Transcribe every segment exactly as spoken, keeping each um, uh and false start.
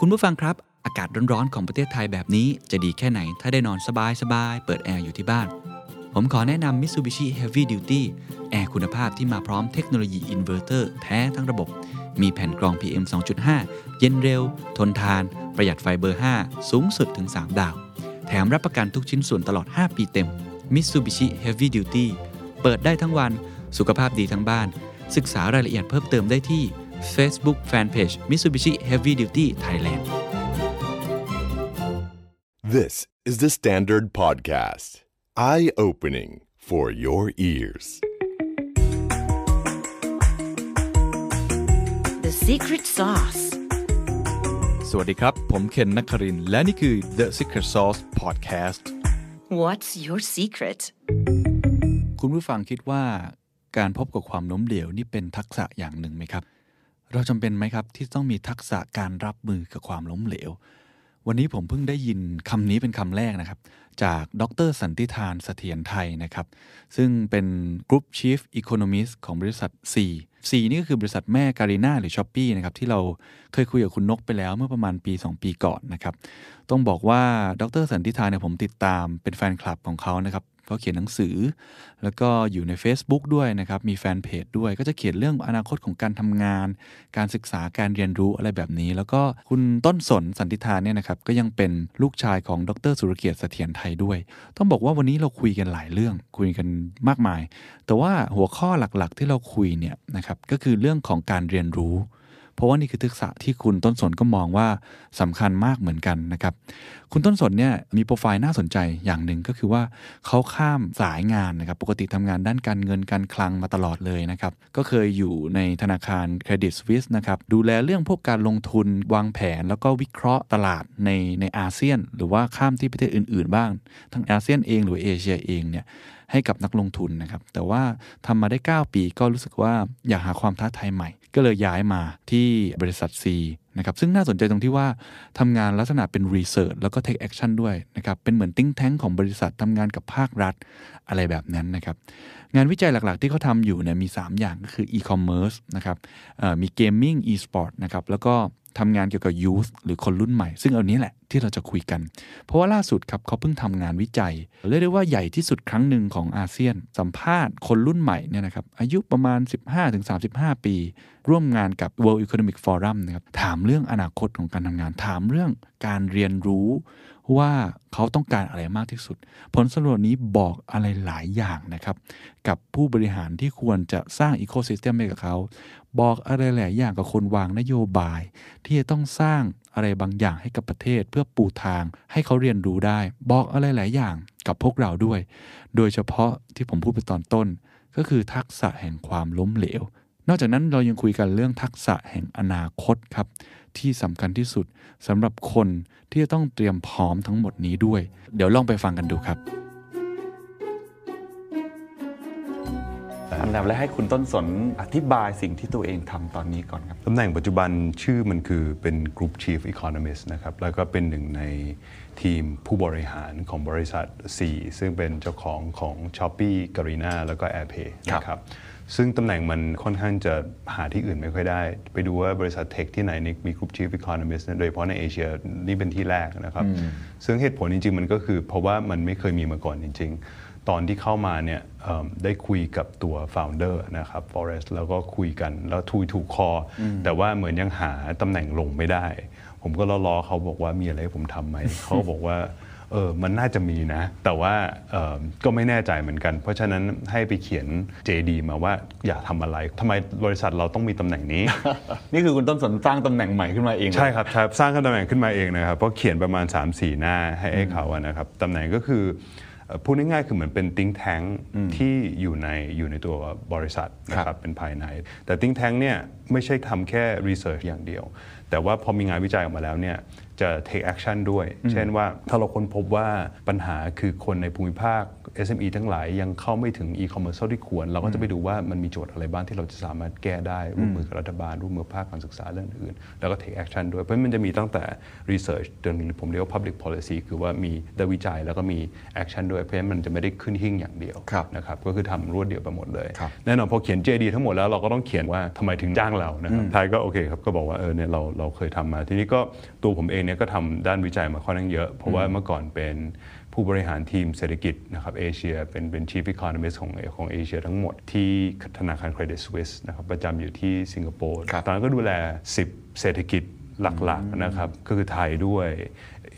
คุณผู้ฟังครับอากาศร้อนๆของประเทศไทยแบบนี้จะดีแค่ไหนถ้าได้นอนสบายๆเปิดแอร์อยู่ที่บ้านผมขอแนะนำ Mitsubishi Heavy Duty แอร์คุณภาพที่มาพร้อมเทคโนโลยีอินเวอร์เตอร์แท้ทั้งระบบมีแผ่นกรอง พี เอ็ม สอง จุด ห้า เย็นเร็วทนทานประหยัดไฟเบอร์ห้าสูงสุดถึงสามดาวแถมรับประกันทุกชิ้นส่วนตลอดห้าปีเต็ม Mitsubishi Heavy Duty เปิดได้ทั้งวันสุขภาพดีทั้งบ้านศึกษารายละเอียดเพิ่มเติมได้ที่ Facebook Fanpage Mitsubishi Heavy Duty Thailand This is the Standard Podcast Eye-opening for your ears The Secret Sauce สวัสดีครับผมเคนนครินทร์และนี่คือ The Secret Sauce Podcast What's your secret คุณผู้ฟังคิดว่าการพบกับความล้มเหลวนี่เป็นทักษะอย่างหนึ่งไหมครับเราจำเป็นไหมครับที่ต้องมีทักษะการรับมือกับความล้มเหลววันนี้ผมเพิ่งได้ยินคำนี้เป็นคำแรกนะครับจากดร.สันติธานเสถียรไทยนะครับซึ่งเป็นกรุ๊ป Chief Economist ของบริษัท Sea Sea นี่ก็คือบริษัทแม่ Garena หรือ Shopee นะครับที่เราเคยคุยกับคุณนกไปแล้วเมื่อประมาณปีสองปีก่อนนะครับต้องบอกว่าดร.สันติธานเนี่ยผมติดตามเป็นแฟนคลับของเขานะครับเขาเขียนหนังสือแล้วก็อยู่ใน Facebook ด้วยนะครับมีแฟนเพจด้วยก็จะเขียนเรื่องอนาคตของการทำงานการศึกษาการเรียนรู้อะไรแบบนี้แล้วก็คุณต้นสนสันติธานเนี่ยนะครับก็ยังเป็นลูกชายของดร.สุรเกียรติเสถียรไทยด้วยต้องบอกว่าวันนี้เราคุยกันหลายเรื่องคุยกันมากมายแต่ว่าหัวข้อหลักๆที่เราคุยเนี่ยนะครับก็คือเรื่องของการเรียนรู้เพราะว่านี่คือทักษะที่คุณต้นสนก็มองว่าสำคัญมากเหมือนกันนะครับคุณต้นสนเนี่ยมีโปรไฟล์น่าสนใจอย่างหนึ่งก็คือว่าเขาข้ามสายงานนะครับปกติทำงานด้านการเงินการคลังมาตลอดเลยนะครับก็เคยอยู่ในธนาคาร Credit Suisse นะครับดูแลเรื่องพวกการลงทุนวางแผนแล้วก็วิเคราะห์ตลาดในในอาเซียนหรือว่าข้ามที่ประเทศอื่นๆบ้างทั้งอาเซียนเองหรือเอเชียเองเนี่ยให้กับนักลงทุนนะครับแต่ว่าทำมาได้เก้าปีก็รู้สึกว่าอยากหาความท้าทายใหม่ก็เลยย้ายมาที่บริษัท Sea นะครับซึ่งน่าสนใจตรงที่ว่าทำงานลักษณะเป็น Research แล้วก็ Take Action ด้วยนะครับเป็นเหมือน Think Tank ของบริษัททำงานกับภาครัฐอะไรแบบนั้นนะครับงานวิจัยหลักๆที่เขาทำอยู่เนี่ยมีสามอย่างก็คือ E-commerce นะครับมี Gaming E-sport นะครับแล้วก็ทำงานเกี่ยวกับ Youth หรือคนรุ่นใหม่ซึ่งเอานี้แหละที่เราจะคุยกันเพราะว่าล่าสุดครับเขาเพิ่งทำงานวิจัยเรียกได้ว่าใหญ่ที่สุดครั้งหนึ่งของอาเซียนสัมภาษณ์คนรุ่นใหม่เนี่ยนะครับอายุประมาณ สิบห้าถึงสามสิบห้า ปีร่วมงานกับ World Economic Forum นะครับถามเรื่องอนาคตของการทำงานถามเรื่องการเรียนรู้ว่าเขาต้องการอะไรมากที่สุดผลสำรวจนี้บอกอะไรหลายอย่างนะครับกับผู้บริหารที่ควรจะสร้างอีโคซิสเต็มให้กับเขาบอกอะไรหลายอย่างกับคนวางนโยบายที่จะต้องสร้างอะไรบางอย่างให้กับประเทศเพื่อปูทางให้เขาเรียนรู้ได้บอกอะไรหลายอย่างกับพวกเราด้วยโดยเฉพาะที่ผมพูดไปตอนต้นก็คือทักษะแห่งความล้มเหลวนอกจากนั้นเรายังคุยกันเรื่องทักษะแห่งอนาคตครับที่สำคัญที่สุดสำหรับคนที่จะต้องเตรียมพร้อมทั้งหมดนี้ด้วยเดี๋ยวลองไปฟังกันดูครับอันดับแรกให้คุณต้นสนอธิบายสิ่งที่ตัวเองทำตอนนี้ก่อนครับตำแหน่งปัจจุบันชื่อมันคือเป็น Group Chief Economist นะครับแล้วก็เป็นหนึ่งในทีมผู้บริหารของบริษัท Sea ซึ่งเป็นเจ้าของของ Shopee Garena แล้วก็ AirPay นะครับซึ่งตำแหน่งมันค่อนข้างจะหาที่อื่นไม่ค่อยได้ไปดูว่าบริษัทเทคที่ไหนมี Group Chief Economist โดยเฉพาะในเอเชียนี่เป็นที่แรกนะครับซึ่งเหตุผลจริงๆมันก็คือเพราะว่ามันไม่เคยมีมาก่อนจริงๆตอนที่เข้ามาเนี่ยได้คุยกับตัว founder นะครับ Forest แล้วก็คุยกันแล้วทุยถูกคอแต่ว่าเหมือนยังหาตำแหน่งลงไม่ได้ผมก็ล้อๆเขาบอกว่ามีอะไรให้ผมทำไหม เขาบอกว่าเออมันน่าจะมีนะแต่ว่าก็ไม่แน่ใจเหมือนกันเพราะฉะนั้นให้ไปเขียน เจ ดี มาว่าอยากทำอะไรทำไมบริษัทเราต้องมีตำแหน่งนี้ นี่คือคุณต้นสนสร้างตำแหน่งใหม่ขึ้นมาเองใช่ครับครับสร้างตำแหน่งขึ้นมาเองนะครับเพราะเขียนประมาณ สามถึงสี่ หน้าให้เขาอะนะครับตำแหน่งก็คือพูดง่ายๆคือเหมือนเป็น think tank ที่อยู่ในอยู่ในตัวบริษัทนะครับเป็นภายในแต่ think tank เนี่ยไม่ใช่ทำแค่ research อย่างเดียวแต่ว่าพอมีงานวิจัยออกมาแล้วเนี่ยจะ take action ด้วยเช่นว่าถ้าเราค้นพบว่าปัญหาคือคนในภูมิภาค เอส เอ็ม อี ทั้งหลายยังเข้าไม่ถึง e-commerce ที่ควรเราก็จะไปดูว่ามันมีโจทย์อะไรบ้างที่เราจะสามารถแก้ได้ร่วมมือกับรัฐบาลร่วมมือภาคการศึกษาเรื่องอื่นแล้วก็ take action ด้วยเพราะมันจะมีตั้งแต่ research จนผมเรียกว่า public policy คือว่ามีได้วิจัยแล้วก็มี action ด้วยเพราะมันจะไม่ได้ขึ้นหิ้งอย่างเดียวนะครับก็คือทำรวดเดียวไปหมดเลยแน่นอนพอเขียน เจ ดี ทั้งหมดแล้วเราก็ต้องเขียนว่าทำไมถึงจ้างเรานะครับท้ายก็โอเคครับก็บอกว่าเออเนี่ยเรา เราเคยทำมาทีนี้ก็ตัวผมเองเนี่ยก็ทำด้านวิจัยมาค่อนข้างเยอะเพราะว่าเมื่อก่อนเป็นผู้บริหารทีมเศรษฐกิจนะครับเอเชียเป็นเป็น Chief Economist ของของเอเชียทั้งหมดที่ธนาคาร Credit Suisse นะครับประจำอยู่ที่สิงคโปร์ตอนนั้นก็ดูแลสิบเศรษฐกิจหลักๆนะครับก็คือไทยด้วย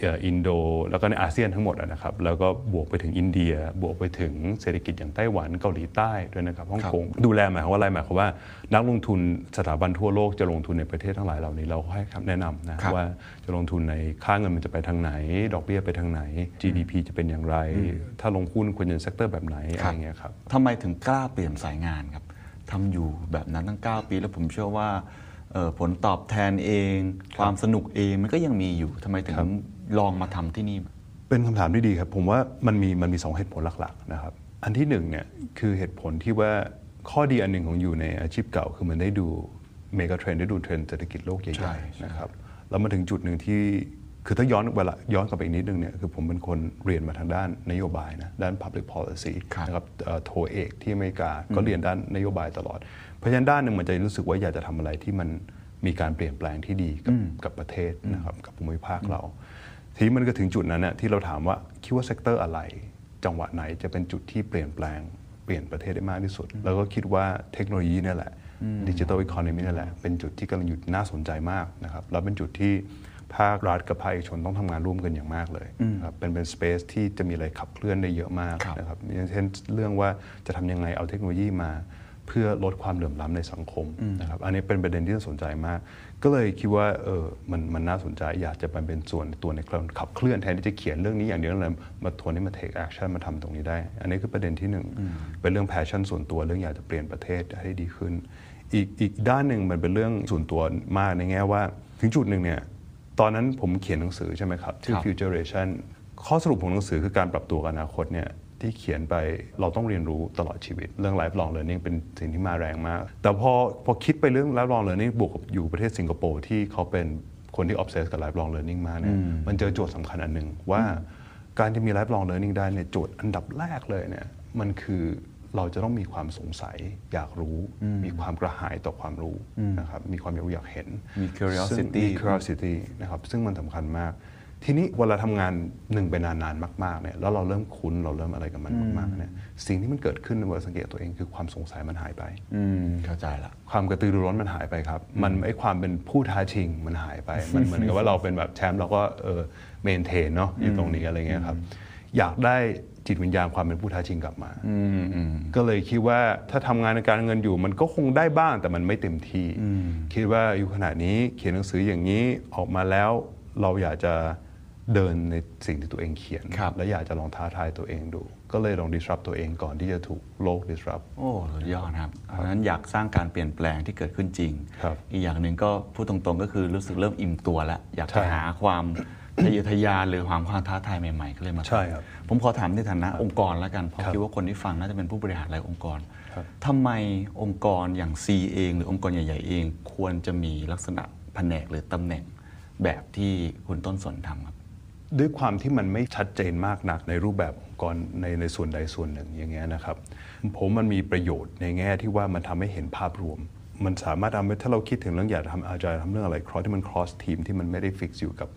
อินโดแล้วก็ในอาเซียนทั้งหมดนะครับแล้วก็บวกไปถึงอินเดียบวกไปถึงเศรษฐกิจอย่างไต้หวันเกาหลีใต้ด้วยนะครับฮ่องกงดูแลหมายความว่าอะไรหมายความว่านักลงทุนสถาบันทั่วโลกจะลงทุนในประเทศทั้งหลายเหล่านี้เราให้คำแนะนำนะว่าจะลงทุนในค่าเงินมันจะไปทางไหนดอกเบี้ยไปทางไหน จี ดี พี จะเป็นอย่างไรถ้าลงหุ้นควรจะเซกเตอร์แบบไหนอะไรเงี้ยครับทำไมถึงกล้าเปลี่ยนสายงานครับทำอยู่แบบนั้นตั้งเก้าปีแล้วผมเชื่อว่าผลตอบแทนเองความสนุกเองมันก็ยังมีอยู่ทำไมถึงลองมาทำที่นี่เป็นคำถามที่ดีครับผมว่ามันมีมันมีสองเหตุผลหลักๆนะครับอันที่หนึ่งเนี่ยคือเหตุผลที่ว่าข้อดีอันหนึ่งของอยู่ในอาชีพเก่าคือมันได้ดูเมกะเทรนด์ได้ดูเทรนด์เศรษฐกิจโลกใหญ่ๆนะครับแล้วมาถึงจุดหนึ่งที่คือถ้าย้อนเวลาย้อนกลับไปอีกนิดนึงเนี่ยคือผมเป็นคนเรียนมาทางด้านนโยบายนะด้าน public policy นะครับโทเอกที่อเมริกาก็เรียนด้านนโยบายตลอดเพราะฉะนั้นด้านหนึ่งมันจะรู้สึกว่าอยากจะทำอะไรที่มันมีการเปลี่ยนแปลงที่ดีกับกับประเทศนะครับกับภูมิภาคเราทีนี้มันก็ถึงจุดนั้นนะที่เราถามว่าคิดว่าเซกเตอร์อะไรจังหวะไหนจะเป็นจุดที่เปลี่ยนแปลงเปลี่ยนประเทศได้มากที่สุดแล้วก็คิดว่าเทคโนโลยีนี่แหละดิจิทัลอีโคโนมีนี่แหละเป็นจุดที่กำลังอยู่น่าสนใจมากนะครับแล้วเป็นจุดที่ภาครัฐกับภาคเอกชนต้องทำงานร่วมกันอย่างมากเลยครับเป็นเป็นสเปซที่จะมีอะไรขับเคลื่อนได้เยอะมากนะครับอย่างเช่นเรื่องว่าจะทำยังไงเอาเทคโนโลยีมาเพื่อลดความเหลื่อมล้ำในสังคมนะครับอันนี้เป็นประเด็นที่น่าสนใจมากก็เลยคิดว่าเออมันมันน่าสนใจอยากจะเป็นส่วนตัวในการขับเคลื่อนแทนที่จะเขียนเรื่องนี้อย่างเดียวแล้วมาทวนให้มา take action มาทำตรงนี้ได้อันนี้คือประเด็นที่หนึ่งเป็นเรื่อง passion ส่วนตัวเรื่องอยากจะเปลี่ยนประเทศให้ดีขึ้นอีกอีกด้านนึงมันเป็นเรื่องส่วนตัวมากในแง่ว่าถึงจุดนึงเนี่ยตอนนั้นผมเขียนหนังสือใช่ไหมครับชื่อ Futuration ข้อสรุปของหนังสือคือการปรับตัวกับอนาคตเนี่ยที่เขียนไปเราต้องเรียนรู้ตลอดชีวิตเรื่อง lifelong learning เป็นสิ่งที่มาแรงมากแต่พอพอคิดไปเรื่อง lifelong learning บวกกับอยู่ประเทศสิงคโปร์ที่เขาเป็นคนที่ obsessed กับ lifelong learning มากเนี่ยมันเจอโจทย์สำคัญอันหนึ่งว่าการจะมี lifelong learning ได้เนี่ยโจทย์อันดับแรกเลยเนี่ยมันคือเราจะต้องมีความสงสัยอยากรู้มีความกระหายต่อความรู้นะครับมีความอยากรู้อยากเห็นมี curiosity มี curiosity นะครับซึ่งมันสำคัญมากทีนี้เวลาทำงานหนึ่งไปนานๆมากๆเนี่ยแล้วเราเริ่มคุ้นเราเริ่มอะไรกับมันมากๆเนี่ยสิ่งที่มันเกิดขึ้นเวลาสังเกตตัวเองคือความสงสัยมันหายไปเข้าใจละความกระตือรือร้นมันหายไปครับมันไอ้ความเป็นผู้ท้าชิงมันหายไปมันเหมือนกับว่าเราเป็นแบบแชมป์เราก็เออเมนเทนเนาะอยู่ตรงนี้อะไรเงี้ยครับอยากได้จิตวิญญาณความเป็นผู้ท้าชิงกลับมาก็เลยคิดว่าถ้าทำงานในการเงินอยู่มันก็คงได้บ้างแต่มันไม่เต็มที่คิดว่าอยู่ขนาดนี้เขียนหนังสืออย่างนี้ออกมาแล้วเราอยากจะเดินในสิ่งที่ตัวเองเขียนและอยากจะลองท้าทายตัวเองดูก็เลยลอง disrupt ตัวเองก่อนที่จะถูกโลก disrupt โอ้สุดยอดครับเพราะฉะนั้นอยากสร้างการเปลี่ยนแปลงที่เกิดขึ้นจริงอีกอย่างหนึ่งก็พูดตรงๆก็คือรู้สึกเริ่มอิ่มตัวแล้วอยากจะหาความทะเยอทะยานหรือความความท้าทายใหม่ๆก็เลยมาใช่ครับผมขอถามในฐานะองค์กรแล้วกันเพราะคิดว่าคนที่ฟังน่าจะเป็นผู้บริหารหลายองค์กรทำไมองค์กรอย่าง ซี เองหรือองค์กรใหญ่ๆเองควรจะมีลักษณะแผนกหรือตำแหน่งแบบที่คุณต้นสนทำครับด้วยความที่มันไม่ชัดเจนมากนักในรูปแบบองค์กรในในส่วนใดส่วนหนึ่งอย่างเงี้ยนะครับผมมันมีประโยชน์ในแง่ที่ว่ามันทำให้เห็นภาพรวมมันสามารถทำให้ถ้าเราคิดถึงเรื่องอยากทำอาจจะทำเรื่องอะไรครอสที่มัน cross team ที่มันไม่ได้ฟิกซ์อยู่กับ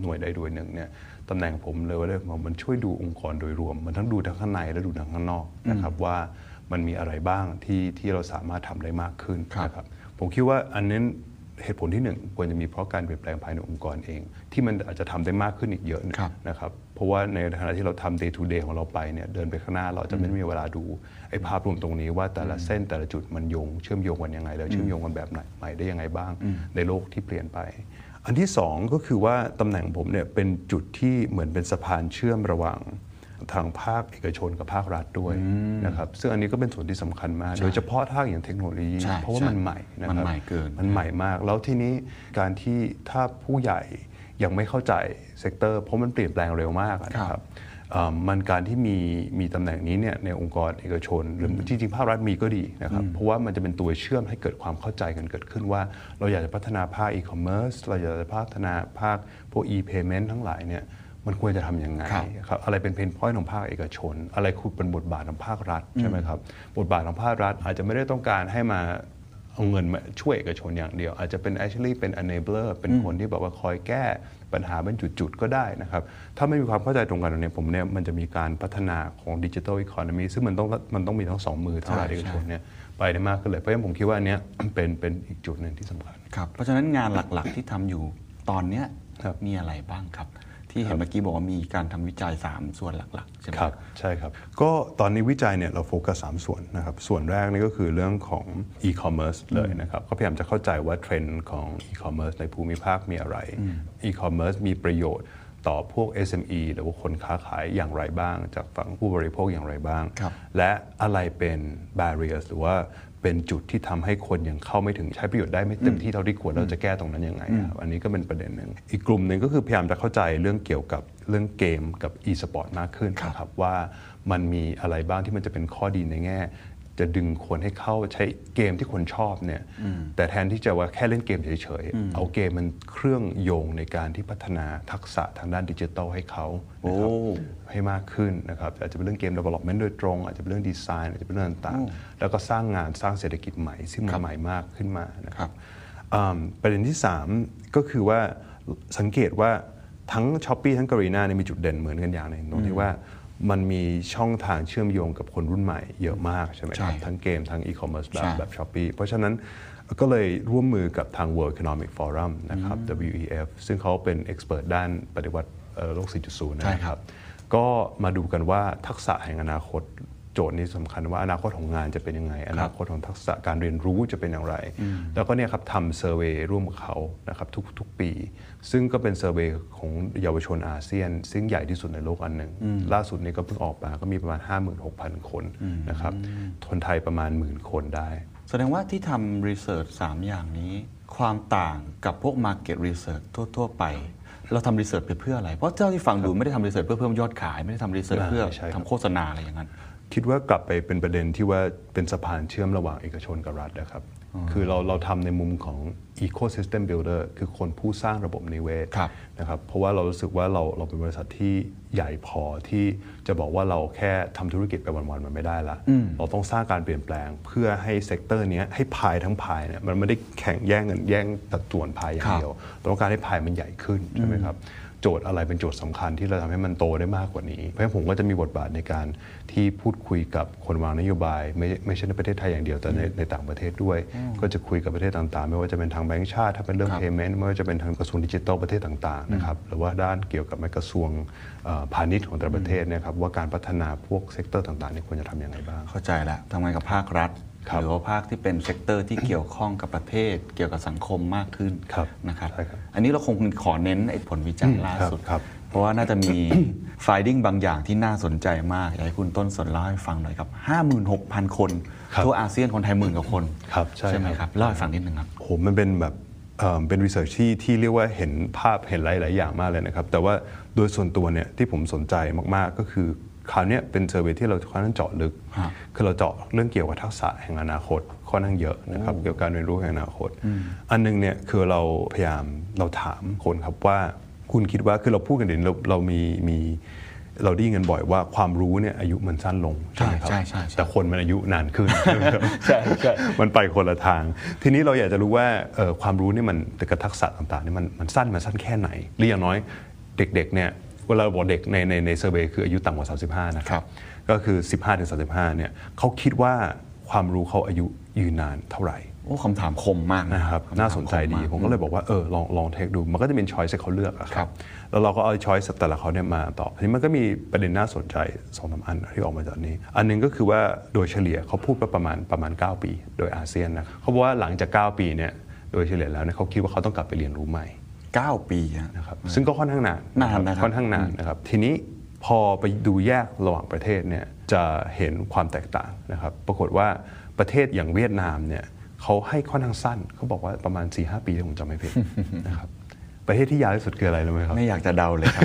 หน่วยใดหน่วยหนึ่งเนี่ยตำแหน่งผมเลยว่าได้มันช่วยดูองค์กรโดยรวมมันทั้งดูทั้งข้างในและดูทั้งข้างนอกนะครับว่ามันมีอะไรบ้างที่ที่เราสามารถทำได้มากขึ้นนะครับผมคิดว่าอันนั้นเหตุผลที่หนึ่งควรจะมีเพราะการเปลี่ยนแปลงภายในองค์กรเองที่มันอาจจะทำได้มากขึ้นอีกเยอะนะครับเพราะว่าในขณะที่เราทำ day to day ของเราไปเนี่ยเดินไปข้างหน้าเราจะไม่มีเวลาดูไอ้ภาพรวมตรงนี้ว่าแต่ละเส้นแต่ละจุดมันโยงเชื่อมโยงกันยังไงแล้วเชื่อมโยงกันแบบไหนใหม่ได้ยังไงบ้างในโลกที่เปลี่ยนไปอันที่สองก็คือว่าตำแหน่งผมเนี่ยเป็นจุดที่เหมือนเป็นสะพานเชื่อมระหว่างทางภาคเอกชนกับภาครัฐด้วยนะครับซึ่งอันนี้ก็เป็นส่วนที่สำคัญมากโดยเฉพาะทางอย่างเทคโนโลยีเพราะว่ามันใหม่นะครับมันใหม่เกินมันใหม่มากแล้วทีนี้การที่ถ้าผู้ใหญ่ยังไม่เข้าใจเซกเตอร์เพราะมันเปลี่ยนแปลงเร็วมากนะครับมันการที่มีมีตำแหน่งนี้เนี่ยในองค์กรเอกชนหรือจริงๆภาครัฐมีก็ดีนะครับเพราะว่ามันจะเป็นตัวเชื่อมให้เกิดความเข้าใจกันเกิดขึ้นว่าเราอยากจะพัฒนาภาคอีคอมเมิร์ซเราอยากจะพัฒนาภาคพวก e-payment ทั้งหลายเนี่ยมันควรจะทำยังไงครับอะไรเป็นเพนพอยต์ของภาคเอกชนอะไรคือเป็นบทบาทของภาครัฐใช่ไหมครับบทบาทของภาครัฐอาจจะไม่ได้ต้องการให้มา เอาเงินมาช่วยเอกชนอย่างเดียวอาจจะเป็น actually เป็น enabler เป็นคนที่แบบว่าคอยแก้ปัญหาเป็นจุดๆก็ได้นะครับถ้าไม่มีความเข้าใจตรงกันตรงนี้ผมเนี่ยมันจะมีการพัฒนาของดิจิทัลอีโคโนมีซึ่งมันต้องมันต้องมีทั้งสองมือทั้งหลายเอกชนเนี่ยไปได้มากขึ้นเลยเพราะฉะนั้นผมคิดว่าอันเนี้ยเป็นเป็นอีกจุดหนึ่งที่สำคัญครับเพราะฉะนั้นงานหลักๆที่ทำอยู่ตอนเนี้ยมีอะไรบ้างครับที่เห็นเมื่อกี้บอกว่ามีการทำวิจัยสามส่วนหลักๆใช่ไหมครับใช่ครับก็ตอนนี้วิจัยเนี่ยเราโฟกัสสามส่วนนะครับส่วนแรกนี่ก็คือเรื่องของอีคอมเมิร์ซเลยนะครับก็พยายามจะเข้าใจว่าเทรนด์ของอีคอมเมิร์ซในภูมิภาคมีอะไรอีคอมเมิร์ซมีประโยชน์ต่อพวก เอส เอ็ม อี หรือว่าคนค้าขายอย่างไรบ้างจากฝั่งผู้บริโภคอย่างไรบ้างและอะไรเป็น barriers หรือว่าเป็นจุดที่ทำให้คนยังเข้าไม่ถึงใช้ประโยชน์ได้ไม่เต็มที่เท่าที่ควรเราจะแก้ตรงนั้นยังไงครับอันนี้ก็เป็นประเด็นหนึ่งอีกกลุ่มหนึ่งก็คือพยายามจะเข้าใจเรื่องเกี่ยวกับเรื่องเกมกับ e-sport มากขึ้นนะครับว่ามันมีอะไรบ้างที่มันจะเป็นข้อดีในแง่จะดึงคนให้เข้าใช้เกมที่คนชอบเนี่ยแต่แทนที่จะว่าแค่เล่นเกมเฉยๆเอาเกมมันเครื่องโยงในการที่พัฒนาทักษะทางด้านดิจิทัลให้เขานะครับให้มากขึ้นนะครับอาจจะเป็นเรื่องเกม development โดยตรงอาจจะเป็นเรื่องดีไซน์อาจจะเป็นเรื่องต่างๆแล้วก็สร้างงานสร้างเศรษฐกิจใหม่ซึ่งมันใหม่มากขึ้นมานะครับประเด็นที่สามก็คือว่าสังเกตว่าทั้ง Shopee ทั้ง Garena เนี่ยมีจุดเด่นเหมือนกันอย่างนึงตรงที่ว่ามันมีช่องทางเชื่อมโยงกับคนรุ่นใหม่เยอะมากใช่ไหมครับทั้งเกมทั้งอีคอมเมิร์ซแบบ Shopee เพราะฉะนั้นก็เลยร่วมมือกับทาง World Economic Forum นะครับ ดับเบิลยู อี เอฟ ซึ่งเขาเป็น expert ด้านปฏิวัติโลก สี่จุดศูนย์ นะครับก็มาดูกันว่าทักษะแห่งอนาคตโจทย์นี้สำคัญว่าอนาคตของงานจะเป็นยังไงอนาคตของทักษะการเรียนรู้จะเป็นอย่างไรแล้วก็เนี่ยครับทำเซอร์เวย์ร่วมกับเขานะครับทุกๆปีซึ่งก็เป็นเซอร์เวย์ของเยาวชนอาเซียนซึ่งใหญ่ที่สุดในโลกอันหนึ่งล่าสุดนี้ก็เพิ่งออกมาก็มีประมาณ ห้าหมื่นหกพัน คนนะครับคนไทยประมาณ หนึ่งหมื่น คนได้แสดงว่าที่ทำรีเสิร์ชสามอย่างนี้ความต่างกับพวก Market Research ทั่วๆไปเราทำรีเสิร์ชไปเพื่ออะไรเพราะเจ้าที่ฟังดูไม่ได้ทำรีเสิร์ชเพื่อเพิ่มยอดขายไม่ได้ทำรีเสิร์ชเพื่อทำโฆษณาอะไรอย่างนั้นคิดว่ากลับไปเป็นประเด็นที่ว่าเป็นสะพานเชื่อมระหว่างเอกชนกับรัฐนะครับคือเราเราทำในมุมของ ecosystem builder คือคนผู้สร้างระบบนิเวศนะครับเพราะว่าเรารู้สึกว่าเราเราเป็นบริษัทที่ใหญ่พอที่จะบอกว่าเราแค่ทำธุรกิจไปวันๆมันไม่ได้ละเราต้องสร้างการเปลี่ยนแปลงเพื่อให้เซกเตอร์นี้ให้พายทั้งพายเนี่ยมันไม่ได้แข่งแย่งเงินแย่งตัดส่วนพายอย่างเดียวต้องการให้พายมันใหญ่ขึ้นใช่ไหมครับโจทย์อะไรเป็นโจทย์สำคัญที่เราทำให้มันโตได้มากกว่านี้เพราะฉะนั้นผมก็จะมีบทบาทในการที่พูดคุยกับคนวางนโยบายไม่ไม่ใช่ในประเทศไทยอย่างเดียวแต่ในในต่างประเทศด้วยก็จะคุยกับประเทศต่างๆไม่ว่าจะเป็นทางแบงก์ชาติถ้าเป็นเรื่อง payment ไม่ว่าจะเป็นทางกระทรวงดิจิทัลประเทศต่างๆนะครับหรือว่าด้านเกี่ยวกับกระทรวงพาณิชย์ของแต่ละประเทศนะครับว่าการพัฒนาพวกเซกเตอร์ต่างๆนี่ควรจะทำยังไงบ้างเข้าใจแล้วทำงานกับภาครัฐหรือว่าภาคที่เป็นเซกเตอร์ที่เกี่ยวข้องกับประเทศเกี่ยวกับสังคมมากขึ้นนะครับอันนี้เราคงขอเน้นผลวิจัยล่าสุดเพราะว่าน่าจะมี finding บางอย่างที่น่าสนใจมากอยากให้คุณต้นสนเล่าให้ฟังหน่อยครับ ห้าหมื่นหกพัน คนทั่วอาเซียนคนไทยหมื่นกว่าคนใช่ไหมครับเล่าให้ฟังนิดนึงครับโหมันเป็นแบบเป็น research ที่ที่เรียกว่าเห็นภาพเห็นหลายๆอย่างมากเลยนะครับแต่ว่าโดยส่วนตัวเนี่ยที่ผมสนใจมากๆก็คือคราวนี้เป็นเซอร์เวย์ที่เราค่อนข้างเจาะลึกคือเราเจาะเรื่องเกี่ยวกับทักษะแห่งอนาคตค่อนข้างเยอะนะครับเกี่ยวกับการเรียนรู้แห่งอนาคตอันนึงเนี่ยคือเราพยายามเราถามคนครับว่าคุณคิดว่าคือเราพูดกันเดี๋ยวเราเรามีมีเราได้ยินกันบ่อยว่าความรู้เนี่ยอายุมันสั้นลงใช่ครับแต่คนมันอายุนานขึ้นใช่ใช่มันไปคนละทางทีนี้เราอยากจะรู้ว่าความรู้นี่มันแต่กับทักษะต่างๆนี่มันมันสั้นมันสั้นแค่ไหนหรืออย่างน้อยเด็กๆเนี่ยเวลาบอกเด็กในในในเซอร์เวย์คืออายุต่ำกว่าสามสิบห้านะครับก็คือ สิบห้าถึงสามสิบห้า เนี่ยเขาคิดว่าความรู้เขาอายุยืนนานเท่าไหร่โอ้คำถามคมมากนะครับน่าสนใจดีผมก็เลยบอกว่าเออลองลองเทคดูมันก็จะเป็นช้อยส์ที่เขาเลือกครับแล้วเราก็เอาช้อยส์แต่ละเขาเนี่ยมาตอบทีนี้มันก็มีประเด็นน่าสนใจ สองถึงสาม อันที่ออกมาจากนี้อันนึงก็คือว่าโดยเฉลี่ยเขาพูดว่าประมาณประมาณเก้าปีโดยอาเซียนนะเขาบอกว่าหลังจากเก้าปีเนี่ยโดยเฉลี่ยแล้วเนี่ยเขาคิดว่าเขาต้องกลับไปเรียนรู้ใหม่เก้าปีนะครับซึ่งก็ค่อนข้างนานค่อนข้างนานนะครับทีนี้พอไปดูแยกระหว่างประเทศเนี่ยจะเห็นความแตกต่างนะครับปรากฏว่าประเทศอย่างเวียดนามเนี่ยเขาให้ค่อนข้างสั้นเขาบอกว่าประมาณ สี่ถึงห้า ปีถ้าผมจำไม่ผิดนะครับประเทศที่ยาวที่สุดคืออะไรรู้ไหมครับไม่อยากจะเดาเลยครั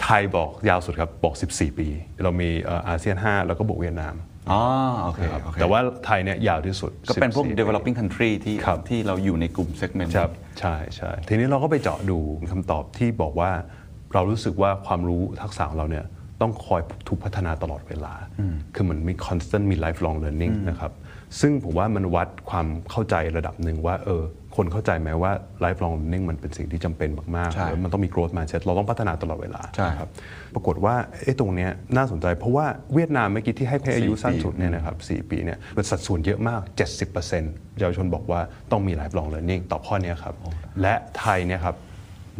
บไทยบอกยาวสุดครับบอกสิบสี่ปีเรามีอาเซียนห้าแล้วก็บวกเวียดนามอ๋อโอเคแต่ว่าไทยเนี่ยยาวที่สุดก็เป็นพวก developing country ที่ที่เราอยู่ในกลุ่ม segment ครับใช่ใช่ทีนี้เราก็ไปเจาะดูคำตอบที่บอกว่าเรารู้สึกว่าความรู้ทักษะของเราเนี่ยต้องคอยถูกพัฒนาตลอดเวลาคือมันมี constant มี lifelong learning นะครับ ซึ่งผมว่ามันวัดความเข้าใจระดับหนึ่งว่าเออคนเข้าใจไหมว่า lifelong learning มันเป็นสิ่งที่จำเป็นมากๆแล้วมันต้องมี growth mindset เราต้องพัฒนาตลอดเวลาครับปรากฏว่าไอ้ตรงเนี้ยน่าสนใจเพราะว่าเวียดนามเมื่อกี้ที่ให้เพศอายุสั้นสุดเนี่ยนะครับสี่ปีเนี่ยเป็นสัดส่วนเยอะมาก เจ็ดสิบเปอร์เซ็นต์ เยาวชนบอกว่าต้องมี lifelong learning ต่อข้อนี้ครับและไทยเนี่ยครับ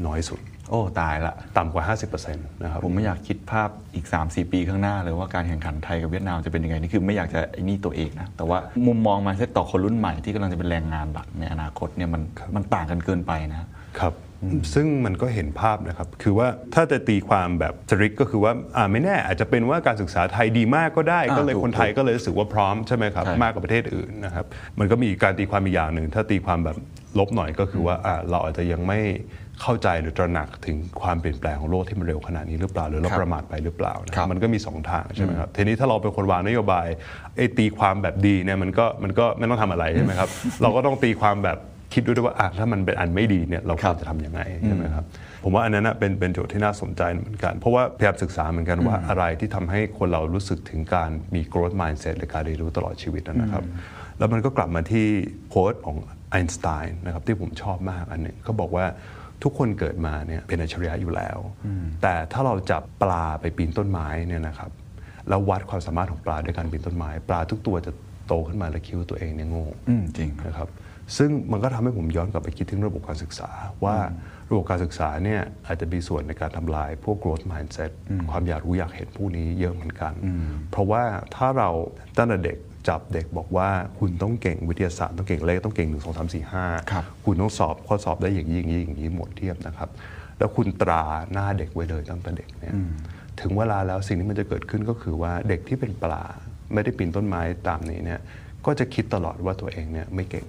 น้อยสุดโอ้ตายละต่ำกว่า ห้าสิบเปอร์เซ็นต์ นะครับผมไม่อยากคิดภาพอีก สามถึงสี่ ปีข้างหน้าเลยว่าการแข่งขันไทยกับเวียดนามจะเป็นยังไงนี่คือไม่อยากจะไอ้นี่ตัวเองนะแต่ว่ามุมมอง mindset ต่อคนรุ่นใหม่ที่กำลังจะเป็นแรงงานหลักในอนาคตเนี่ยมันมันต่างกันเกินไปนะครับซึ่งมันก็เห็นภาพนะครับคือว่าถ้าจะตีความแบบสตริกก็คือว่าอ่าไม่แน่อาจจะเป็นว่าการศึกษาไทยดีมากก็ได้ก็เลยคนไทยก็เลยรู้สึกว่าพร้อมใช่ไหมครับมากกว่าประเทศอื่นนะครับมันก็มีการตีความอีกอย่างนึงถ้าตีความแบบลบหน่อยก็คือว่าอ่าเราอาจจะยังไม่เข้าใจหรือตระหนักถึงความเปลี่ยนแปลงของโลกที่มันเร็วขนาดนี้หรือเปล่าหรือเราประมาทไปหรือเปล่านะมันก็มีสองทางใช่ไหมครับทีนี้ถ้าเราเป็นคนวางนโยบายไอ้ตีความแบบดีเนี่ยมันก็มันก็ไม่ต้องทำอะไรใช่ไหมครับเราก็ต้องตีความแบบคิดด้วยว่าถ้ามันเป็นอันไม่ดีเนี่ยเราควรจะทำยังไงใช่ไหมครับผมว่าอันนั้นเป็นเป็นโจทย์ที่น่าสนใจเหมือนกันเพราะว่าพยายามศึกษาเหมือนกันว่าอะไรที่ทำให้คนเรารู้สึกถึงการมี growth mindset หรือการเรียนรู้ตลอดชีวิตนะครับแล้วมันก็กลับมาที่โพสต์ของไอน์สไตน์นะครับที่ผมชอบมากอันนึงเขาบอกว่าทุกคนเกิดมาเนี่ยเป็นอัจฉริยะอยู่แล้วแต่ถ้าเราจับปลาไปปีนต้นไม้เนี่ยนะครับแล้ววัดความสามารถของปลาด้วยการปีนต้นไม้ปลาทุกตัวจะโตขึ้นมาและคิดว่าตัวเองเนี่ยโง่จริงนะครับซึ่งมันก็ทำให้ผมย้อนกลับไปคิดถึงระบบการศึกษาว่าระบบการศึกษาเนี่ยอาจจะมีส่วนในการทำลายพวก growth mindset ความอยากรู้อยากเห็นพวกนี้เยอะเหมือนกันเพราะว่าถ้าเราตั้งแต่เด็กจับเด็กบอกว่าคุณต้องเก่งวิทยาศาสตร์ต้องเก่งเลขต้องเก่งหนึ่งสองสามสี่ห้าคุณต้องสอบข้อสอบได้อย่างนี้อย่างนี้อย่างนี้หมดเทียบนะครับแล้วคุณตราหน้าเด็กไว้เลยตั้งแต่เด็กเนี่ยถึงเวลาแล้วสิ่งที่มันจะเกิดขึ้นก็คือว่าเด็กที่เป็นปลาไม่ได้ปีนต้นไม้ตามนี้เนี่ยก็จะคิดตลอดว่าตัวเองเนี่ยไม่เก่ง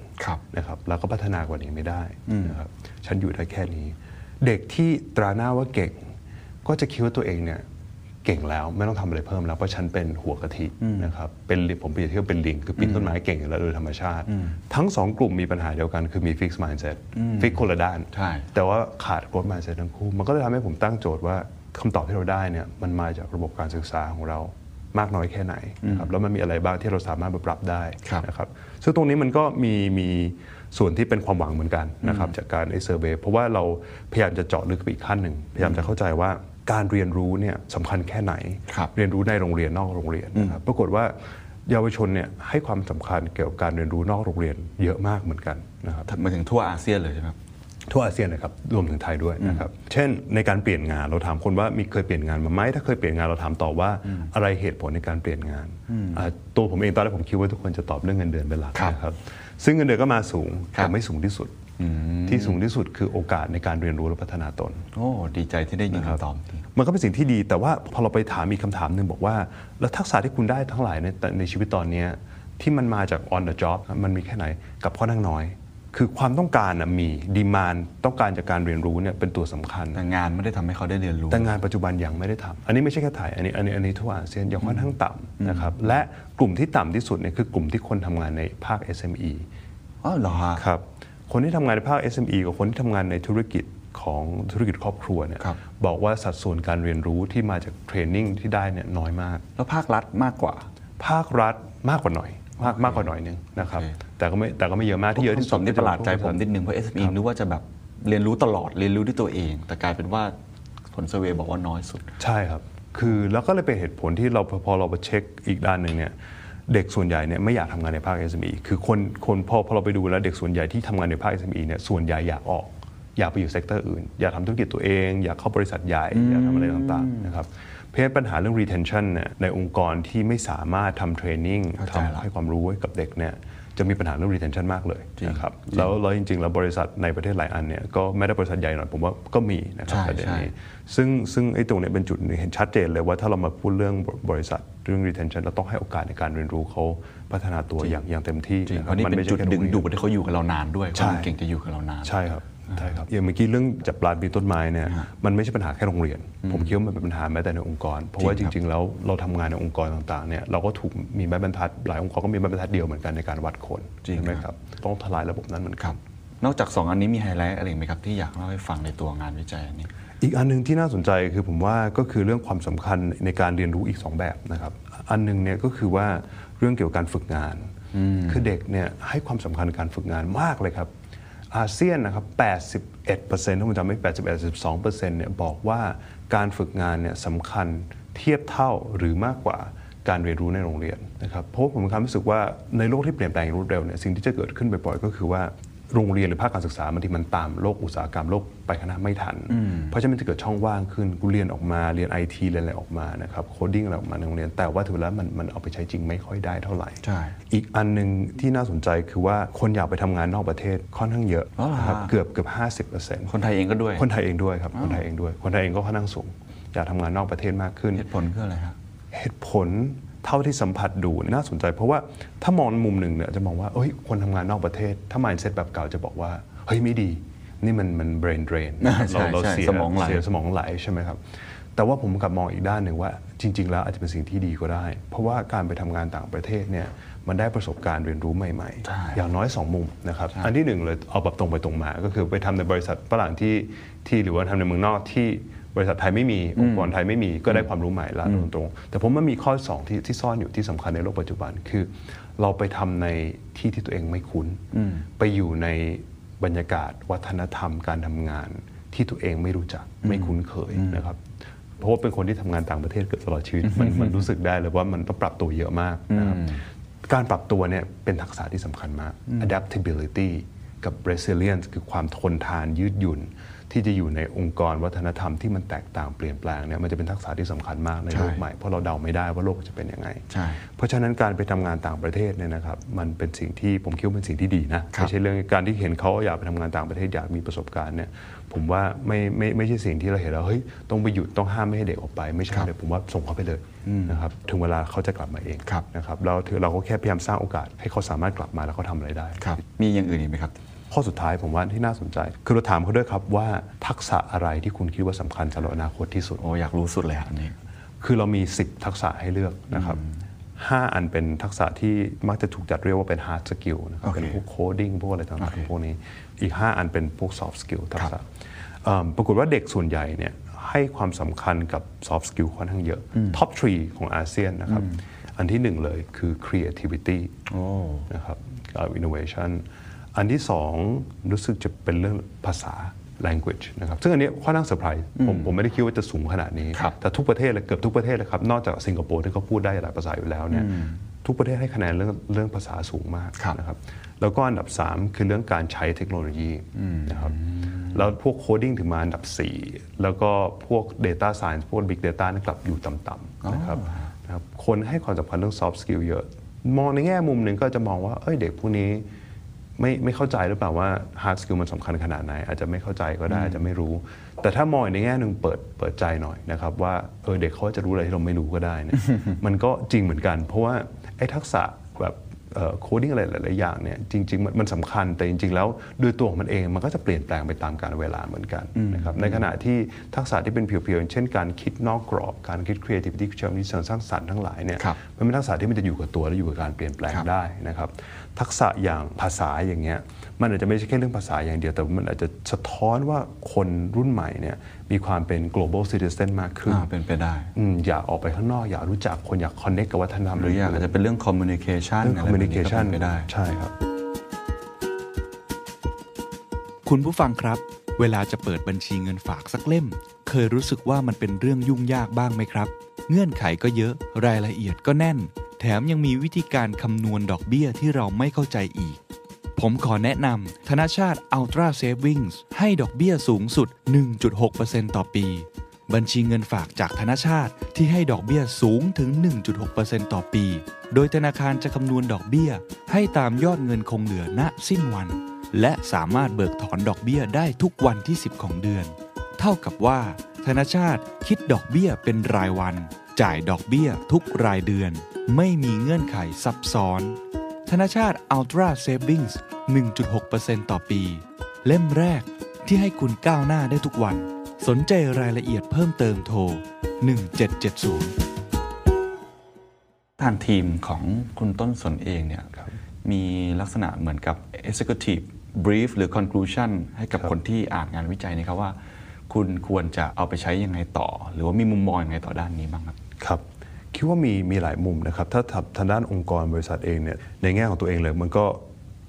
นะครับแล้วก็พัฒนากว่านี้ไม่ได้นะครับฉันอยู่ได้แค่นี้เด็กที่ตราหน้าว่าเก่งก็จะคิดว่าตัวเองเนี่ยเก่งแล้วไม่ต้องทำอะไรเพิ่มแล้วเพราะฉันเป็นหัวกะทินะครับเป็นผมเปรียบเทียบเป็นลิงคือปีนต้นไม้เก่งอยู่แล้วโดยธรรมชาติทั้งสองกลุ่มมีปัญหาเดียวกันคือมี fixed mindset fixed คนละด้านแต่ว่าขาด growth mindset ทั้งคู่มันก็เลยทำให้ผมตั้งโจทย์ว่าคำตอบที่เราได้เนี่ยมันมาจากระบบการศึกษาของเรามากน้อยแค่ไหนนะครับแล้วมันมีอะไรบ้างที่เราสามารถปรับได้นะครับซึ่งตรงนี้มันก็มีมีส่วนที่เป็นความหวังเหมือนกันนะครับจากการไอ้เซอร์เวย์เพราะว่าเราพยายามจะเจาะลึกไปอีกขั้นหนึ่งพยายามจะเข้าใจว่าการเรียนรู้เนี่ยสำคัญแค่ไหนเรียนรู้ในโรงเรียนนอกโรงเรียนนะครับปรากฏว่าเยาวชนเนี่ยให้ความสำคัญเกี่ยวกับการเรียนรู้นอกโรงเรียนเยอะมากเหมือนกันนะครับมาถึงทั่วอาเซียนเลยใช่ไหมทั่วอาเซียนนะครับรวมถึงไทยด้วยนะครับเช่นในการเปลี่ยนงานเราถามคนว่ามีเคยเปลี่ยนงานมาไหมถ้าเคยเปลี่ยนงานเราถามต่อว่าอะไรเหตุผลในการเปลี่ยนงานตัวผมเองตอนแรกผมคิดว่าทุกคนจะตอบเรื่องเงินเดือนเป็นหลักนะครับซึ่งเงินเดือนก็มาสูงแต่ไม่สูงที่สุดที่สูงที่สุดคือโอกาสในการเรียนรู้และพัฒนาตนโอ้ดีใจที่ได้ยินคำตอบมันก็เป็นสิ่งที่ดีแต่ว่าพอเราไปถามมีคำถามนึงบอกว่าแล้วทักษะที่คุณได้ทั้งหลายในในชีวิตตอนนี้ที่มันมาจาก on the job มันมีแค่ไหนกับข้อนั่งน้อยคือความต้องการมีดีมานต้องการจากการเรียนรู้เนี่ยเป็นตัวสำคัญแต่งานไม่ได้ทำให้เขาได้เรียนรู้แต่งานปัจจุบันยังไม่ได้ทำอันนี้ไม่ใช่แค่ไทยอันนี้อันนี้อันนี้ทั่วอาเซียนยังค่อนข้างต่ำนะครับและกลุ่มที่ต่ำที่สุดเนี่ยคือกลุ่มที่คนทำงานในภาค เอส เอ็ม อี อ๋อเหรอครับคนที่ทำงานในภาค เอส เอ็ม อี กับคนที่ทำงานในธุรกิจของธุรกิจครอบครัวเนี่ย บ, บอกว่าสัดส่วนการเรียนรู้ที่มาจากเทรนนิ่งที่ได้เนี่ยน้อยมากแล้วภาครัฐมากกว่าภาครัฐมากกว่าหน่อยมากมากกว่าหน่อยนึงนะครับ okay. แต่ก็ไม่แต่ก็ไม่เยอะมากที่เยอะที่สุดที่ประหลาดใจผมนิดนึงเพราะ เอส เอ็ม อี นึกว่าจะแบบเรียนรู้ตลอดเรียนรู้ด้วยตัวเองแต่กลายเป็นว่าผลเซอร์เวย์บอกว่าน้อยสุดใช่ครับคือแล้วก็เลยเป็นเหตุผลที่เราพอเราไปเช็คอีกด้านนึงเนี่ยเด็กส่วนใหญ่เนี่ยไม่อยากทำงานในภาค เอส เอ็ม อี คือคนคนพอพอเราไปดูแล้วเด็กส่วนใหญ่ที่ทำงานในภาค เอส เอ็ม อี เนี่ยส่วนใหญ่อยากออกอยากไปอยู่เซกเตอร์อื่นอยากทำธุรกิจตัวเองอยากเข้าบริษัทใหญ่อยากทำอะไรต่างๆนะครับเพราะฉะนั้นปัญหาเรื่อง retention เนี่ยในองค์กรที่ไม่สามารถทำเทรนนิ่งทำให้ความรู้ให้กับเด็กเนี่ยจะมีปัญหาเรื่อง retention มากเลยนะครับแล้วแล้วจริงๆแล้วบริษัทในประเทศหลายอันเนี่ยก็ไม่ได้บริษัทใหญ่หน่อยผมว่าก็มีนะครับประเด็นนี้ซึ่งซึ่งไอ้ตรงนี้เป็นจุดเห็นชัดเจนเลยว่าถ้าเรามาพูดเรื่องบริษัทเรื่อง retention เราต้องให้โอกาสในการเรียนรู้เขาพัฒนาตัวอย่างอย่างเต็มที่เพราะนี่เป็นจุดดึงดูดให้เขาอยู่กับเรานานด้วยความเก่งจะอยู่กับเรานานใช่ครับใช่ครับอย่างเมื่อกี้เรื่องจับปลาปีนต้นไม้เนี่ยมันไม่ใช่ปัญหาแค่โรงเรียนผมคิดว่ามันเป็นปัญหาแม้แต่ในองค์กรเพราะว่าจริงๆแล้วเราทำงานในองค์กรต่างๆเนี่ยเราก็ถูกมีไม้บรรทัดหลายองค์กรก็มีไม้บรรทัดเดียวเหมือนกันในการวัดคนจริงไหมครับต้องทลายระบบนั้นเหมือนกันนอกจากสองอันนี้มีไฮไลท์อะไรไหมครับที่อยากเล่าให้ฟังในตัวงานวิจัยอันนี้อีกอันนึงที่น่าสนใจคือผมว่าก็คือเรื่องความสำคัญในการเรียนรู้อีกสองแบบนะครับอันนึงเนี่ยก็คือว่าเรื่องเกี่ยวกับการฝึกงาน คือเด็กเนี่ยให้ความสำคัญการฝึกงานมากเลยครับอาเซียนนะครับ แปดสิบเอ็ดเปอร์เซ็นต์ ถ้าผมจำไม่ผิด แปดสิบเอ็ด สิบสองเปอร์เซ็นต์ เนี่ยบอกว่าการฝึกงานเนี่ยสำคัญเทียบเท่าหรือมากกว่าการเรียนรู้ในโรงเรียนนะครับเพราะผมมีความรู้สึกว่าในโลกที่เปลี่ยนแปลงรวดเร็วเนี่ยสิ่งที่จะเกิดขึ้นบ่อยๆก็คือว่าโรงเรียนหรือภาคการศึกษาบางทีมันตามโลกอุตสาหกรรมโลกไปข้างหน้าไม่ทันเพราะฉะนั้นมันจะเกิดช่องว่างขึ้นกูเรียนออกมาเรียน ไอ ที เรียนอะไรออกมานะครับโคดดิ้งอะไรออกมาในโรงเรียนแต่ว่าถึงแล้วมันมันเอาไปใช้จริงไม่ค่อยได้เท่าไหร่ใช่อีกอันนึงที่น่าสนใจคือว่าคนอยากไปทำงานนอกประเทศค่อนข้างเยอะนะครับเกือบเกือบ ห้าสิบเปอร์เซ็นต์ คนไทยเองก็ด้วยคนไทยเองด้วยครับคนไทยเองด้วยคนไทยเองก็ค่อนข้างสูงอยากทำงานนอกประเทศมากขึ้นเหตุผลคืออะไรครับเหตุผลเท่าที่สัมผัสดูน่าสนใจเพราะว่าถ้ามองมุมหนึ่งเนี่ยจะมองว่าเอ้ยคนทำงานนอกประเทศถ้า mindset แบบเก่าจะบอกว่าเฮ้ยไม่ดีนี่มันมัน brain drain เราเราเสียสมองไหลเสียสมองไหลใช่ไหมครับแต่ว่าผมกลับมองอีกด้านหนึ่งว่าจริงๆแล้วอาจจะเป็นสิ่งที่ดีก็ได้เพราะว่าการไปทำงานต่างประเทศเนี่ยมันได้ประสบการณ์เรียนรู้ใหม่ๆอย่างน้อยสองมุมนะครับอันที่หนึ่งเลยเอาแบบตรงไปตรงมาก็คือไปทำในบริษัทฝรั่งที่ที่หรือว่าทำในเมืองนอกที่บริษัทไทยไม่มีองค์กรไทยไม่มีก็ได้ความรู้ใหม่ละตรงๆแต่ผมมันมีข้อสองที่ที่ซ่อนอยู่ที่สำคัญในโลกปัจจุบันคือเราไปทำในที่ที่ตัวเองไม่คุ้นไปอยู่ในบรรยากาศวัฒนธรรมการทำงานที่ตัวเองไม่รู้จักไม่คุ้นเคยนะครับเพราะว่าเป็นคนที่ทำงานต่างประเทศเกือบตลอดชีวิตมันมันรู้สึกได้เลยว่ามันต้องปรับตัวเยอะมากนะครับการปรับตัวเนี่ยเป็นทักษะที่สำคัญมาก adaptability กับ resilience คือความทนทานยืดหยุ่นที่จะอยู่ในองค์กรวัฒนธรรมที่มันแตกต่างเปลี่ยนแปลงเนี่ยมันจะเป็นทักษะที่สำคัญมากในโลกใหม่เพราะเราเดาไม่ได้ว่าโลกจะเป็นยังไงเพราะฉะนั้นการไปทำงานต่างประเทศเนี่ยนะครับมันเป็นสิ่งที่ผมคิดว่าเป็นสิ่งที่ดีนะไม่ใช่เรื่องการที่เห็นเขาอยากไปทำงานต่างประเทศอยากมีประสบการณ์เนี่ยผมว่าไม่ไม่ไม่ใช่สิ่งที่เราเห็นแล้วเฮ้ยต้องไปหยุดต้องห้ามไม่ให้เด็กออกไปไม่ใช่เลยผมว่าส่งเขาไปเลยนะครับถึงเวลาเขาจะกลับมาเองนะครับเราเราก็แค่พยายามสร้างโอกาสให้เขาสามารถกลับมาแล้วเขาทำอะไรได้มีอย่างอื่นอีกไหมครับข้อสุดท้ายผมว่าที่น่าสนใจคือเราถามเขาด้วยครับว่าทักษะอะไรที่คุณคิดว่าสำคัญสำหรับอนาคตที่สุดโอ้อยากรู้สุดเลยอันนี้คือเรามีสิบทักษะให้เลือกนะครับห้าอันเป็นทักษะที่มักจะถูกจัดเรียกว่าเป็น hard skill นะครับ okay. เป็นพวก coding พวกอะไรต่างๆ okay. พวกนี้อีกห้าอันเป็นพวก soft skill ทักษะปรากฏว่าเด็กส่วนใหญ่เนี่ยให้ความสำคัญกับ soft skill ค่อนข้างเยอะ top สามของอาเซียนนะครับอันที่หนึ่งเลยคือ creativity oh. นะครับ innovationอันที่สองรู้สึกจะเป็นเรื่องภาษา language นะครับซึ่งอันนี้ค่อนข้างเซอร์ไพรส์ผมผมไม่ได้คิดว่าจะสูงขนาดนี้แต่ทุกประเทศเลยเกือบทุกประเทศเลยครับนอกจากสิงคโปร์ที่เขาพูดได้หลายภาษาอยู่แล้วเนี่ยทุกประเทศให้คะแนนเรื่องเรื่องภาษาสูงมากนะครับแล้วก็อันดับสามคือเรื่องการใช้เทคโนโลยีนะครับแล้วพวกโคดิ้งถึงมาอันดับสี่แล้วก็พวก data science พวก big data กลับอยู่ต่ำๆนะครับคนให้ความสำคัญเรื่อง soft skill เยอะมองในแง่มุมหนึ่งก็จะมองว่าเอ้ยเด็กพวกนี้ไม่ไม่เข้าใจหรือเปล่าว่า hard skill มันสำคัญขนาดไหนอาจจะไม่เข้าใจก็ได้อาจจะไม่รู้แต่ถ้ามองในแง่นึงเปิดเปิดใจหน่อยนะครับว่าเออเด็กเขาจะรู้อะไรที่เราไม่รู้ก็ได้เนี่ย มันก็จริงเหมือนกันเพราะว่าไอ้ทักษะแบบโคดิ้งอะไรหลายๆอย่างเนี่ยจริงๆมันมันสำคัญแต่จริงๆแล้วโดยตัวของมันเองมันก็จะเปลี่ยนแปลงไปตามกาลเวลาเหมือนกันนะครับในขณะที่ทักษะที่เป็นเพียวๆเช่นการคิดนอกกรอบการคิด creativity เชิงนิสสร้างสรรค์ทั้งหลายเนี่ยมันเป็นทักษะที่มันจะอยู่กับตัวและอยู่กับการเปลี่ยนแปลงได้นะครับทักษะอย่างภาษาอย่างเงี้ยมันอาจจะไม่ใช่แค่เรื่องภาษาอย่างเดียวแต่มันอาจจะสะท้อนว่าคนรุ่นใหม่เนี่ยมีความเป็น global citizen มากขึ้นเป็นไปได้อยากออกไปข้างนอกอยากรู้จักคนอยาก connect กับวัฒนธรรมหรืออยากอาจจะเป็นเรื่อง communication เรื่อง communication ไปได้ใช่ครับคุณผู้ฟังครับเวลาจะเปิดบัญชีเงินฝากสักเล่มเคยรู้สึกว่ามันเป็นเรื่องยุ่งยากบ้างไหมครับเงื่อนไขก็เยอะรายละเอียดก็แน่นแถมยังมีวิธีการคำนวณดอกเบี้ยที่เราไม่เข้าใจอีกผมขอแนะนำธนชาติ Ultra Savings ให้ดอกเบี้ยสูงสุด หนึ่งจุดหกเปอร์เซ็นต์ ต่อปีบัญชีเงินฝากจากธนชาติที่ให้ดอกเบี้ยสูงถึง หนึ่งจุดหกเปอร์เซ็นต์ ต่อปีโดยธนาคารจะคำนวณดอกเบี้ยให้ตามยอดเงินคงเหลือณสิ้นวันและสามารถเบิกถอนดอกเบี้ยได้ทุกวันที่สิบของเดือนเท่ากับว่าธนชาติคิดดอกเบี้ยเป็นรายวันจ่ายดอกเบี้ยทุกรายเดือนไม่มีเงื่อนไขซับซ้อนธนชาติ Ultra Savings หนึ่งจุดหกเปอร์เซ็นต์ ต่อปีเล่มแรกที่ให้คุณก้าวหน้าได้ทุกวันสนใจรายละเอียดเพิ่มเติมโทรหนึ่งเจ็ดเจ็ดศูนย์ทางทีมของคุณต้นสนเองเนี่ยมีลักษณะเหมือนกับ Executive Brief หรือ Conclusion ให้กับคนที่อ่านงานวิจัยนะครับว่าคุณควรจะเอาไปใช้ยังไงต่อหรือว่ามีมุมมองยังไงต่อด้านนี้บ้างครับครับ คิดว่ามีมีหลายมุมนะครับถ้าทางด้านองค์กรบริษัทเองเนี่ยในแง่ของตัวเองเลยมันก็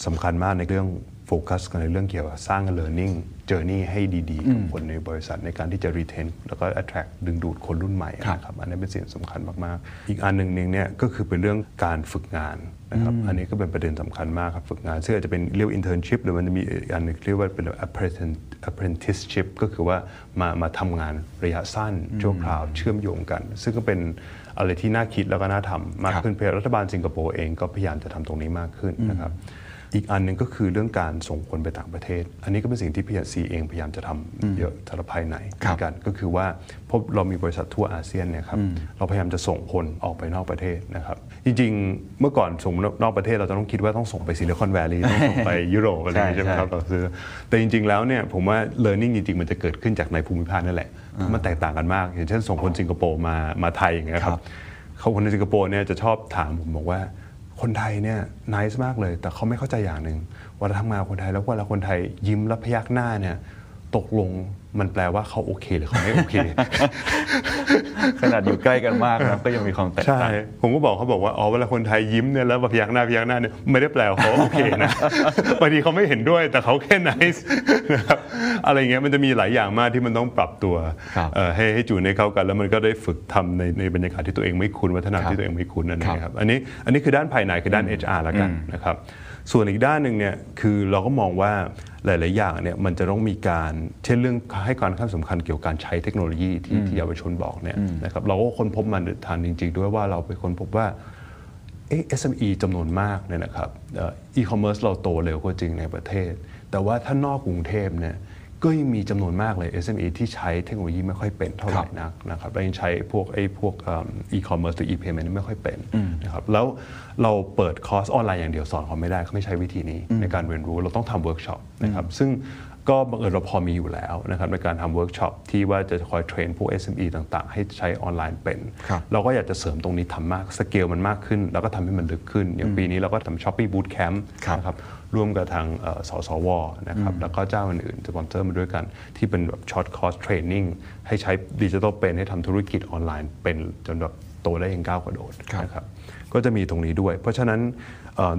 สำคัญมากในเรื่องโฟกัสกันในเรื่องเกี่ยวกับสร้าง learning journey ให้ดีๆกับคนในบริษัทในการที่จะ retain แล้วก็ attract ดึงดูดคนรุ่นใหม่นะครับอันนี้เป็นสิ่งสำคัญมากๆอีกอันหนึ่งเนี่ยก็คือเป็นเรื่องการฝึกงานนะครับอันนี้ก็เป็นประเด็นสำคัญมากครับฝึกงานซึ่งอาจจะเป็นเรียก internship หรือมันจะมีอันนึงเรียกว่าเป็น apprenticeship ก็คือว่ามามาทำงานระยะสั้นชั่วคราวเชื่อมโยงกันซึ่งก็เป็นอะไรที่น่าคิดแล้วก็น่าทำมากขึ้นเพราะรัฐบาลสิงคโปร์เองก็พยายามจะทำตรงนี้มากขึ้นนะครับอีกอันนึงก็คือเรื่องการส่งคนไปต่างประเทศอันนี้ก็เป็นสิ่งที่ พี เอส ซี เองพยายามจะทำเยอะทางภายในกันก็คือว่าพบเรามีบริษัททั่วอาเซียนเนี่ยครับเราพยายามจะส่งคนออกไปนอกประเทศนะครับจริงๆเมื่อก่อนส่งนอกประเทศเราจะต้องคิดว่าต้องส่งไปซิลิคอนแวลลีย์ต้องส่งไปยุโรปอะไรอย่างนี้ใช่ไหมครับเราซื้อแต่จริงๆแล้วเนี่ยผมว่า learning จริงๆมันจะเกิดขึ้นจากในภูมิภาคนั่นแหละมันแตกต่างกันมากอย่างเช่นส่งคนสิงคโปร์มามาไทยอย่างเงี้ยครับเขาคนในสิงคโปร์เนี่ยจะชอบถามผมบอกว่าคนไทยเนี่ยน่ารักมากเลยแต่เขาไม่เข้าใจอย่างหนึ่งว่าเราทำงานคนไทยแล้วเวลาคนไทยยิ้มและพยักหน้าเนี่ยตกลงมันแปลว่าเขาโอเคหรือเขาไม่โอเคขนาดอยู่ใกล้กันมากนะก็ยังมีความแตกต่างใช่ผมก็บอกเขาบอกว่าอ๋อเวลาคนไทยยิ้มเนี่ยแล้วพยักหน้าพยักหน้าเนี่ยไม่ได้แปลว่าเขาโอเคนะบางทีเขาไม่เห็นด้วยแต่เขาแค่ nice นะครับอะไรเงี้ยมันจะมีหลายอย่างมากที่มันต้องปรับตัวให้ให้จูนให้เข้ากันแล้วมันก็ได้ฝึกทำในในบรรยากาศที่ตัวเองไม่คุ้นวัฒนธรรมที่ตัวเองไม่คุ้นนั่นเองครับอันนี้อันนี้คือด้านภายในคือด้าน เอช อาร์ ละกันนะครับส่วนอีกด้านหนึ่งเนี่ยคือเราก็มองว่าหลายๆอย่างเนี่ยมันจะต้องมีการเช่นเรื่องให้ความสำคัญเกี่ยวกับการใช้เทคโนโลยีที่เยาวชนบอกเนี่ยนะครับเราก็ค้นพบมันทันจริงๆด้วยว่าเราไปค้นพบว่าเอสเอ็มอีจำนวนมากเนี่ยนะครับอีคอมเมิร์ซเราโตเร็วก็จริงในประเทศแต่ว่าถ้านอกกรุงเทพเนี่ยก็ยังมีจำนวนมากเลย เอส เอ็ม อี ที่ใช้เทคโนโลยีไม่ค่อยเป็นเท่าไหร่นักนะครับและยังใช้พวกไอ้พวกอีคอมเมิร์ซหรือ อี เพย์เมนต์ ไม่ค่อยเป็นนะครับแล้วเราเปิดคอร์สออนไลน์อย่างเดียวสอนเขาไม่ได้เขาไม่ใช้วิธีนี้ในการเรียนรู้เราต้องทำเวิร์กช็อปนะครับซึ่งก็บังเอิญเราพอมีอยู่แล้วนะครับในการทำเวิร์กช็อปที่ว่าจะคอยเทรนพวก เอส เอ็ม อี ต่างๆให้ใช้ออนไลน์เป็นเราก็อยากจะเสริมตรงนี้ทำมากสเกลมันมากขึ้นแล้วก็ทำให้มันลึกขึ้นอย่างปีนี้เราก็ทำ Shopee Bootcamp นะครับร่วมกับทางสสวนะครับแล้วก็เจ้าอื่นๆสปอนเซอร์มาด้วยกันที่เป็นแบบช็อตคอร์สเทรนนิ่งให้ใช้ดิจิทัลเป็นให้ทำธุรกิจออนไลน์เป็นจนแบบโตได้อย่างก้าวกระโดดนะครับก็จะมีตรงนี้ด้วยเพราะฉะนั้น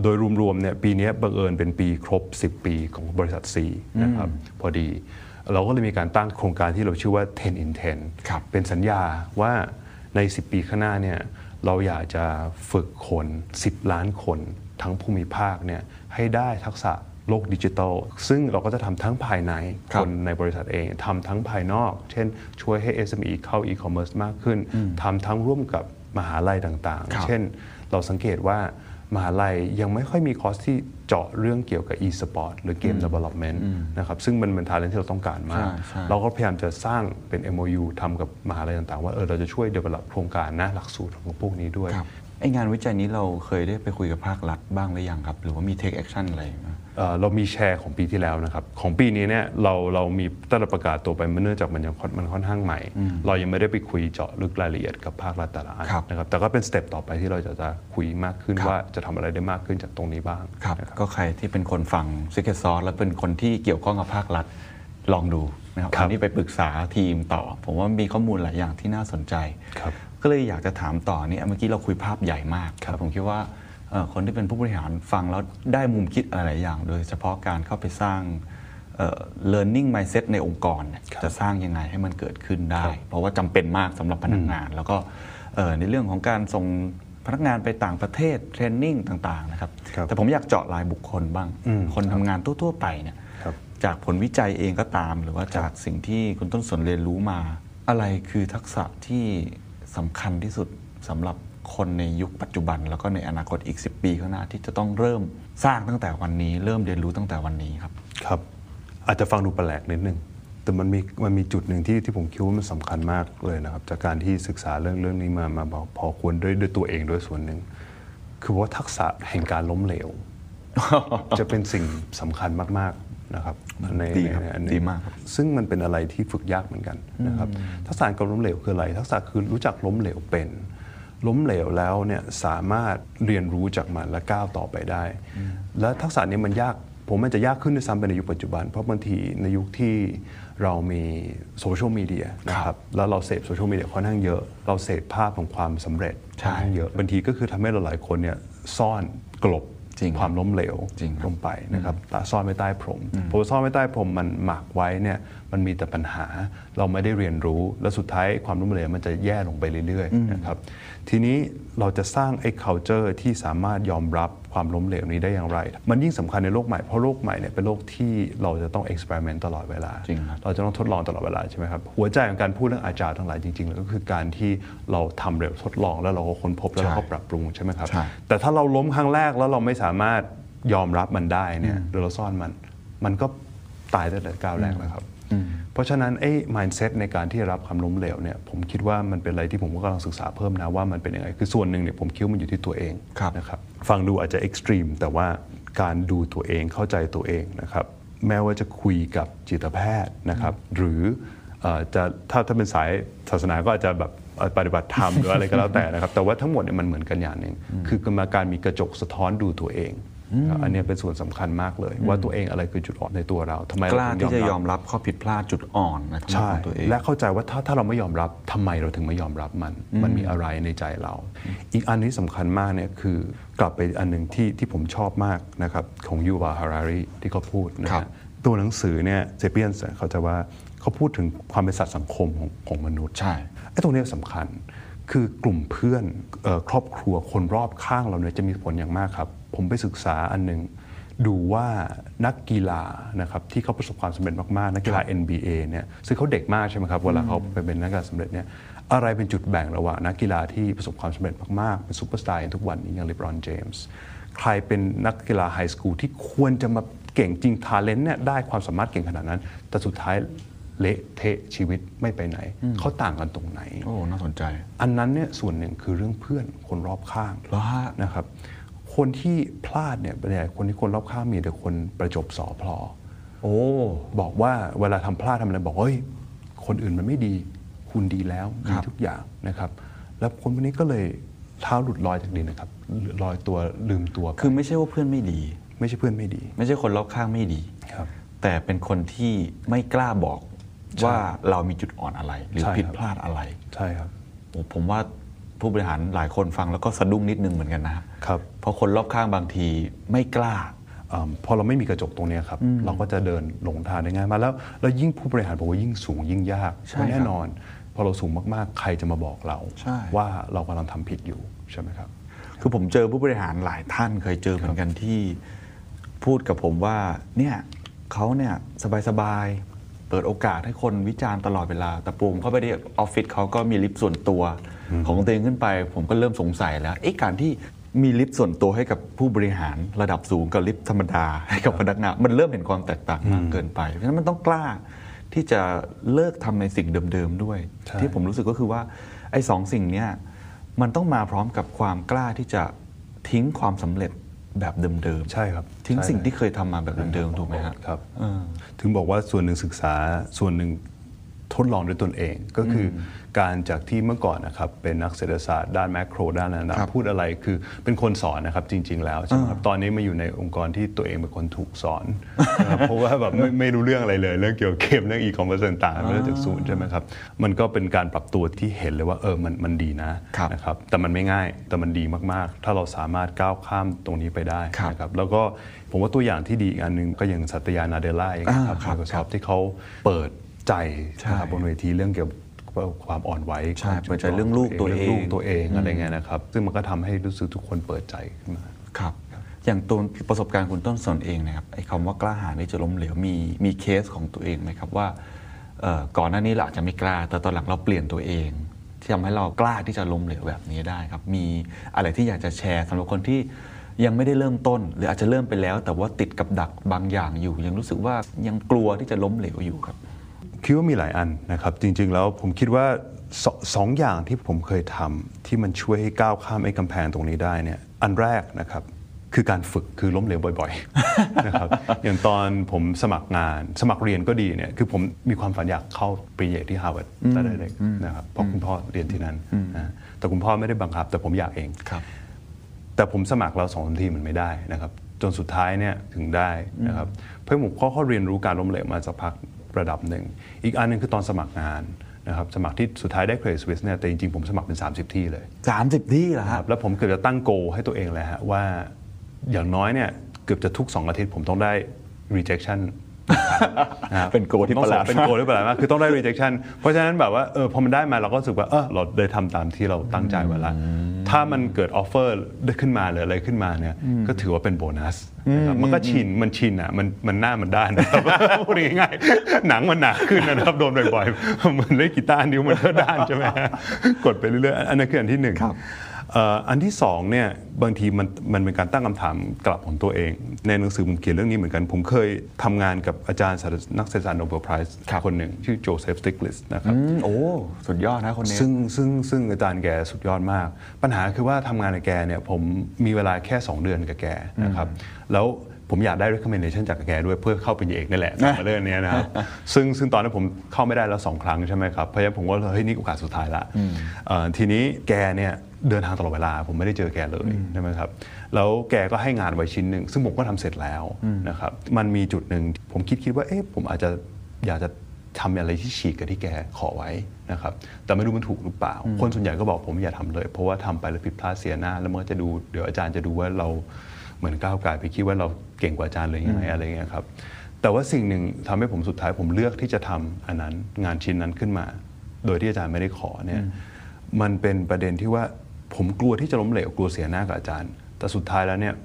โดยรวมๆเนี่ยปีนี้บังเอิญเป็นปีครบสิบปีของบริษัท Sea นะครับพอดีเราก็เลยมีการตั้งโครงการที่เราชื่อว่าสิบ in สิบเป็นสัญญาว่าในสิบปีข้างหน้าเนี่ยเราอยากจะฝึกคนสิบล้านคนทั้งภูมิภาคเนี่ยให้ได้ทักษะโลกดิจิทัลซึ่งเราก็จะทำทั้งภายใน ค, คนในบริษัทเองทำทั้งภายนอกเช่นช่วยให้ เอส เอ็ม อี เข้า e-commerce มากขึ้นทำทั้งร่วมกับมหาลัยต่างๆเช่นเราสังเกตว่ามหาลัยยังไม่ค่อยมีคอร์สที่เจาะเรื่องเกี่ยวกับ e-sport หรือ game development นะครับซึ่งมันเป็น talent ที่เราต้องการมากเราก็พยายามจะสร้างเป็น เอ็ม โอ ยู ทำกับมหาลัยต่างๆว่าเออเราจะช่วย develop โครงการนะหลักสูตรของพวกนี้ด้วยไอ้งานวิจัยนี้เราเคยได้ไปคุยกับภาครัฐบ้างหรือยังครับหรือว่ามี take action อะไรมั้ยเรามีแชร์ของปีที่แล้วนะครับของปีนี้เนี่ยเราเรามีตั้งแต่ประกาศตัวไปเนื่องจากมันยังมันค่อนข้างใหม่เรายังไม่ได้ไปคุยเจาะลึกรายละเอียดกับภาครัฐแต่ละอันนะครับแต่ก็เป็นสเต็ปต่อไปที่เราจะจะคุยมากขึ้นว่าจะทำอะไรได้มากขึ้นจากตรงนี้บ้างก็ใครที่เป็นคนฟัง Secret Sauce และเป็นคนที่เกี่ยวข้องกับภาครัฐลองดูนะครับอันนี้ไปปรึกษาทีมต่อผมว่ามีข้อมูลหลายอย่างที่น่าสนใจก็เลยอยากจะถามต่อนี่เมื่อกี้เราคุยภาพใหญ่มากผมคิดว่าคนที่เป็นผู้บริหารฟังแล้วได้มุมคิดอะไรอย่างโดยเฉพาะการเข้าไปสร้าง learning mindset ในองค์กรจะสร้างยังไงให้มันเกิดขึ้นได้เพราะว่าจำเป็นมากสำหรับพนักงานแล้วก็ในเรื่องของการส่งพนักงานไปต่างประเทศเทรนนิ่งต่างๆนะครับแต่ผมอยากเจาะรายบุคคลบ้างคนทำงานทั่วๆไปเนี่ยจากผลวิจัยเองก็ตามหรือว่าจากสิ่งที่คุณต้นสนเรียนรู้มาอะไรคือทักษะที่สำคัญที่สุดสำหรับคนในยุคปัจจุบันแล้วก็ในอนาคตอีกสิบปีข้างหน้าที่จะต้องเริ่มสร้างตั้งแต่วันนี้เริ่มเรียนรู้ตั้งแต่วันนี้ครับครับอาจจะฟังดูประหลาดนิดนึงแต่มันมีมันมีจุดหนึ่งที่ที่ผมคิดว่ามันสำคัญมากเลยนะครับจากการที่ศึกษาเรื่องเรื่องนี้มามาบอกพอควรด้วยด้วยตัวเองด้วยส่วนหนึ่งคือว่าทักษะแห่งการล้มเหลว จะเป็นสิ่งสำคัญมากๆนะครับในในดีมากซึ่งมันเป็นอะไรที่ฝึกยากเหมือนกันนะครับทักษะการล้มเหลวคืออะไรทักษะคือรู้จักล้มเหลวเป็นล้มเหลวแล้วเนี่ยสามารถเรียนรู้จากมันและก้าวต่อไปได้และทักษะนี้มันยาก ผมอาจจะยากขึ้นด้วยซ้ำไปในยุคปัจจุบันเพราะบางทีในยุคที่เรามีโซเชียลมีเดียนะครับแล้วเราเสพโซเชียลมีเดียค่อนข้างเยอะเราเสพภาพของความสำเร็จค่อนข้างเยอะบางทีก็คือทำให้เราหลายคนเนี่ยซ่อนกลบความล้มเหลวลงไปนะครับแต่ซ่อนไว้ใต้พรมเพราะซ่อนไว้ใต้พรมมันหมักไว้เนี่ยมันมีแต่ปัญหาเราไม่ได้เรียนรู้และสุดท้ายความล้มเหลวมันจะแย่ลงไปเรื่อยๆนะครับทีนี้เราจะสร้างไอ้ culture ที่สามารถยอมรับความล้มเหลวนี้ได้อย่างไรมันยิ่งสำคัญในโลกใหม่เพราะโลกใหม่เนี่ยเป็นโลกที่เราจะต้อง experiment ตลอดเวลาเราจะต้องทดลองตลอดเวลาใช่ไหมครับหัวใจของการพูดเรื่องอาจารย์ทั้งหลายจริงๆก็คือการที่เราทำแบบทดลองแล้วเราก็ค้นพบแล้วเราก็ปรับปรุงใช่ไหมครับแต่ถ้าเราล้มครั้งแรกแล้วเราไม่สามารถยอมรับมันได้เนี่ยหรือเราซ่อนมันมันก็ตายตั้งแต่ก้าวแรกแล้วครับเพราะฉะนั้นไอ้ mindset ในการที่รับความล้มเหลวเนี่ยผมคิดว่ามันเป็นอะไรที่ผมก็กำลังศึกษาเพิ่มนะว่ามันเป็นยังไงคือส่วนหนึ่งเนี่ยผมคิดว่ามันอยู่ที่ตัวเองนะครับฟังดูอาจจะเอ็กซ์ตรีมแต่ว่าการดูตัวเองเข้าใจตัวเองนะครับแม้ว่าจะคุยกับจิตแพทย์นะครับหรือจะถ้าถ้าเป็นสายศาสนาก็อาจจะแบบปฏิบัติธรรมหรืออะไรก็แล้วแต่นะครับแต่ว่าทั้งหมดเนี่ยมันเหมือนกันอย่างนึงคือการมีกระจกสะท้อนดูตัวเองอันนี้เป็นส่วนสำคัญมากเลยว่าตัวเองอะไรคือจุดอ่อนในตัวเราทำไมเราถึงยอมรับกล้าที่จะยอมรับข้อผิดพลาดจุดอ่อนนะของตัวเองและเข้าใจว่าถ้าถ้าเราไม่ยอมรับทำไมเราถึงไม่ยอมรับมันมันมีอะไรในใจเราอีกอันนี้สำคัญมากเนี่ยคือกลับไปอันนึงที่ที่ผมชอบมากนะครับของยูวาฮาราริที่เขาพูดนะตัวหนังสือเนี่ยเซเปียนส์เขาจะว่าเขาพูดถึงความเป็นสัตว์สังคมของของมนุษย์ใช่ไอ้ตรงนี้สำคัญคือกลุ่มเพื่อนครอบครัวคนรอบข้างเราเนี่ยจะมีผลอย่างมากครับผมไปศึกษาอันนึงดูว่านักกีฬานะครับที่เขาประสบความสำเร็จมากๆนักกีฬา เอ็น บี เอ เนี่ยซึ่งเขาเด็กมากใช่ไหมครับเวลาเขาไปเป็นนักกีฬาสำเร็จเนี่ยอะไรเป็นจุดแบ่งระหว่างนักกีฬาที่ประสบความสำเร็จมากๆเป็นซุปเปอร์สตาร์อย่างทุกวันนี้อย่างเลบรอนเจมส์ใครเป็นนักกีฬาไฮสคูลที่ควรจะมาเก่งจริงทาเลนต์เนี่ยได้ความสามารถเก่งขนาดนั้นแต่สุดท้ายเละเทะชีวิตไม่ไปไหนเขาต่างกันตรงไหนโอ้น่าสนใจอันนั้นเนี่ยส่วนหนึ่งคือเรื่องเพื่อนคนรอบข้างนะครับคนที่พลาดเนี่ยเป็นไงคนที่คนรอบข้างมีแต่คนประจบสอพลอโอ้บอกว่าเวลาทำพลาดทำอะไรบอกเฮ้ยคนอื่นมันไม่ดีคุณดีแล้วมีทุกอย่างนะครับแล้วคนพวกนี้ก็เลยเท้าหลุดลอยจากดินนะครับลอยตัวลืมตัวคือไม่ใช่ว่าเพื่อนไม่ดีไม่ใช่เพื่อนไม่ดีไม่ใช่คนรอบข้างไม่ดีครับแต่เป็นคนที่ไม่กล้าบอกว่าเรามีจุดอ่อนอะไรหรือผิดพลาดอะไรใช่ครับผมว่าผู้บริหารหลายคนฟังแล้วก็สะดุ้งนิดนึงเหมือนกันนะครับเพราะคนรอบข้างบางทีไม่กล้าพอเราไม่มีกระจกตรงนี้ครับเราก็จะเดินหลงทางได้ง่ายมาแล้วแล้วยิ่งผู้บริหารบอกว่ายิ่งสูงยิ่งยากแน่นอนพอเราสูงมากๆใครจะมาบอกเราว่าเรากำลังทำผิดอยู่ใช่ไหมครับคือผมเจอผู้บริหารหลายท่านเคยเจอเหมือนกันที่พูดกับผมว่าเนี่ยเขาเนี่ยสบายๆเปิดโอกาสให้คนวิจารณ์ตลอดเวลาแต่ปูมเข้าไปในออฟฟิศเขาก็มีลิฟต์ส่วนตัวของตัวเองขึ้นไปผมก็เริ่มสงสัยแล้วไอ้การที่มีลิฟต์ส่วนตัวให้กับผู้บริหารระดับสูงกับลิฟต์ธรรมดาให้กับพนักงานมันเริ่มเห็นความแตกต่างมากเกินไปเพราะฉะนั้นมันต้องกล้าที่จะเลิกทำในสิ่งเดิมๆด้วยที่ผมรู้สึกก็คือว่าไอ้สองสิ่งนี้มันต้องมาพร้อมกับความกล้าที่จะทิ้งความสำเร็จแบบเดิมๆใช่ครับทิ้งสิ่งที่เคยทำมาแบบเดิมๆถูกไหมครับครับถึงบอกว่าส่วนหนึ่งศึกษาส่วนหนึ่งทดลองด้วยตนเองก็คือการจากที่เมื่อก่อนนะครับเป็นนักเศรษฐศาสตร์ด้านแมโครด้านนั้นพูดอะไรคือเป็นคนสอนนะครับจริงๆแล้วใช่ไหมครับตอนนี้มาอยู่ในองค์กรที่ตัวเองเป็นคนถูกสอนเพราะว่าแบบไม่ไม่รู้เรื่องอะไรเลยเรื่องเกี่ยวกับเกมเรื่องอีคอมเมิร์ซต่างๆไม่ได้จากศูนย์ใช่ไหมครับมันก็เป็นการปรับตัวที่เห็นเลยว่าเออมันมันดีนะนะครับแต่มันไม่ง่ายแต่มันดีมากๆถ้าเราสามารถก้าวข้ามตรงนี้ไปได้นะครับแล้วก็ผมว่าตัวอย่างที่ดีอีกอันนึงก็อย่างสัตยา นาเดลล่าเองครับมาสอบที่เขาเปิดใจบนเวทีเรื่องเกี่ยวกับความอ่อนไหวเปิดใจเรื่องลูกตัวเองตัวเองอะไรเงี้ยนะครับซึ่งมันก็ทำให้รู้สึกทุกคนเปิดใจขึ้นมาครับอย่างตัวประสบการณ์คุณต้นสนเองนะครับไอ้คำว่ากล้าหาญที่จะล้มเหลวมีมีเคสของตัวเองไหมครับว่าก่อนหน้านี้เราอาจจะไม่กล้าแต่ตอนหลังเราเปลี่ยนตัวเองที่ทำให้เรากล้าที่จะล้มเหลวแบบนี้ได้ครับมีอะไรที่อยากจะแชร์สำหรับคนที่ยังไม่ได้เริ่มต้นหรืออาจจะเริ่มไปแล้วแต่ว่าติดกับดักบางอย่างอยู่ยังรู้สึกว่ายังกลัวที่จะล้มเหลวอยู่ครับคิดว่ามีหลายอันนะครับจริงๆแล้วผมคิดว่าส สองอย่างที่ผมเคยทำที่มันช่วยให้ก้าวข้ามไอ้กำแพงตรงนี้ได้เนี่ยอันแรกนะครับคือการฝึกคือล้มเหลวบ่อยๆนะครับอย่างตอนผมสมัครงานสมัครเรียนก็ดีเนี่ยคือผมมีความฝันอยากเข้าปริญญาที่ Harvard ตั้งแต่เด็กนะครับเพราะคุณพ่อเรียนที่นั้นนะแต่คุณพ่อไม่ได้บังคับแต่ผมอยากเองแต่ผมสมัครแล้วสองทีมันไม่ได้นะครับ จนสุดท้ายเนี่ยถึงได้นะครับเพื่อผมก็เรียนรู้การล้มเหลวมาสักพักระดับหนึ่งอีกอันนึงคือตอนสมัครงานนะครับสมัครที่สุดท้ายได้ Credit Suisse เนี่ยแต่จริงๆผมสมัครเป็นสามสิบที่เลยสามสิบที่เหรอครับแล้วผมเกือบจะตั้งโกให้ตัวเองเลยฮะว่าอย่างน้อยเนี่ยเกือบจะทุกสองอาทิตย์ผมต้องได้ rejection เป็นโกที่ประหลาดเป็นโกที่ประหลาดมากคือต้องได้ rejection เพราะฉะนั้นแบบว่าเออพอมันได้มาเราก็รู้สึกว่าเออเราได้ทำตามที่เราตั้งใจไว้แล้วถ้ามันเกิด offer ได้ขึ้นมาหรืออะไรขึ้นมาเนี่ยก็ถือว่าเป็นโบนัสนะครับมันก็ชินมันชินอ่ะมันมันหน้ามันด้านนะครับพูดง่ายๆหนังมันหนักขึ้นนะครับโดนบ่อยๆมันเล่นกีตาร์นิ้วมันก็ด้านใช่ไหมกดไปเรื่อยๆอันนั้นคืออันที่หนึ่งอันที่สองเนี่ยบางทีมันมันเป็นการตั้งคำถามกลับของตัวเองในหนังสือผมเขียนเรื่องนี้เหมือนกันผมเคยทำงานกับอาจารย์นักเศรษฐศาสตร์โนเบลไพรส์คนหนึ่งชื่อโจเซฟสติกลิสนะครับโอ้สุดยอดนะคนนี้ซึ่งซึ่งซึ่งอาจารย์แกสุดยอดมากปัญหาคือว่าทำงานกับแกเนี่ยผมมีเวลาแค่สองเดือนกับแกนะครับแล้วผมอยากได้ recommendation จากแกด้วยเพื่อเข้าเป็นเอกนั่นแหละในเรื่องนี้นะครับซึ่งซึ่งตอนนั้นผมเข้าไม่ได้แล้วสองครั้งใช่ไหมครับเพราะฉะนั้นผมก็เฮ้ยนี่โอกาสสุดท้ายละทีนี้แกเนี่ยเดินทางตลอดเวลาผมไม่ได้เจอแกเลยใช่ไหมครับแล้วแกก็ให้งานไว้ชิ้นหนึ่งซึ่งผมก็ทำเสร็จแล้วนะครับมันมีจุดหนึ่งผมคิดคิดว่าเอ๊ะผมอาจจะอยากจะทำอะไรที่ฉีกกับที่แกขอไว้นะครับแต่ไม่รู้มันถูกหรือเปล่าคนส่วนใหญ่ก็บอกผมอย่าทำเลยเพราะว่าทำไปแล้วผิดพลาดเสียหน้าแล้วมันก็จะดูเดี๋ยวอาจารย์จะดูว่าเราเหมือนก้าวไกลไปคิดว่าเราเก่งกว่าอาจารย์เลยยังไงอะไรเงี้ยครับแต่ว่าสิ่งหนึ่งทำให้ผมสุดท้ายผมเลือกที่จะทำอันนั้นงานชิ้นนั้นขึ้นมาโดยที่อาจารย์ไม่ได้ขอเนี่ยมันเป็นประเด็นที่ว่าผมกลัวที่จะล้มเหลวกลัวเสียหน้ากับอาจารย์แต่สุดท้ายแล้วเนี่ย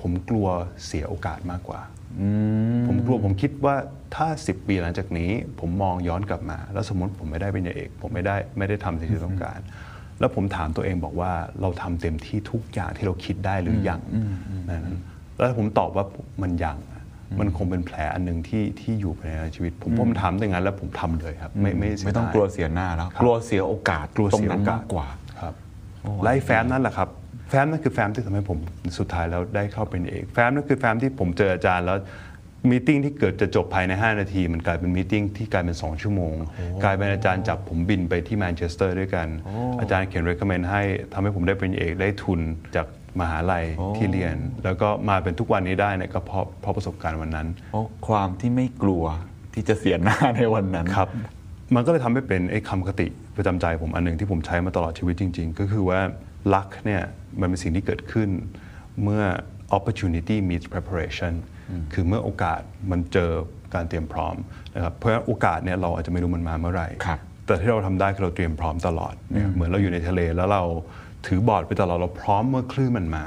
ผมกลัวเสียโอกาสมากกว่าผมกลัวผมคิดว่าถ้าสิบปีหลังจากนี้ผมมองย้อนกลับมาแล้วสมมติผมไม่ได้เป็นเอกผมไม่ได้ไม่ได้ทำสิ่งที่ต้องการแล้วผมถามตัวเองบอกว่าเราทำเต็มที่ทุกอย่างที่เราคิดได้หรือยังนั้นแล้วผมตอบว่ามันยังมันคงเป็นแผลอันนึงที่ที่อยู่ในชีวิตผมผมทำแต่งั้นแล้วผมทำเลยครับไม่ไม่ไม่ต้องกลัวเสียหน้าแล้วกลัวเสียโอกาสกลัวเสียโอกาสกว่าครับไล่แฟ้มนั่นแหละครับแฟ้มนั่นคือแฟ้มที่ทำให้ผมสุดท้ายแล้วได้เข้าเป็นเอกแฟ้มนั่นคือแฟ้มที่ผมเจออาจารย์แล้วมีตติ้งที่เกิดจะจบภายในห้านาทีมันกลายเป็นมีตติ้งที่กลายเป็นสองชั่วโมงกลายเป็นอาจารย์จับผมบินไปที่แมนเชสเตอร์ด้วยกันอาจารย์เขียน recommend ให้ทำให้ผมได้เป็นเอกได้ทุนจากมหาลัยที่เรียนแล้วก็มาเป็นทุกวันนี้ได้เนี่ยก็เพราะเพราะประสบการณ์วันนั้นความที่ไม่กลัวที่จะเสียหน้าในวันนั้นครับมันก็เลยทำให้เป็นไอ้คำคติประจำใจผมอันนึงที่ผมใช้มาตลอดชีวิตจริงๆก็คือว่า luck เนี่ยมันเป็นสิ่งที่เกิดขึ้นเมื่อ opportunity meets preparation คือเมื่อโอกาสมันเจอการเตรียมพร้อมนะครับเพราะโอกาสเนี่ยเราอาจจะไม่รู้มันมาเมื่อไหร่แต่ที่เราทำได้คือเราเตรียมพร้อมตลอดเหมือนเราอยู่ในทะเลแล้วเราถือบอร์ดไปตลอดเราพร้อมเมื่อคลื่นมันมา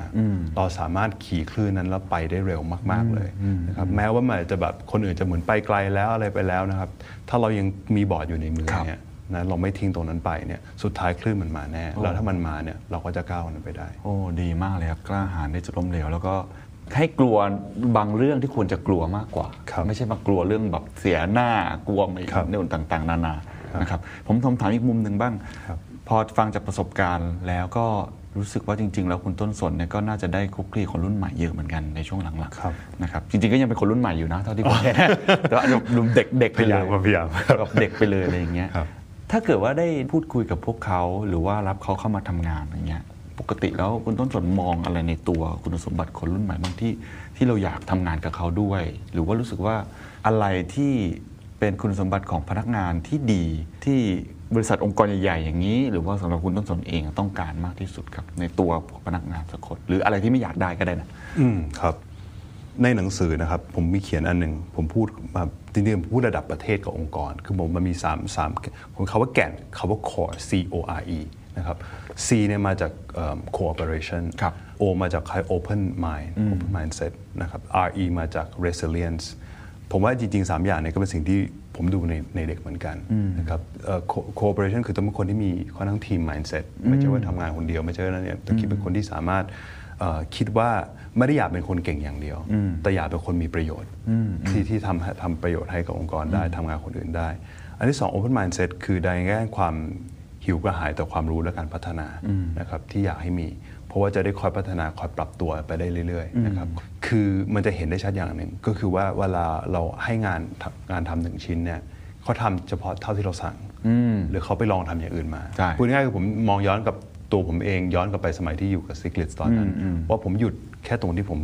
เราสามารถขี่คลื่นนั้นแล้วไปได้เร็วมากๆเลยนะครับแม้ว่ามันจะแบบคนอื่นจะเหมือนไปไกลแล้วอะไรไปแล้วนะครับถ้าเรายังมีบอร์ดอยู่ในมือเนี่ยนะเราไม่ทิ้งตรงนั้นไปเนี่ยสุดท้ายคลื่นมันมาแน่แล้วถ้ามันมาเนี่ยเราก็จะก้าวมันไปได้โอ้ดีมากเลยครับกล้าหาญได้จะล้มเหลวแล้วก็ให้กลัวบางเรื่องที่ควรจะกลัวมากกว่าไม่ใช่มากลัวเรื่องแบบเสียหน้ากลัวไม่เรื่องต่างๆนานานะครับผมถามอีกมุมนึงบ้างพอฟังจากประสบการณ์แล้วก็รู้สึกว่าจริงๆแล้วคุณต้นสนเนี่ยก็น่าจะได้คุกคีคนรุ่นใหม่เยอะเหมือนกันในช่วงหลังๆนะครับจริงๆก็ยังเป็นคนรุ่นใหม่อยู่นะเท่าที่ผมเห็นแต่ว่าลุมเด็กๆไปเลยพยายามกับเด็กไปเลยอะไรอย่างเงี้ยถ้าเกิดว่าได้พูดคุยกับพวกเขาหรือว่ารับเขาเข้ามาทำงานอย่างเงี้ยปกติแล้วคุณต้นสนมองอะไรในตัวคุณสมบัติคนรุ่นใหม่บางที่ที่เราอยากทำงานกับเขาด้วยหรือว่ารู้สึกว่าอะไรที่เป็นคุณสมบัติของพนักงานที่ดีที่บริษัทองค์กรใหญ่ๆอย่างนี้หรือว่าสำหรับคุณต้นสนเองต้องการมากที่สุดครับในตัวพนักงานสักคนหรืออะไรที่ไม่อยากได้ก็ได้นะอืมครับในหนังสือนะครับผมมีเขียนอันหนึ่งผมพูดมาจริงๆผมพูดระดับประเทศกับองค์กรคือผมมันมีสามสามคำว่าแก่นคำว่า core C O R E นะครับ C เนี่ยมาจาก cooperation ครับ O มาจาก open mind open mindset นะครับ R E มาจาก resilienceผมว่าจริงๆสามอย่างเนี่ยก็เป็นสิ่งที่ผมดูในในเด็กเหมือนกันนะครับ cooperation คือต้องเป็นคนที่มีค่อนข้างทีม mindset ไม่ใช่ว่าทำงานคนเดียวไม่ใช่ว่าเนี่ยแต่คิดเป็นคนที่สามารถคิดว่าไม่ได้อยากเป็นคนเก่งอย่างเดียวแต่อยากเป็นคนมีประโยชน์ที่ที่ทำทำประโยชน์ให้กับองค์กรได้ทำงานคนอื่นได้อันที่สอง open mindset คือในแง่ความหิวกระหายต่อความรู้และการพัฒนานะครับที่อยากให้มีเพราะว่าจะได้คอยพัฒนาคอยปรับตัวไปได้เรื่อยๆนะครับคือมันจะเห็นได้ชัดอย่างหนึ่งก็คือว่าเวลาเราให้งานงานทำหนึ่งชิ้นเนี่ยเขาทำเฉพาะเท่าที่เราสั่งหรือเขาไปลองทำอย่างอื่นมาพูดง่ายๆคือผมมองย้อนกับตัวผมเองย้อนกลับไปสมัยที่อยู่กับซิกลิตตอนนั้นว่าผมหยุดแค่ตรงที่ผม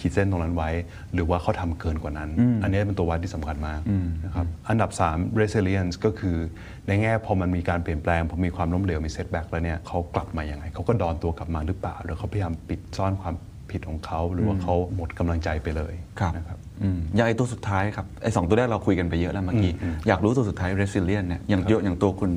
ขีดเส้นตรงนั้นไว้หรือว่าเขาทำเกินกว่านั้นอันนี้เป็นตัววัดที่สำคัญมากนะครับอันดับสาม resilience ก็คือในแง่พอมันมีการเปลี่ยนแปลงพอมีความล้มเหลวมี setback แล้วเนี่ยเขากลับมาอย่างไรเขาก็ดอนตัวกลับมาหรือเปล่าหรือเขาพยายามปิดซ่อนความผิดของเขาหรือว่าเขาหมดกำลังใจไปเลยนะครับอย่างไอตัวสุดท้ายครับไอสองตัวแรกเราคุยกันไปเยอะแล้วเมื่อกี้อยากรู้ตัวสุดท้าย resilience เนี่ยอย่างเยอะอย่างตัวคุณ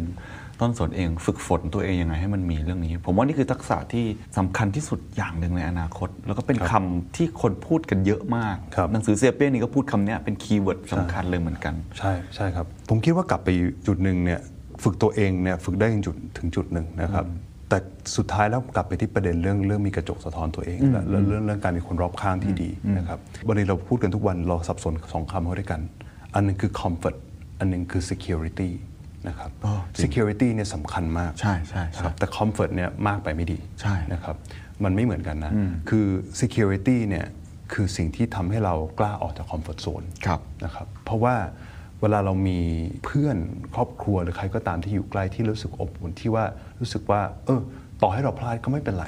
ต้นสนเองฝึกฝนตัวเองยังไงให้มันมีเรื่องนี้ผมว่านี่คือทักษะที่สำคัญที่สุดอย่างหนึ่งในอนาคตแล้วก็เป็นคำที่คนพูดกันเยอะมากหนังสือเซเป้นี่ก็พูดคำนี้เป็นคีย์เวิร์ดสำคัญเลยเหมือนกันใช่ใช่ครับผมคิดว่ากลับไปจุดหนึ่งเนี่ยฝึกตัวเองเนี่ยฝึกได้ถึงจุดถึงจุดหนึ่งนะครับแต่สุดท้ายแล้วกลับไปที่ประเด็นเรื่องเรื่องมีกระจกสะท้อนตัวเองและเรื่องเรื่องการมีคนรอบข้างที่ดีนะครับวันนี้เราพูดกันทุกวันเราสับสนสองคำเข้าด้วยกันอันนึงคือ comfort อันนึงคือ securityนะครับ security เนี่ยสำคัญมากใช่ใช่ครับแต่ comfort เนี่ยมากไปไม่ดีใช่นะครับมันไม่เหมือนกันนะคือ security เนี่ยคือสิ่งที่ทำให้เรากล้าออกจาก comfort zone นะครับเพราะว่าเวลาเรามีเพื่อนครอบครัวหรือใครก็ตามที่อยู่ใกล้ที่รู้สึกอบอุ่นที่ว่ารู้สึกว่าเออต่อให้เราพลาดก็ไม่เป็นไร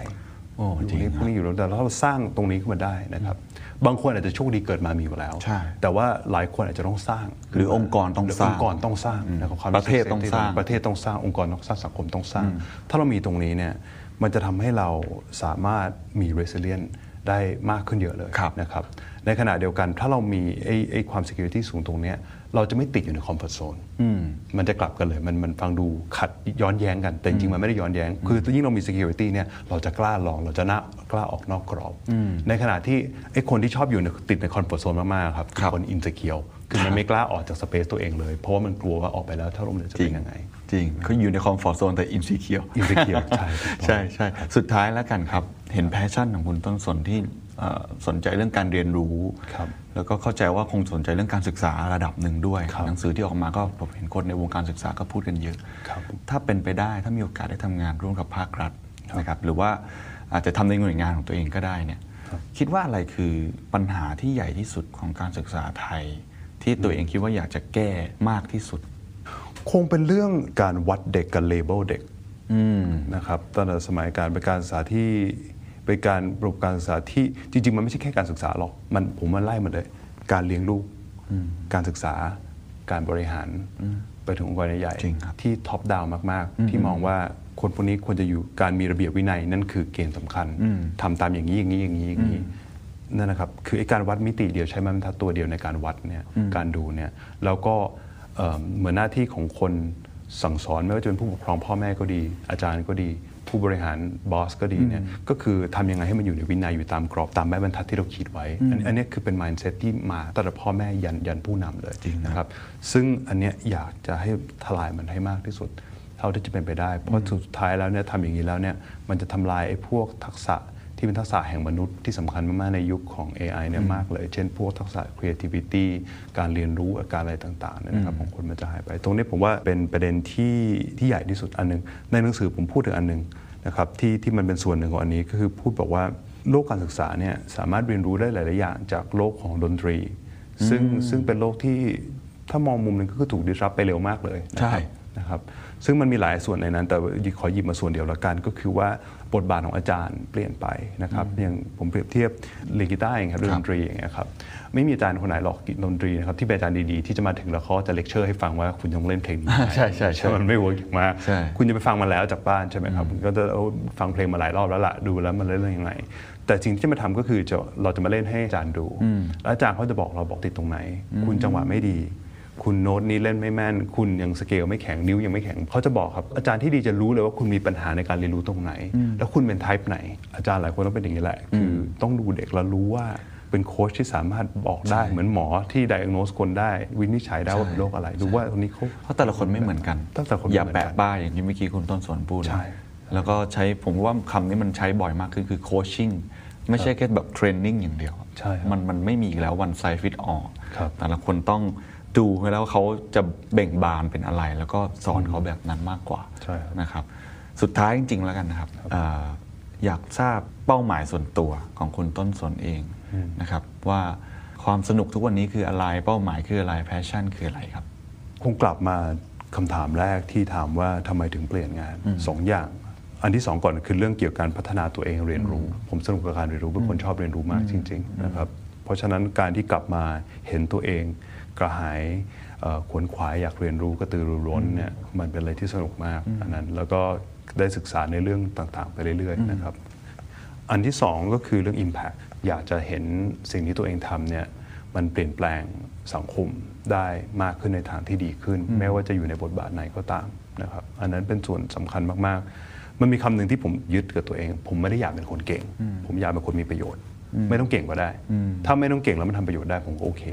โอ้จริงพวกนี้อยู่แล้วแต่เราสร้างตรงนี้ขึ้นมาได้นะครับบางคนอาจจะโชคดีเกิดมามีอยู่แล้วแต่ว่าหลายคนอาจจะต้องสร้างหรือองค์กรต้องสร้างองค์กรต้องสร้างประเทศต้องสร้างประเทศต้องสร้างองค์กรต้องสร้างสังคมต้องสร้างถ้าเรามีตรงนี้เนี่ยมันจะทำให้เราสามารถมี resilient ได้มากขึ้นเยอะเลยนะครับในขณะเดียวกันถ้าเรามีไอ้ไอ้ความ security สูงตรงนี้เราจะไม่ติดอยู่ใน comfort zone มันจะกลับกันเลยมันมันฟังดูขัดย้อนแย้งกันแต่จริงๆมันไม่ได้ย้อนแย้งคือยิ่งเรามี security เนี่ยเราจะกล้าลองเราจะน่ากล้าออกนอกกรอบในขณะที่ไอ้คนที่ชอบอยู่ในติดใน comfort zone มากๆครับคน insecure คือมันไม่กล้าออกจาก space ตัวเองเลยเพราะว่ามันกลัวว่าออกไปแล้วถ้าล้มเหลวจะเป็นยังไงจริงเขาอยู่ใน comfort zone แต่ insecure insecure ใช่ใช่สุดท้ายแล้วกันครับเห็น passion ของคุณต้นสนที่สนใจเรื่องการเรียนรู้แล้วก็เข้าใจว่าคงสนใจเรื่องการศึกษาระดับหนึ่งด้วยหนังสือที่ออกมาก็ผมเห็นคนในวงการศึกษาก็พูดกันเยอะถ้าเป็นไปได้ถ้ามีโอกาสได้ทำงานร่วมกับภาครัฐนะครับหรือว่าอาจจะทำในหน่วยงานของตัวเองก็ได้เนี่ยคิดว่าอะไรคือปัญหาที่ใหญ่ที่สุดของการศึกษาไทยที่ตัวเองคิดว่าอยากจะแก้มากที่สุดคงเป็นเรื่องการวัดเด็กกับเลเบลเด็กนะครับตั้งแต่สมัยการเป็นการศึกษาที่เป็นการระบบการศึกษาที่จริงๆมันไม่ใช่แค่การศึกษาหรอกมันผมมันไล่มาเลยการเลี้ยงลูกการศึกษาการบริหารไปถึงองค์กรใหญ่ๆที่ท็อปดาวน์มากๆที่มองว่าคนพวกนี้ควรจะอยู่การมีระเบียบวินัยนั่นคือเกณฑ์สำคัญทำตามอย่างนี้อย่างนี้อย่างนี้อย่างนี้นั่นนะครับคือไอ้การวัดมิติเดียวใช้ไม้บรรทัดตัวเดียวในการวัดเนี่ยการดูเนี่ยแล้วก็เหมือนหน้าที่ของคนสั่งสอนไม่ว่าจะเป็นผู้ปกครองพ่อแม่ก็ดีอาจารย์ก็ดีผู้บริหารบอสก็ดีเนี่ยก็คือทำยังไงให้มันอยู่ในวินัยอยู่ตามกรอบตามไม้บรรทัดที่เราขีดไว้อันนี้คือเป็น mindset ที่มาตั้งแต่พ่อแม่ยันยันผู้นำเลยนะครับซึ่งอันนี้อยากจะให้ทลายมันให้มากที่สุดเท่าที่จะเป็นไปได้เพราะสุดท้ายแล้วเนี่ยทำอย่างนี้แล้วเนี่ยมันจะทำลายไอ้พวกทักษะที่เป็นทักษะแห่งมนุษย์ที่สำคัญมากๆในยุคของ เอ ไอ เนี่ยมากเลยเช่นพวกทักษะ creativity การเรียนรู้การอะไรต่างๆเนี่ยนะครับของคนมันจะหายไปตรงนี้ผมว่าเป็นประเด็นที่ที่ใหญ่ที่สุดอันนึงในหนังสือผมพูดถึงอันนึงนะครับที่ที่มันเป็นส่วนหนึ่งของอันนี้ก็คือพูดบอกว่าโลกการศึกษาเนี่ยสามารถเรียนรู้ได้หลายๆอย่างจากโลกของดนตรีซึ่งซึ่งเป็นโลกที่ถ้ามองมุมนึงก็คือถูกดิสรัปไปเร็วมากเลยใช่นะครับซึ่งมันมีหลายส่วนในนั้นแต่ขอหยิบมาส่วนเดียวละกันก็คือว่าบทบาทของอาจารย์เปลี่ยนไปนะครับอย่างผมเปรียบเทียบเล่นกีตาร์เองครับดนตรีอย่างเงี้ยครับไม่มีอาจารย์คนไหนหรอกดนตรีนะครับที่เป็นอาจารย์ดีๆที่จะมาถึงแล้วเขาจะเลคเชอร์ให้ฟังว่าคุณต้องเล่นเพลงนี้ใช่ใช่ใช่มันไม่เวิร์กอย่างมากคุณจะไปฟังมาแล้วจากบ้านใช่ไหมครับก็จะฟังเพลงมาหลายรอบแล้วล่ะดูแล้วมันเล่นยังไงแต่สิ่งที่จะมาทำก็คือเราจะมาเล่นให้อาจารย์ดูอาจารย์เขาจะบอกเราบอกติดตรงไหนคุณจังหวะไม่ดีคุณโน้ตนี้เล่นไม่แม่นคุณยังสเกลไม่แข็งนิ้วยังไม่แข็งเขาจะบอกครับอาจารย์ที่ดีจะรู้เลยว่าคุณมีปัญหาในการเรียนรู้ตรงไหนแล้วคุณเป็นไทป์ไหนอาจารย์หลายคนต้องเป็นอย่างนี้แหละคือต้องดูเด็กแล้วรู้ว่าเป็นโค้ชที่สามารถบอกได้เหมือนหมอที่ไดอะโนสคนได้วินิจฉัยได้ว่าเป็นโรคอะไรดูว่าตรงนี้เขาเพราะแต่ละคนไม่เหมือนกันอย่าแปะป้ายอย่างที่เมื่อกี้คุณต้นสนพูดแล้วก็ใช้ผมว่าคำนี้มันใช้บ่อยมากคือคือโคชชิ่งไม่ใช่แค่แบบเทรนนิ่งอย่างเดียวมันมันไม่มีแล้ววันไซส์ฟิตออลแต่ละคนต้องดูแล้วเขาจะเบ่งบานเป็นอะไรแล้วก็สอนเขาแบบนั้นมากกว่านะครับสุดท้ายจริงๆแล้วกันนะครับอยากทราบเป้าหมายส่วนตัวของคุณต้นสนเองนะครับว่าความสนุกทุกวันนี้คืออะไรเป้าหมายคืออะไรแพชชั่นคืออะไรครับคงกลับมาคำถามแรกที่ถามว่าทำไมถึงเปลี่ยนงานสองอย่าง อันที่สองก่อนคือเรื่องเกี่ยวกับการพัฒนาตัวเองเรียนรู้ผมสนุกกับการเรียนรู้เป็นคนชอบเรียนรู้มากจริงๆนะครับเพราะฉะนั้นการที่กลับมาเห็นตัวเองกระหายขวนขวายอยากเรียนรู้กระตือรือร้นเนี่ยมันเป็นอะไรที่สนุกมากอันนั้นแล้วก็ได้ศึกษาในเรื่องต่างๆไปเรื่อยๆนะครับอันที่สองก็คือเรื่อง impact อยากจะเห็นสิ่งที่ตัวเองทำเนี่ยมันเปลี่ยนแปลงสังคมได้มากขึ้นในทางที่ดีขึ้นไม่ว่าจะอยู่ในบทบาทไหนก็ตามนะครับอันนั้นเป็นส่วนสำคัญมากๆมันมีคำหนึ่งที่ผมยึดกับตัวเองผมไม่ได้อยากเป็นคนเก่งผมอยากเป็นคนมีประโยชน์ไม่ต้องเก่งก็ได้ถ้าไม่ต้องเก่งแล้วมันทำประโยชน์ได้ผมก็โอเค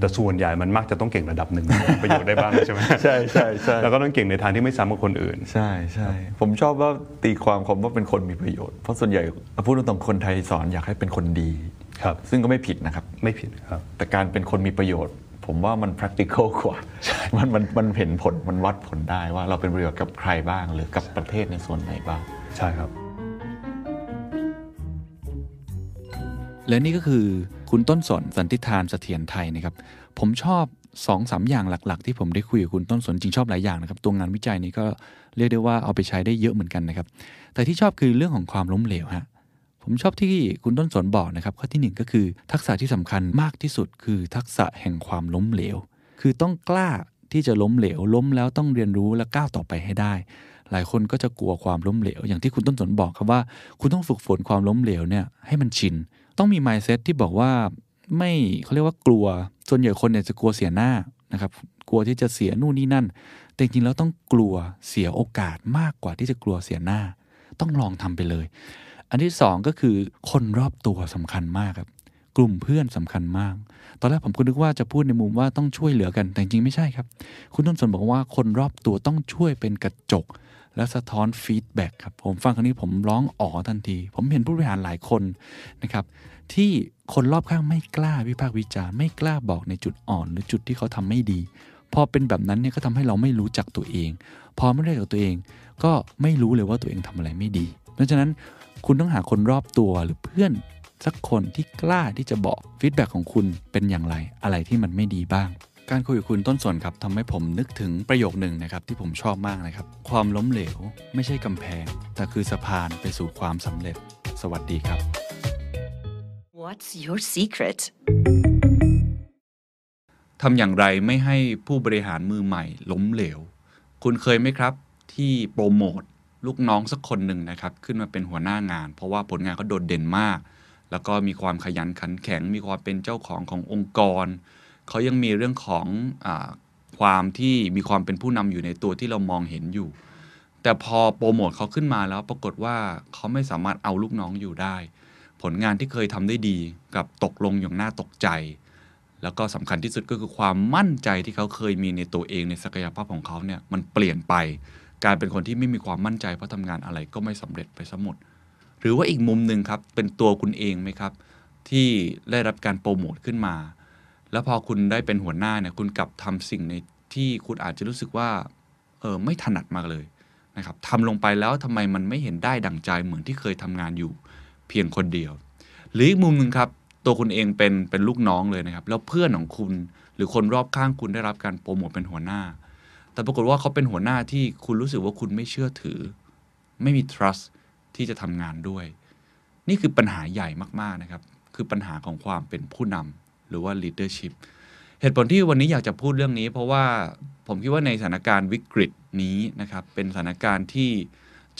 แต่ส่วนใหญ่มันมักจะต้องเก่งระดับหนึ่ง ประโยชน์ได้บ้างใช่ไหมใช่ใช่ใช่แล้วก็ต้องเก่งในทางที่ไม่ซ้ำกับคนอื่นใช่ใช่ผมชอบว่าตีความคำว่าเป็นคนมีประโยชน์เพราะส่วนใหญ่พูดตรงๆคนไทยสอนอยากให้เป็นคนดีครับซึ่งก็ไม่ผิดนะครับไม่ผิดครับแต่การเป็นคนมีประโยชน์ผมว่ามัน practical กว่ามันมันมันเห็นผลมันวัดผลได้ว่าเราเป็นประโยชน์กับใครบ้างหรือกับประเทศในส่วนไหนบ้างใช่ครับและนี่ก็คือคุณต้นสนสันติธารเสถียรไทยนะครับผมชอบ สองถึงสาม อย่างหลักๆที่ผมได้คุยกับคุณต้นสนจริงชอบหลายอย่างนะครับตัวงานวิจัยนี้ก็เรียกได้ว่าเอาไปใช้ได้เยอะเหมือนกันนะครับแต่ที่ชอบคือเรื่องของความล้มเหลวฮะผมชอบที่คุณต้นสนบอกนะครับข้อที่หนึ่งก็คือทักษะที่สำคัญมากที่สุดคือทักษะแห่งความล้มเหลวคือต้องกล้าที่จะล้มเหลวล้มแล้วต้องเรียนรู้และก้าวต่อไปให้ได้หลายคนก็จะกลัวความล้มเหลวอย่างที่คุณต้นสนบอกครับว่าคุณต้องฝึกฝนความล้มเหลวเนี่ยให้มันชินต้องมี mindset ที่บอกว่าไม่เขาเรียกว่ากลัวส่วนใหญ่คนเนี่ยจะกลัวเสียหน้านะครับกลัวที่จะเสียนู่นนี่นั่นแต่จริงๆแล้วต้องกลัวเสียโอกาสมากกว่าที่จะกลัวเสียหน้าต้องลองทำไปเลยอันที่สองก็คือคนรอบตัวสำคัญมากครับกลุ่มเพื่อนสำคัญมากตอนแรกผมก็นึกว่าจะพูดในมุมว่าต้องช่วยเหลือกันแต่จริงๆไม่ใช่ครับคุณต้นสนบอกว่าคนรอบตัวต้องช่วยเป็นกระจกและสะท้อนฟีดแบ็กครับผมฟังครั้งนี้ผมร้องอ๋อทันทีผมเห็นผู้บริหารหลายคนนะครับที่คนรอบข้างไม่กล้าวิพากษ์วิจารณ์ไม่กล้าบอกในจุดอ่อนหรือจุดที่เขาทำไม่ดีพอเป็นแบบนั้นเนี่ยก็ทำให้เราไม่รู้จักตัวเองพอไม่รู้จักตัวเองก็ไม่รู้เลยว่าตัวเองทำอะไรไม่ดีดังนั้นคุณต้องหาคนรอบตัวหรือเพื่อนสักคนที่กล้าที่จะบอกฟีดแบ็กของคุณเป็นอย่างไรอะไรที่มันไม่ดีบ้างการคุยกับคุณต้นสนครับทำให้ผมนึกถึงประโยคหนึ่งนะครับที่ผมชอบมากนะครับความล้มเหลวไม่ใช่กำแพงแต่คือสะพานไปสู่ความสำเร็จสวัสดีครับ What's your secret ทำอย่างไรไม่ให้ผู้บริหารมือใหม่ล้มเหลวคุณเคยไหมครับที่โปรโมทลูกน้องสักคนหนึ่งนะครับขึ้นมาเป็นหัวหน้างานเพราะว่าผลงานเขาโดดเด่นมากแล้วก็มีความขยันขันแข็งมีความเป็นเจ้าของขององค์กรเขายังมีเรื่องของอ่าความที่มีความเป็นผู้นำอยู่ในตัวที่เรามองเห็นอยู่แต่พอโปรโมทเขาขึ้นมาแล้วปรากฏว่าเขาไม่สามารถเอาลูกน้องอยู่ได้ผลงานที่เคยทำได้ดีกับตกลงอย่างน่าตกใจแล้วก็สำคัญที่สุดก็คือความมั่นใจที่เขาเคยมีในตัวเองในศักยภาพของเขาเนี่ยมันเปลี่ยนไปกลายเป็นคนที่ไม่มีความมั่นใจเพราะทำงานอะไรก็ไม่สำเร็จไปซะหมดหรือว่าอีกมุมนึงครับเป็นตัวคุณเองไหมครับที่ได้รับการโปรโมทขึ้นมาแล้วพอคุณได้เป็นหัวหน้าเนี่ยคุณกลับทำสิ่งในที่คุณอาจจะรู้สึกว่าเออไม่ถนัดมากเลยนะครับทำลงไปแล้วทำไมมันไม่เห็นได้ดั่งใจเหมือนที่เคยทำงานอยู่เพียงคนเดียวหรืออีกมุมนึงครับตัวคุณเองเป็นเป็นลูกน้องเลยนะครับแล้วเพื่อนของคุณหรือคนรอบข้างคุณได้รับการโปรโมทเป็นหัวหน้าแต่ปรากฏว่าเขาเป็นหัวหน้าที่คุณรู้สึกว่าคุณไม่เชื่อถือไม่มี trust ที่จะทำงานด้วยนี่คือปัญหาใหญ่มากๆนะครับคือปัญหาของความเป็นผู้นำหรือว่า leadership เหตุผลที่วันนี้อยากจะพูดเรื่องนี้เพราะว่าผมคิดว่าในสถานการณ์วิกฤตนี้นะครับเป็นสถานการณ์ที่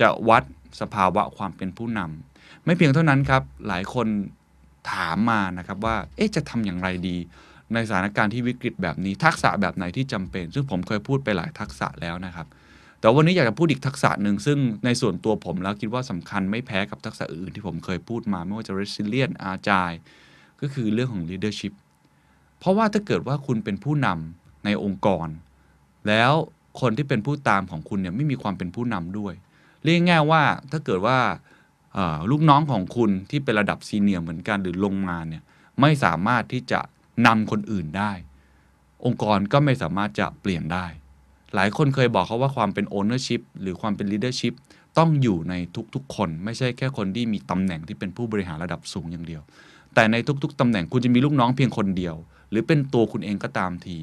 จะวัดสภาวะความเป็นผู้นำไม่เพียงเท่านั้นครับหลายคนถามมานะครับว่าเอ๊ะจะทำอย่างไรดีในสถานการณ์ที่วิกฤตแบบนี้ทักษะแบบไหนที่จำเป็นซึ่งผมเคยพูดไปหลายทักษะแล้วนะครับแต่วันนี้อยากจะพูดอีกทักษะหนึ่งซึ่งในส่วนตัวผมแล้วคิดว่าสำคัญไม่แพ้กับทักษะอื่นที่ผมเคยพูดมาไม่ว่าจะ resilient agileก็คือเรื่องของ leadership เพราะว่าถ้าเกิดว่าคุณเป็นผู้นำในองค์กรแล้วคนที่เป็นผู้ตามของคุณเนี่ยไม่มีความเป็นผู้นำด้วยเรียกง่ายว่าถ้าเกิดว่าลูกน้องของคุณที่เป็นระดับซีเนียร์เหมือนกันหรือลงมาเนี่ยไม่สามารถที่จะนำคนอื่นได้องค์กรก็ไม่สามารถจะเปลี่ยนได้หลายคนเคยบอกเขาว่าความเป็น ownership หรือความเป็น leadership ต้องอยู่ในทุกๆคนไม่ใช่แค่คนที่มีตำแหน่งที่เป็นผู้บริหารระดับสูงอย่างเดียวแต่ในทุกๆตำแหน่งคุณจะมีลูกน้องเพียงคนเดียวหรือเป็นตัวคุณเองก็ตามที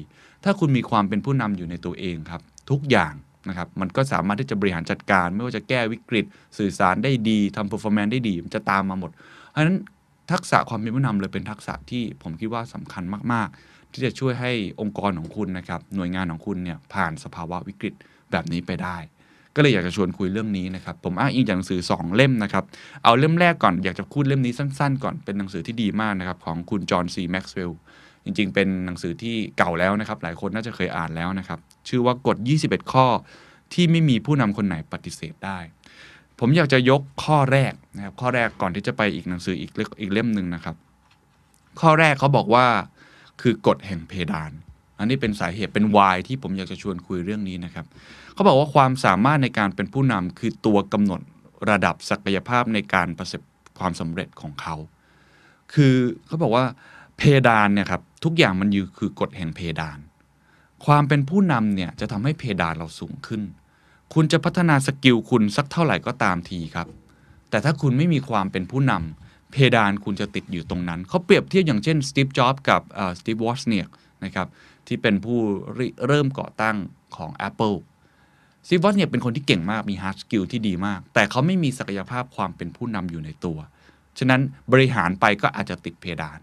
ถ้าคุณมีความเป็นผู้นำอยู่ในตัวเองครับทุกอย่าง นะครับมันก็สามารถที่จะบริหารจัดการไม่ว่าจะแก้วิกฤตสื่อสารได้ดีทำ performance ได้ดีมันจะตามมาหมดเพราะฉะนั้นทักษะความเป็นผู้นำเลยเป็นทักษะที่ผมคิดว่าสำคัญมากๆที่จะช่วยให้องค์กรของคุณนะครับหน่วยงานของคุณเนี่ยผ่านสภาวะวิกฤตแบบนี้ไปได้ก็เลยอยากจะชวนคุยเรื่องนี้นะครับผมอ้างอิงจากหนังสือสองเล่มนะครับเอาเล่มแรกก่อนอยากจะพูดเล่มนี้สั้นๆก่อนเป็นหนังสือที่ดีมากนะครับของคุณจอห์นซีแม็กซ์เวลล์จริงๆเป็นหนังสือที่เก่าแล้วนะครับหลายคนน่าจะเคยอ่านแล้วนะครับชื่อว่ากฎยี่สิบเอ็ดข้อที่ไม่มีผู้นำคนไหนปฏิเสธได้ผมอยากจะยกข้อแรกนะครับข้อแรกก่อนที่จะไปอีกหนังสืออีกอีกเล่มนึงนะครับข้อแรกเขาบอกว่าคือกฎแห่งเพดานอันนี้เป็นสาเหตุเป็น why ที่ผมอยากจะชวนคุยเรื่องนี้นะครับเขาบอกว่าความสามารถในการเป็นผู้นำคือตัวกำหนดระดับศักยภาพในการประสบความสำเร็จของเขาคือเขาบอกว่าเพดานเนี่ยครับทุกอย่างมันอยู่คือกฎแห่งเพดานความเป็นผู้นำเนี่ยจะทำให้เพดานเราสูงขึ้นคุณจะพัฒนาสกิลคุณสักเท่าไหร่ก็ตามทีครับแต่ถ้าคุณไม่มีความเป็นผู้นำเพดานคุณจะติดอยู่ตรงนั้นเขาเปรียบเทียบอย่างเช่นสตีฟจ็อบส์กับสตีฟวอซเนียกนะครับที่เป็นผู้เริ่มก่อตั้งของ Apple สตีฟวอซเนียกเป็นคนที่เก่งมากมีฮาร์ดสกิลที่ดีมากแต่เขาไม่มีศักยภาพความเป็นผู้นำอยู่ในตัวฉะนั้นบริหารไปก็อาจจะติดเพดาน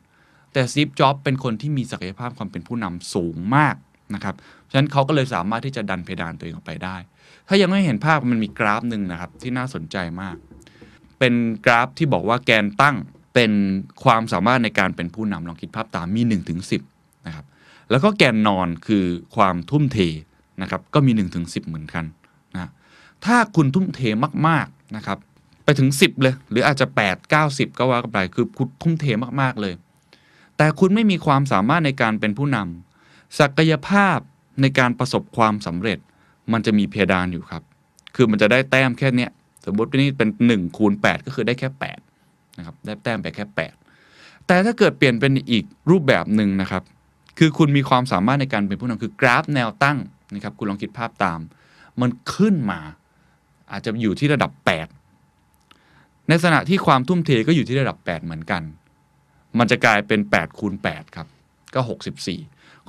แต่สตีฟจ็อบส์เป็นคนที่มีศักยภาพความเป็นผู้นำสูงมากนะครับฉะนั้นเขาก็เลยสามารถที่จะดันเพดานตัวเองออกไปได้ถ้ายังไม่เห็นภาพมันมีกราฟหนึ่งนะครับที่น่าสนใจมากเป็นกราฟที่บอกว่าแกนตั้งเป็นความสามารถในการเป็นผู้นำลองคิดภาพตามมีหนึ่งถึงสิบนะครับแล้วก็แกนนอนคือความทุ่มเทนะครับก็มีหนึ่งถึงสิบเหมือนกันนะถ้าคุณทุ่มเทมากๆนะครับไปถึงสิบเลยหรืออาจจะแปด เก้า สิบก็ว่ากันไปคือคุณทุ่มเทมากๆเลยแต่คุณไม่มีความสามารถในการเป็นผู้นำศักยภาพในการประสบความสำเร็จมันจะมีเพดานอยู่ครับคือมันจะได้แต้มแค่เนี้ยสมมติว่านี่เป็นหนึ่งคูณแปดก็คือได้แค่แปดนะครับได้แต้มไปแค่แปดแต่ถ้าเกิดเปลี่ยนเป็นอีกรูปแบบหนึ่งนะครับคือคุณมีความสามารถในการเป็นผู้นำคือกราฟแนวตั้งนะครับคุณลองคิดภาพตามมันขึ้นมาอาจจะอยู่ที่ระดับแปดในขณะที่ความทุ่มเทก็อยู่ที่ระดับแปดเหมือนกันมันจะกลายเป็นแปดคูณแปดครับก็หกสิบสี่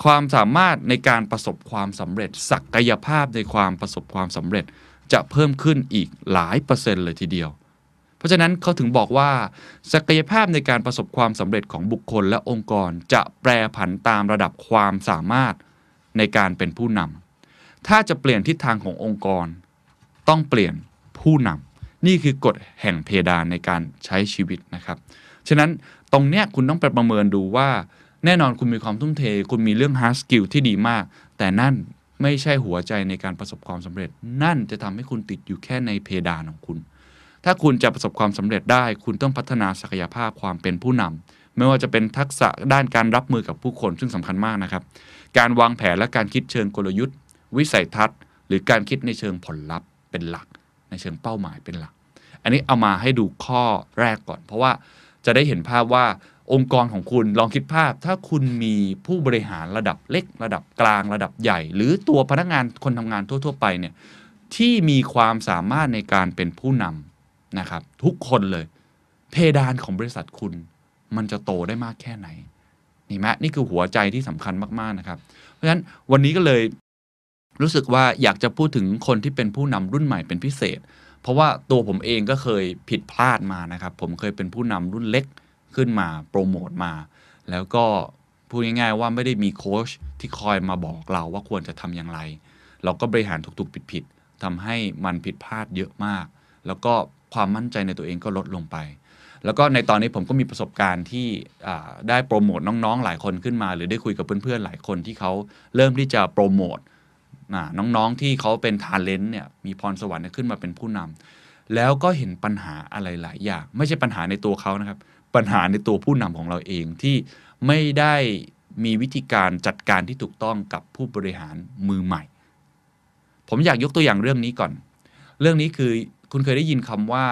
ความสามารถในการประสบความสำเร็จศักยภาพในความประสบความสำเร็จจะเพิ่มขึ้นอีกหลายเปอร์เซ็นต์เลยทีเดียวเพราะฉะนั้นเขาถึงบอกว่าศักยภาพในการประสบความสำเร็จของบุคคลและองค์กรจะแปรผันตามระดับความสามารถในการเป็นผู้นำถ้าจะเปลี่ยนทิศทางขององค์กรต้องเปลี่ยนผู้นำนี่คือกฎแห่งเพดานในการใช้ชีวิตนะครับฉะนั้นตรงเนี้ยคุณต้องไปประเมินดูว่าแน่นอนคุณมีความทุ่มเทคุณมีเรื่อง hard skill ที่ดีมากแต่นั่นไม่ใช่หัวใจในการประสบความสำเร็จนั่นจะทำให้คุณติดอยู่แค่ในเพดานของคุณถ้าคุณจะประสบความสำเร็จได้คุณต้องพัฒนาศักยภาพความเป็นผู้นำไม่ว่าจะเป็นทักษะด้านการรับมือกับผู้คนซึ่งสำคัญมากนะครับการวางแผนและการคิดเชิงกลยุทธ์วิสัยทัศน์หรือการคิดในเชิงผลลัพธ์เป็นหลักในเชิงเป้าหมายเป็นหลักอันนี้เอามาให้ดูข้อแรกก่อนเพราะว่าจะได้เห็นภาพว่าองค์กรของคุณลองคิดภาพถ้าคุณมีผู้บริหารระดับเล็กระดับกลางระดับใหญ่หรือตัวพนักงานคนทำงานทั่วๆไปเนี่ยที่มีความสามารถในการเป็นผู้นำนะครับทุกคนเลยเพดานของบริษัทคุณมันจะโตได้มากแค่ไหนนี่ไหมนี่คือหัวใจที่สำคัญมากๆนะครับเพราะฉะนั้นวันนี้ก็เลยรู้สึกว่าอยากจะพูดถึงคนที่เป็นผู้นำรุ่นใหม่เป็นพิเศษเพราะว่าตัวผมเองก็เคยผิดพลาดมานะครับผมเคยเป็นผู้นำรุ่นเล็กขึ้นมาโปรโมทมาแล้วก็พูดง่ายๆว่าไม่ได้มีโค้ชที่คอยมาบอกเราว่าควรจะทำอย่างไรเราก็บริหารถูกๆผิดๆทำให้มันผิดพลาดเยอะมากแล้วก็ความมั่นใจในตัวเองก็ลดลงไปแล้วก็ในตอนนี้ผมก็มีประสบการณ์ที่ได้โปรโมทน้องๆหลายคนขึ้นมาหรือได้คุยกับเพื่อนๆหลายคนที่เขาเริ่มที่จะโปรโมทน้องๆที่เขาเป็น talent เนี่ยมีพรสวรรค์ขึ้นมาเป็นผู้นำแล้วก็เห็นปัญหาอะไรหลายอย่างไม่ใช่ปัญหาในตัวเขานะครับปัญหาในตัวผู้นำของเราเองที่ไม่ได้มีวิธีการจัดการที่ถูกต้องกับผู้บริหารมือใหม่ผมอยากยกตัวอย่างเรื่องนี้ก่อนเรื่องนี้คือคุณเคยได้ยินคำว่า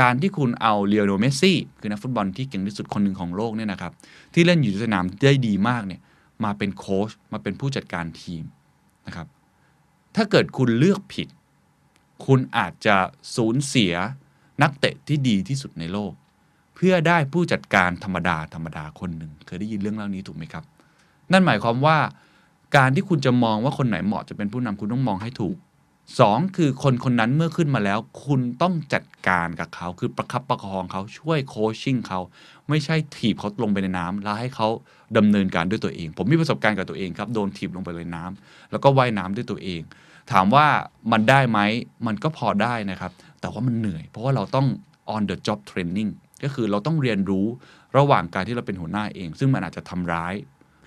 การที่คุณเอาเลโอเนล เมสซี่คือนักฟุตบอลที่เก่งที่สุดคนหนึ่งของโลกเนี่ยนะครับที่เล่นอยู่ในสนามได้ดีมากเนี่ยมาเป็นโค้ชมาเป็นผู้จัดการทีมนะครับถ้าเกิดคุณเลือกผิดคุณอาจจะสูญเสียนักเตะที่ดีที่สุดในโลกเพื่อได้ผู้จัดการธรรมดาธรรมดาคนหนึ่งเคยได้ยินเรื่องเล่านี้ถูกไหมครับนั่นหมายความว่า การที่คุณจะมองว่าคนไหนเหมาะจะเป็นผู้นำคุณต้องมองให้ถูกสองคือคนคนนั้นเมื่อขึ้นมาแล้วคุณต้องจัดการกับเขาคือประคับประคองเขาช่วยโคชชิ่งเขาไม่ใช่ถีบเขาลงไปในน้ำแล้วให้เขาดำเนินการด้วยตัวเองผมมีประสบการณ์กับตัวเองครับโดนถีบลงไปในน้ำแล้วก็ว่ายน้ำด้วยตัวเองถามว่ามันได้ไหมมันก็พอได้นะครับแต่ว่ามันเหนื่อยเพราะว่าเราต้อง on the job training ก็คือเราต้องเรียนรู้ระหว่างการที่เราเป็นหัวหน้าเองซึ่งมันอาจจะทำร้าย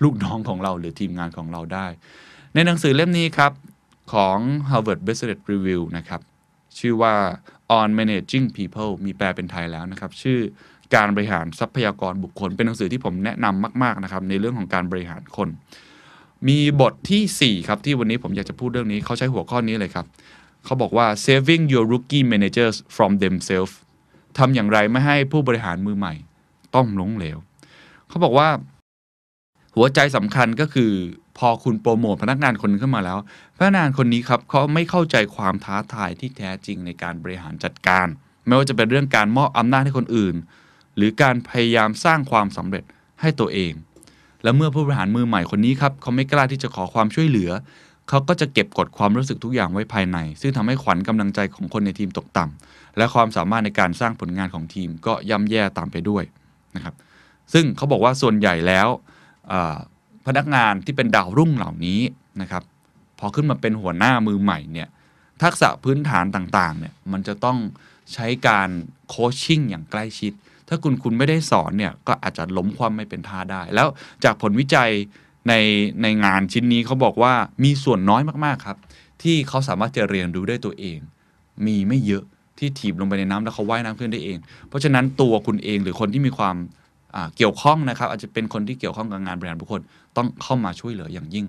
ลูกน้องของเราหรือทีมงานของเราได้ในหนังสือเล่มนี้ครับของ Harvard Business Review นะครับชื่อว่า On Managing People มีแปลเป็นไทยแล้วนะครับชื่อการบริหารทรัพยากรบุคคลเป็นหนังสือที่ผมแนะนำมากๆนะครับในเรื่องของการบริหารคนมีบทที่สี่ครับที่วันนี้ผมอยากจะพูดเรื่องนี้เขาใช้หัวข้อนี้เลยครับเขาบอกว่า Saving Your Rookie Managers from Themselves ทำอย่างไรไม่ให้ผู้บริหารมือใหม่ต้องล้มเหลวเขาบอกว่าหัวใจสำคัญก็คือพอคุณโปรโมทพนักงานคนนึงขึ้นมาแล้วพนักงานคนนี้ครับเขาไม่เข้าใจความท้าทายที่แท้จริงในการบริหารจัดการไม่ว่าจะเป็นเรื่องการมอบอำนาจให้คนอื่นหรือการพยายามสร้างความสำเร็จให้ตัวเองและเมื่อผู้บริหารมือใหม่คนนี้ครับเขาไม่กล้าที่จะขอความช่วยเหลือเขาก็จะเก็บกดความรู้สึกทุกอย่างไว้ภายในซึ่งทำให้ขวัญกำลังใจของคนในทีมตกต่ำและความสามารถในการสร้างผลงานของทีมก็ย่ำแย่ตามไปด้วยนะครับซึ่งเขาบอกว่าส่วนใหญ่แล้วพนักงานที่เป็นดาวรุ่งเหล่านี้นะครับพอขึ้นมาเป็นหัวหน้ามือใหม่เนี่ยทักษะพื้นฐานต่างๆเนี่ยมันจะต้องใช้การโคชชิ่งอย่างใกล้ชิดถ้าคุณคุณไม่ได้สอนเนี่ยก็อาจจะล้มความไม่เป็นท่าได้แล้วจากผลวิจัยในในงานชิ้นนี้เขาบอกว่ามีส่วนน้อยมากๆครับที่เขาสามารถจะเรียนรู้ได้ตัวเองมีไม่เยอะที่ถีบลงไปในน้ำแล้วเขาว่ายน้ำขึ้นได้เองเพราะฉะนั้นตัวคุณเองหรือคนที่มีความเกี่ยวข้องนะครับอาจจะเป็นคนที่เกี่ยวข้องกับงานบริหารบุคคลต้องเข้ามาช่วยเหลืออย่างยิ่ง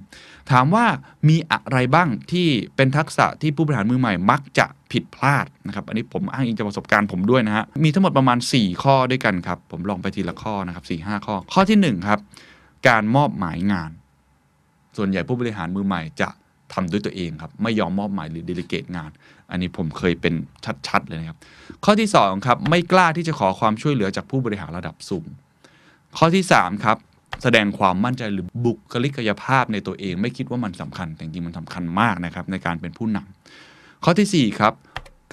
ถามว่ามีอะไรบ้างที่เป็นทักษะที่ผู้บริหารมือใหม่มักจะผิดพลาดนะครับอันนี้ผมอ้างอิงจากประสบการณ์ผมด้วยนะฮะมีทั้งหมดประมาณสี่ข้อด้วยกันครับผมลองไปทีละข้อนะครับ สี่ถึงห้า ข้อข้อที่หนึ่งครับการมอบหมายงานส่วนใหญ่ผู้บริหารมือใหม่จะทำด้วยตัวเองครับไม่ยอมมอบหมายหรือ delegate งานอันนี้ผมเคยเป็นชัดๆเลยนะครับข้อที่สองครับไม่กล้าที่จะขอความช่วยเหลือจากผู้บริหารระดับสูงข้อที่สามครับแสดงความมั่นใจหรือบุคลิกภาพในตัวเองไม่คิดว่ามันสำคัญแต่จริงมันสำคัญมากนะครับในการเป็นผู้นำข้อที่สี่ครับ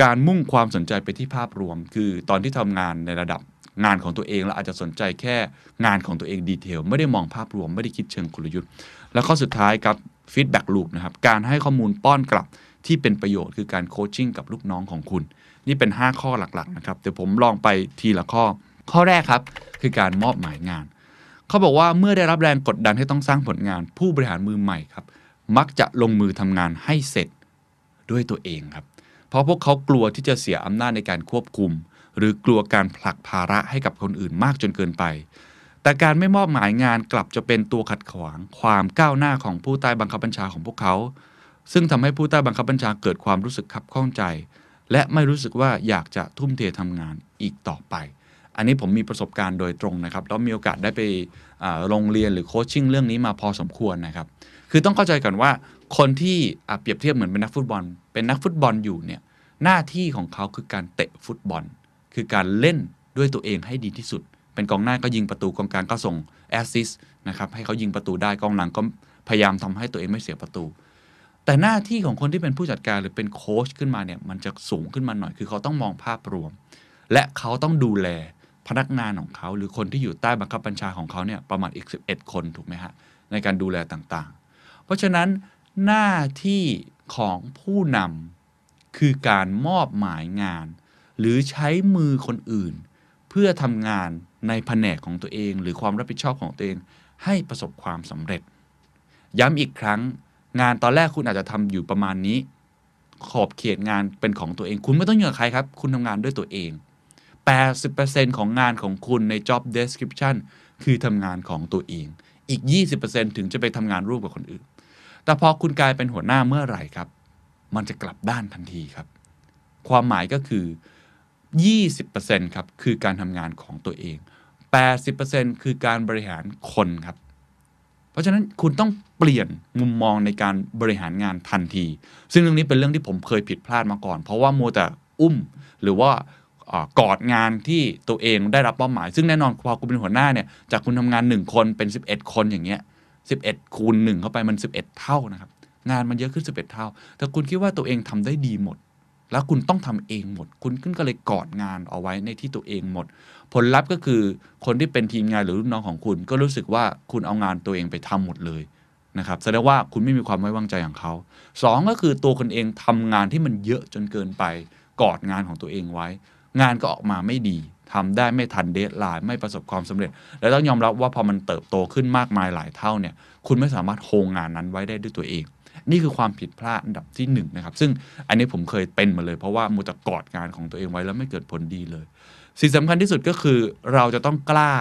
การมุ่งความสนใจไปที่ภาพรวมคือตอนที่ทำงานในระดับงานของตัวเองแล้วอาจจะสนใจแค่งานของตัวเองดีเทลไม่ได้มองภาพรวมไม่ได้คิดเชิงกลยุทธ์และข้อสุดท้ายครับฟีดแบ็กลูปนะครับการให้ข้อมูลป้อนกลับที่เป็นประโยชน์คือการโคชชิ่งกับลูกน้องของคุณนี่เป็นห้าข้อหลักๆนะครับเดี๋ยวผมลองไปทีละข้อข้อแรกครับคือการมอบหมายงานเขาบอกว่าเมื่อได้รับแรงกดดันให้ต้องสร้างผลงานผู้บริหารมือใหม่ครับมักจะลงมือทำงานให้เสร็จด้วยตัวเองครับเพราะพวกเขากลัวที่จะเสียอำนาจในการควบคุมหรือกลัวการผลักภาระให้กับคนอื่นมากจนเกินไปแต่การไม่มอบหมายงานกลับจะเป็นตัวขัดขวางความก้าวหน้าของผู้ใต้บังคับบัญชาของพวกเขาซึ่งทำให้ผู้ใต้บังคับบัญชาเกิดความรู้สึกขับข้องใจและไม่รู้สึกว่าอยากจะทุ่มเททำงานอีกต่อไปอันนี้ผมมีประสบการณ์โดยตรงนะครับแล้วมีโอกาสได้ไปโรงเรียนหรือโคชชิ่งเรื่องนี้มาพอสมควรนะครับคือต้องเข้าใจก่อนว่าคนที่เปรียบเทียบเหมือนเป็นนักฟุตบอลเป็นนักฟุตบอลอยู่เนี่ยหน้าที่ของเขาคือการเตะฟุตบอลคือการเล่นด้วยตัวเองให้ดีที่สุดเป็นกองหน้าก็ยิงประตูกองกลางก็ส่งแอสซิสต์นะครับให้เขายิงประตูได้กองหลังก็พยายามทำให้ตัวเองไม่เสียประตูแต่หน้าที่ของคนที่เป็นผู้จัดการหรือเป็นโค้ชขึ้นมาเนี่ยมันจะสูงขึ้นมาหน่อยคือเขาต้องมองภาพรวมและเขาต้องดูแลพนักงานของเขาหรือคนที่อยู่ใต้บังคับบัญชาของเขาเนี่ยประมาณอีกสิบเอ็ดคนถูกไหมฮะในการดูแลต่างๆเพราะฉะนั้นหน้าที่ของผู้นำคือการมอบหมายงานหรือใช้มือคนอื่นเพื่อทำงานในแผนกของตัวเองหรือความรับผิดชอบของตัวเองให้ประสบความสำเร็จย้ำอีกครั้งงานตอนแรกคุณอาจจะทำอยู่ประมาณนี้ขอบเขตงานเป็นของตัวเองคุณไม่ต้องอยู่กับใครครับคุณทำงานด้วยตัวเองแปดสิบเปอร์เซ็นต์ ของงานของคุณใน job description คือทำงานของตัวเองอีก ยี่สิบเปอร์เซ็นต์ ถึงจะไปทำงานร่วมกับคนอื่นแต่พอคุณกลายเป็นหัวหน้าเมื่อไหร่ครับมันจะกลับด้านทันทีครับความหมายก็คือ ยี่สิบเปอร์เซ็นต์ ครับคือการทำงานของตัวเอง แปดสิบเปอร์เซ็นต์ คือการบริหารคนครับเพราะฉะนั้นคุณต้องเปลี่ยนมุมมองในการบริหารงานทันทีซึ่งเรื่องนี้เป็นเรื่องที่ผมเคยผิดพลาดมาก่อนเพราะว่ามัวแต่อุ้มหรือว่ากอดงานที่ตัวเองได้รับเป้าหมายซึ่งแน่นอนพอคุณเป็นหัวหน้าเนี่ยจากคุณทำงานหนึ่งคนเป็นสิบเอ็ดคนอย่างเงี้ย สิบเอ็ดคูณหนึ่งเข้าไปมันสิบเอ็ดเท่านะครับงานมันเยอะขึ้นสิบเอ็ดเท่าแต่คุณคิดว่าตัวเองทำได้ดีหมดแล้วคุณต้องทำเองหมดคุณขึ้นก็เลยกอดงานเอาไว้ในที่ตัวเองหมดผลลัพธ์ก็คือคนที่เป็นทีมงานหรือลูกน้องของคุณก็รู้สึกว่าคุณเอางานตัวเองไปทำหมดเลยนะครับแสดงว่าคุณไม่มีความไว้วางใจของเขาสองก็คือตัวคนเองทำงานที่มันเยอะจนเกินไปกอดงานของตัวเองไว้งานก็ออกมาไม่ดีทำได้ไม่ทันเดดไลน์ไม่ประสบความสำเร็จและต้องยอมรับว่าพอมันเติบโตขึ้นมากมายหลายเท่าเนี่ยคุณไม่สามารถโฮงงานนั้นไว้ได้ด้วยตัวเองนี่คือความผิดพลาดอันดับที่หนึ่งนะครับซึ่งอันนี้ผมเคยเป็นมาเลยเพราะว่ามัวแต่กอดงานของตัวเองไว้แล้วไม่เกิดผลดีเลยสิ่งสำคัญที่สุดก็คือเราจะต้องกล้า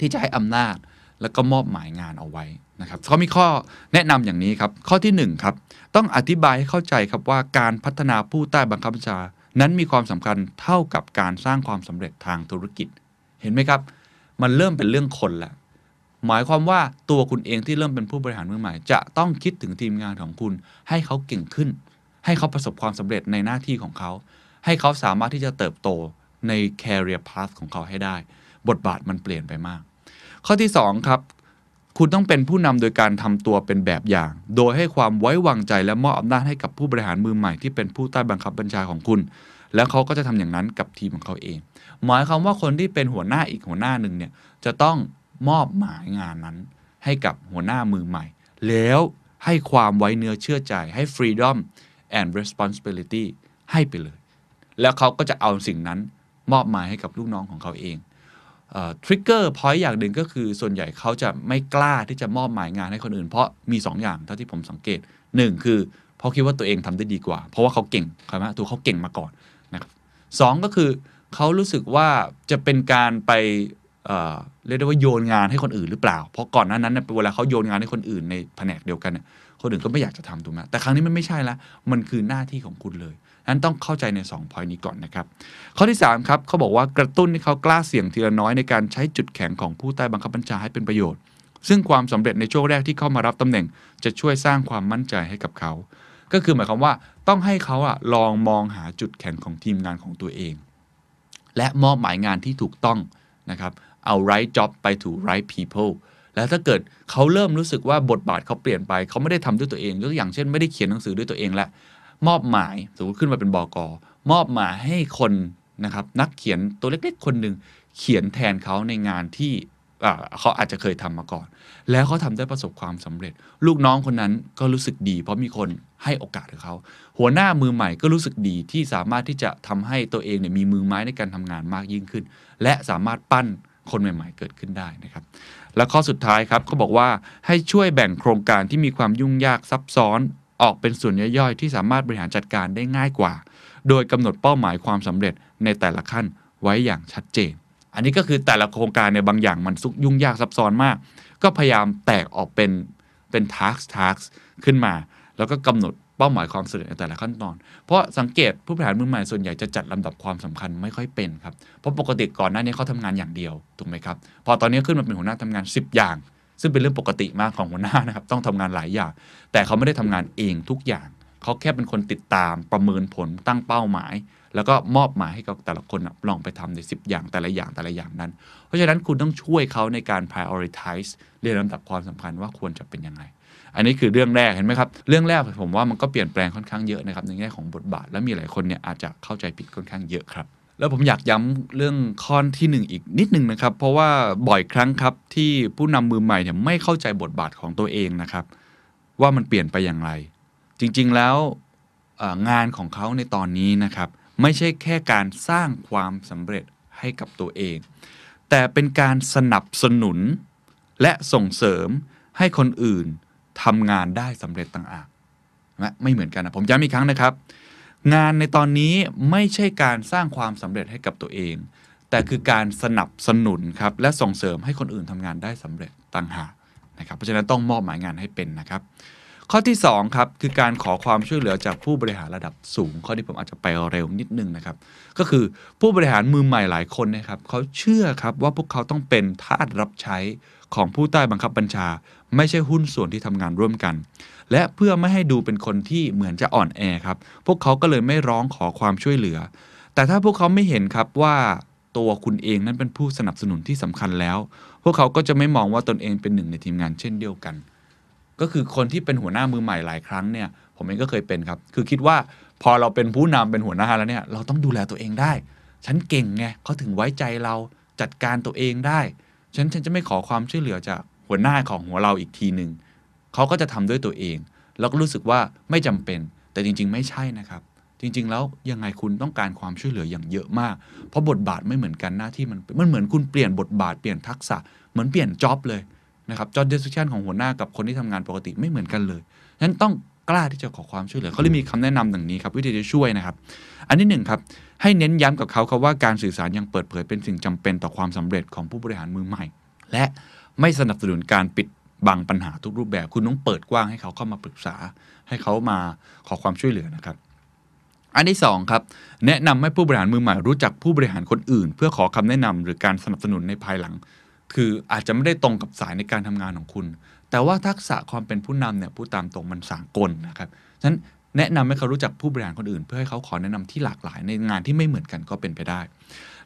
ที่จะให้อำนาจแล้วก็มอบหมายงานเอาไว้นะครับเขามีข้อแนะนำอย่างนี้ครับข้อที่หนึ่งครับต้องอธิบายให้เข้าใจครับว่าการพัฒนาผู้ใต้บังคับบัญชานั้นมีความสำคัญเท่ากับการสร้างความสำเร็จทางธุรกิจเห็นไหมครับมันเริ่มเป็นเรื่องคนแล้วหมายความว่าตัวคุณเองที่เริ่มเป็นผู้บริหารมือใหม่จะต้องคิดถึงทีมงานของคุณให้เขาเก่งขึ้นให้เขาประสบความสำเร็จในหน้าที่ของเขาให้เขาสามารถที่จะเติบโตใน career path ของเขาให้ได้บทบาทมันเปลี่ยนไปมากข้อที่สองครับคุณต้องเป็นผู้นำโดยการทำตัวเป็นแบบอย่างโดยให้ความไว้วางใจและมอบอำนาจให้กับผู้บริหารมือใหม่ที่เป็นผู้ใต้บังคับบัญชาของคุณแล้วเขาก็จะทำอย่างนั้นกับทีมของเขาเองหมายความว่าคนที่เป็นหัวหน้าอีกหัวหน้านึงเนี่ยจะต้องมอบหมายงานนั้นให้กับหัวหน้ามือใหม่แล้วให้ความไว้เนื้อเชื่อใจให้ freedom and responsibility ให้ไปเลยแล้วเขาก็จะเอาสิ่งนั้นมอบหมายให้กับลูกน้องของเขาเองเอ่อ trigger point อย่างหนึ่งก็คือส่วนใหญ่เขาจะไม่กล้าที่จะมอบหมายงานให้คนอื่นเพราะมีสองอย่างเท่าที่ผมสังเกตหนึ่งคือเพราะคิดว่าตัวเองทำได้ดีกว่าเพราะว่าเขาเก่งใช่ไหมตัวเขาเก่งมาก่อนนะครับสองก็คือเขารู้สึกว่าจะเป็นการไปเอ่อเรียกได้ว่าโยนงานให้คนอื่นหรือเปล่าเพราะก่อนหน้านั้นเนี่ยเวลาเขาโยนงานให้คนอื่นในแผนกเดียวกันเนี่ยคนอื่นก็ไม่อยากจะทำถูกไหมแต่ครั้งนี้มันไม่ใช่ละมันคือหน้าที่ของคุณเลยนั้นต้องเข้าใจในสอง point นี้ก่อนนะครับข้อที่สามครับเขาบอกว่ากระตุ้นให้เขากล้าเสี่ยงทีละน้อยในการใช้จุดแข็งของผู้ใต้บังคับบัญชาให้เป็นประโยชน์ซึ่งความสำเร็จในช่วงแรกที่เข้ามารับตำแหน่งจะช่วยสร้างความมั่นใจให้กับเขาก็คือหมายความว่าต้องให้เขาอะลองมองหาจุดแข็งของทีมงานของตัวเองและมอบหมายงานที่ถูกต้องนะครับเอา right job ไป to right people แล้วถ้าเกิดเขาเริ่มรู้สึกว่าบทบาทเขาเปลี่ยนไปเขาไม่ได้ทำด้วยตัวเองยกตัวอย่างเช่นไม่ได้เขียนหนังสือด้วยตัวเองละมอบหมายสมมติขึ้นมาเป็นบก.มอบหมายให้คนนะครับนักเขียนตัวเล็กๆคนหนึ่งเขียนแทนเขาในงานที่เขาอาจจะเคยทำมาก่อนแล้วเขาทำได้ประสบความสำเร็จลูกน้องคนนั้นก็รู้สึกดีเพราะมีคนให้โอกาสกับเขาหัวหน้ามือใหม่ก็รู้สึกดีที่สามารถที่จะทำให้ตัวเองเนี่ยมีมือไม้ในการทำงานมากยิ่งขึ้นและสามารถปั้นคนใหม่ๆเกิดขึ้นได้นะครับและข้อสุดท้ายครับเขาบอกว่าให้ช่วยแบ่งโครงการที่มีความยุ่งยากซับซ้อนออกเป็นส่วนย่อยๆที่สามารถบริหารจัดการได้ง่ายกว่าโดยกำหนดเป้าหมายความสำเร็จในแต่ละขั้นไว้อย่างชัดเจนอันนี้ก็คือแต่ละโครงการในบางอย่างมันซุกยุ่งยากซับซ้อนมากก็พยายามแตกออกเป็นเป็นทาร์กทาร์กขึ้นมาแล้วก็กำหนดเป้าหมายความสำเร็จในแต่ละขั้นตอนเพราะสังเกตผู้บริหารมือใหม่ส่วนใหญ่จะจัดลำดับความสำคัญไม่ค่อยเป็นครับเพราะปกติก่อนหน้านี้เขาทำงานอย่างเดียวถูกไหมครับพอตอนนี้ขึ้นมาเป็นหัวหน้าทำงานสิบอย่างซึ่งเป็นเรื่องปกติมากของหัวหน้านะครับต้องทำงานหลายอย่างแต่เขาไม่ได้ทำงานเองทุกอย่างเขาแค่เป็นคนติดตามประเมินผลตั้งเป้าหมายแล้วก็มอบหมายให้กับแต่ละคนลองไปทำในสิบอย่างแต่ละอย่างแต่ละอย่างนั้นเพราะฉะนั้นคุณต้องช่วยเขาในการ prioritize เรียงลำดับความสำคัญว่าควรจะเป็นยังไงอันนี้คือเรื่องแรกเห็นไหมครับเรื่องแรกผมว่ามันก็เปลี่ยนแปลงค่อนข้างเยอะนะครับในแง่ของบทบาทและมีหลายคนเนี่ยอาจจะเข้าใจผิดค่อนข้างเยอะครับแล้วผมอยากย้ำเรื่องข้อที่หนึ่งอีกนิดนึงนะครับเพราะว่าบ่อยครั้งครับที่ผู้นำมือใหม่เนี่ยไม่เข้าใจบทบาทของตัวเองนะครับว่ามันเปลี่ยนไปอย่างไรจริงๆแล้วงานของเขาในตอนนี้นะครับไม่ใช่แค่การสร้างความสำเร็จให้กับตัวเองแต่เป็นการสนับสนุนและส่งเสริมให้คนอื่นทำงานได้สำเร็จต่างหากนะไม่เหมือนกันนะผมย้ำอีกครั้งนะครับงานในตอนนี้ไม่ใช่การสร้างความสำเร็จให้กับตัวเองแต่คือการสนับสนุนครับและส่งเสริมให้คนอื่นทำงานได้สำเร็จต่างหากนะครับเพราะฉะนั้นต้องมอบหมายงานให้เป็นนะครับข้อที่สองครับคือการขอความช่วยเหลือจากผู้บริหารระดับสูงข้อนี้ผมอาจจะไปเร็วนิดนึงนะครับก็คือผู้บริหารมือใหม่หลายคนนะครับเขาเชื่อครับว่าพวกเขาต้องเป็นทาสรับใช้ของผู้ใต้บังคับบัญชาไม่ใช่หุ้นส่วนที่ทำงานร่วมกันและเพื่อไม่ให้ดูเป็นคนที่เหมือนจะอ่อนแอครับพวกเขาก็เลยไม่ร้องขอความช่วยเหลือแต่ถ้าพวกเขาไม่เห็นครับว่าตัวคุณเองนั้นเป็นผู้สนับสนุนที่สำคัญแล้วพวกเขาก็จะไม่มองว่าตนเองเป็นหนึ่งในทีมงานเช่นเดียวกัน ก็คือคนที่เป็นหัวหน้ามือใหม่หลายครั้งเนี่ยผมเองก็เคยเป็นครับคือคิดว่าพอเราเป็นผู้นำเป็นหัวหน้าแล้วเนี่ยเราต้องดูแลตัวเองได้ฉันเก่งไงเขาถึงไว้ใจเราจัดการตัวเองได้ฉันฉันจะไม่ขอความช่วยเหลือจากหัวหน้าของหัวเราอีกทีนึงเขาก็จะทำด้วยตัวเองแล้วก็รู้สึกว่าไม่จำเป็นแต่จริงๆไม่ใช่นะครับจริงๆแล้วยังไงคุณต้องการความช่วยเหลืออย่างเยอะมากเพราะบทบาทไม่เหมือนกันหน้าที่มันมันเหมือนคุณเปลี่ยนบทบาทเปลี่ยนทักษะเหมือนเปลี่ยนจ็อบเลยนะครับจ็อบเดสชั่นของหัวหน้ากับคนที่ทำงานปกติไม่เหมือนกันเลยฉะนั้นต้องกล้าที่จะขอความช่วยเหลือเขาเลยมีคำแนะนำดังนี้ครับวิธีจะช่วยนะครับอันที่หนึ่งครับให้เน้นย้ำกับเขาครับว่าการสื่อสารยังเปิดเผยเป็นสิ่งจำเป็นต่อความสำเร็จของผู้บริหารมือใหม่และไม่สนับสนุนการปิดบังปัญหาทุกรูปแบบคุณต้องเปิดกว้างให้เขาเข้ามาปรึกษาให้เขามาขอความช่วยเหลือนะครับอันที่สองครับแนะนำให้ผู้บริหารมือใหม่รู้จักผู้บริหารคนอื่นเพื่อขอคำแนะนำหรือการสนับสนุนในภายหลังคืออาจจะไม่ได้ตรงกับสายในการทำงานของคุณแต่ว่าทักษะความเป็นผู้นำเนี่ยผู้ตามตรงมันสากลนะครับฉะนั้นแนะนำให้เขารู้จักผู้บริหารคนอื่นเพื่อให้เขาขอแนะนำที่หลากหลายในงานที่ไม่เหมือนกันก็เป็นไปได้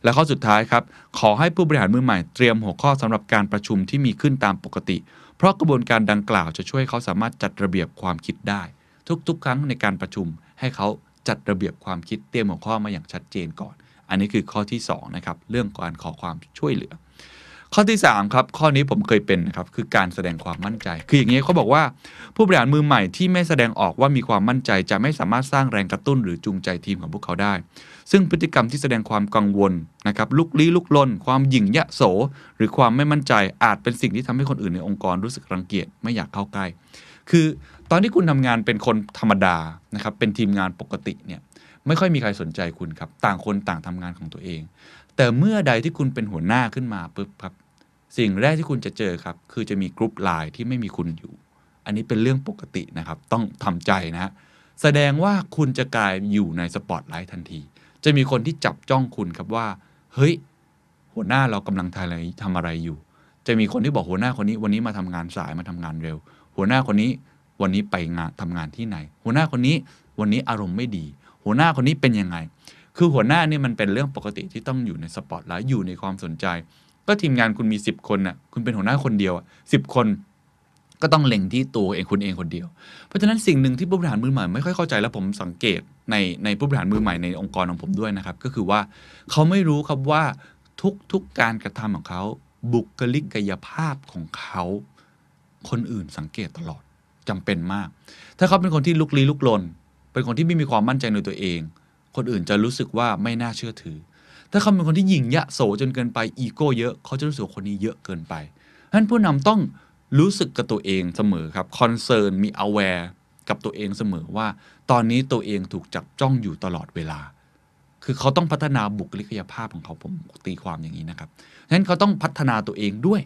และข้อสุดท้ายครับขอให้ผู้บริหารมือใหม่เตรียมหัวข้อสำหรับการประชุมที่มีขึ้นตามปกติเพราะกระบวนการดังกล่าวจะช่วยเขาสามารถจัดระเบียบความคิดได้ทุกๆครั้งในการประชุมให้เขาจัดระเบียบความคิดเตรียมหัวข้อมาอย่างชัดเจนก่อนอันนี้คือข้อที่สองนะครับเรื่องการขอความช่วยเหลือข้อที่สามครับข้อนี้ผมเคยเป็นนะครับคือการแสดงความมั่นใจคืออย่างนี้เขาบอกว่าผู้บริหารมือใหม่ที่ไม่แสดงออกว่ามีความมั่นใจจะไม่สามารถสร้างแรงกระตุ้นหรือจูงใจทีมของพวกเขาได้ซึ่งพฤติกรรมที่แสดงความกังวลนะครับลุกลี้ลุกลนความหยิ่งยโสหรือความไม่มั่นใจอาจเป็นสิ่งที่ทำให้คนอื่นในองค์กรรู้สึกรังเกียจไม่อยากเข้าใกล้คือตอนที่คุณทำงานเป็นคนธรรมดานะครับเป็นทีมงานปกติเนี่ยไม่ค่อยมีใครสนใจคุณครับต่างคนต่างทำงานของตัวเองแต่เมื่อใดที่คุณเป็นหัวหน้าขึ้นมาปุ๊บครับสิ่งแรกที่คุณจะเจอครับคือจะมีกลุ่ม ไลน์ ที่ไม่มีคุณอยู่อันนี้เป็นเรื่องปกตินะครับต้องทำใจนะแสดงว่าคุณจะกลายอยู่ในสปอตไลท์ทันทีจะมีคนที่จับจ้องคุณครับว่าเฮ้ยหัวหน้าเรากำลังทำอะไรทำอะไรอยู่จะมีคนที่บอกหัวหน้าคนนี้วันนี้มาทำงานสายมาทำงานเร็วหัวหน้าคนนี้วันนี้ไปงานทำงานที่ไหนหัวหน้าคนนี้วันนี้อารมณ์ไม่ดีหัวหน้าคนนี้เป็นยังไงคือหัวหน้านี่มันเป็นเรื่องปกติที่ต้องอยู่ในสปอตไลท์อยู่ในความสนใจก็ทีมงานคุณมีสิบคนน่ะคุณเป็นหัวหน้าคนเดียวอ่ะสิบคนก็ต้องเล็งที่ตัวเองคุณเองคนเดียวเพราะฉะนั้นสิ่งหนึ่งที่ผู้บริหารมือใหม่ไม่ค่อยเข้าใจแล้วผมสังเกตในในผู้บริหารมือใหม่ในองค์กรของผมด้วยนะครับก็คือว่าเขาไม่รู้ครับว่าทุกๆ ก, การกระทำของเขาบุคลิกกายภาพของเขาคนอื่นสังเกตตลอดจำเป็นมากถ้าเขาเป็นคนที่ลุกลี้ลุกลนเป็นคนที่ไม่มีความมั่นใจในตัวเองคนอื่นจะรู้สึกว่าไม่น่าเชื่อถือถ้าเขาเป็นคนที่หยิ่งยโสจนเกินไปอีโก้เยอะเขาจะรู้สึกคนนี้เยอะเกินไปฉะนั้นผู้นำต้องรู้สึกกับตัวเองเสมอครับคอนเซิร์นมี aware กับตัวเองเสมอว่าตอนนี้ตัวเองถูกจับจ้องอยู่ตลอดเวลาคือเขาต้องพัฒนาบุคลิกภาพของเขาผมตีความอย่างนี้นะครับฉะนั้นเขาต้องพัฒนาตัวเองด้วย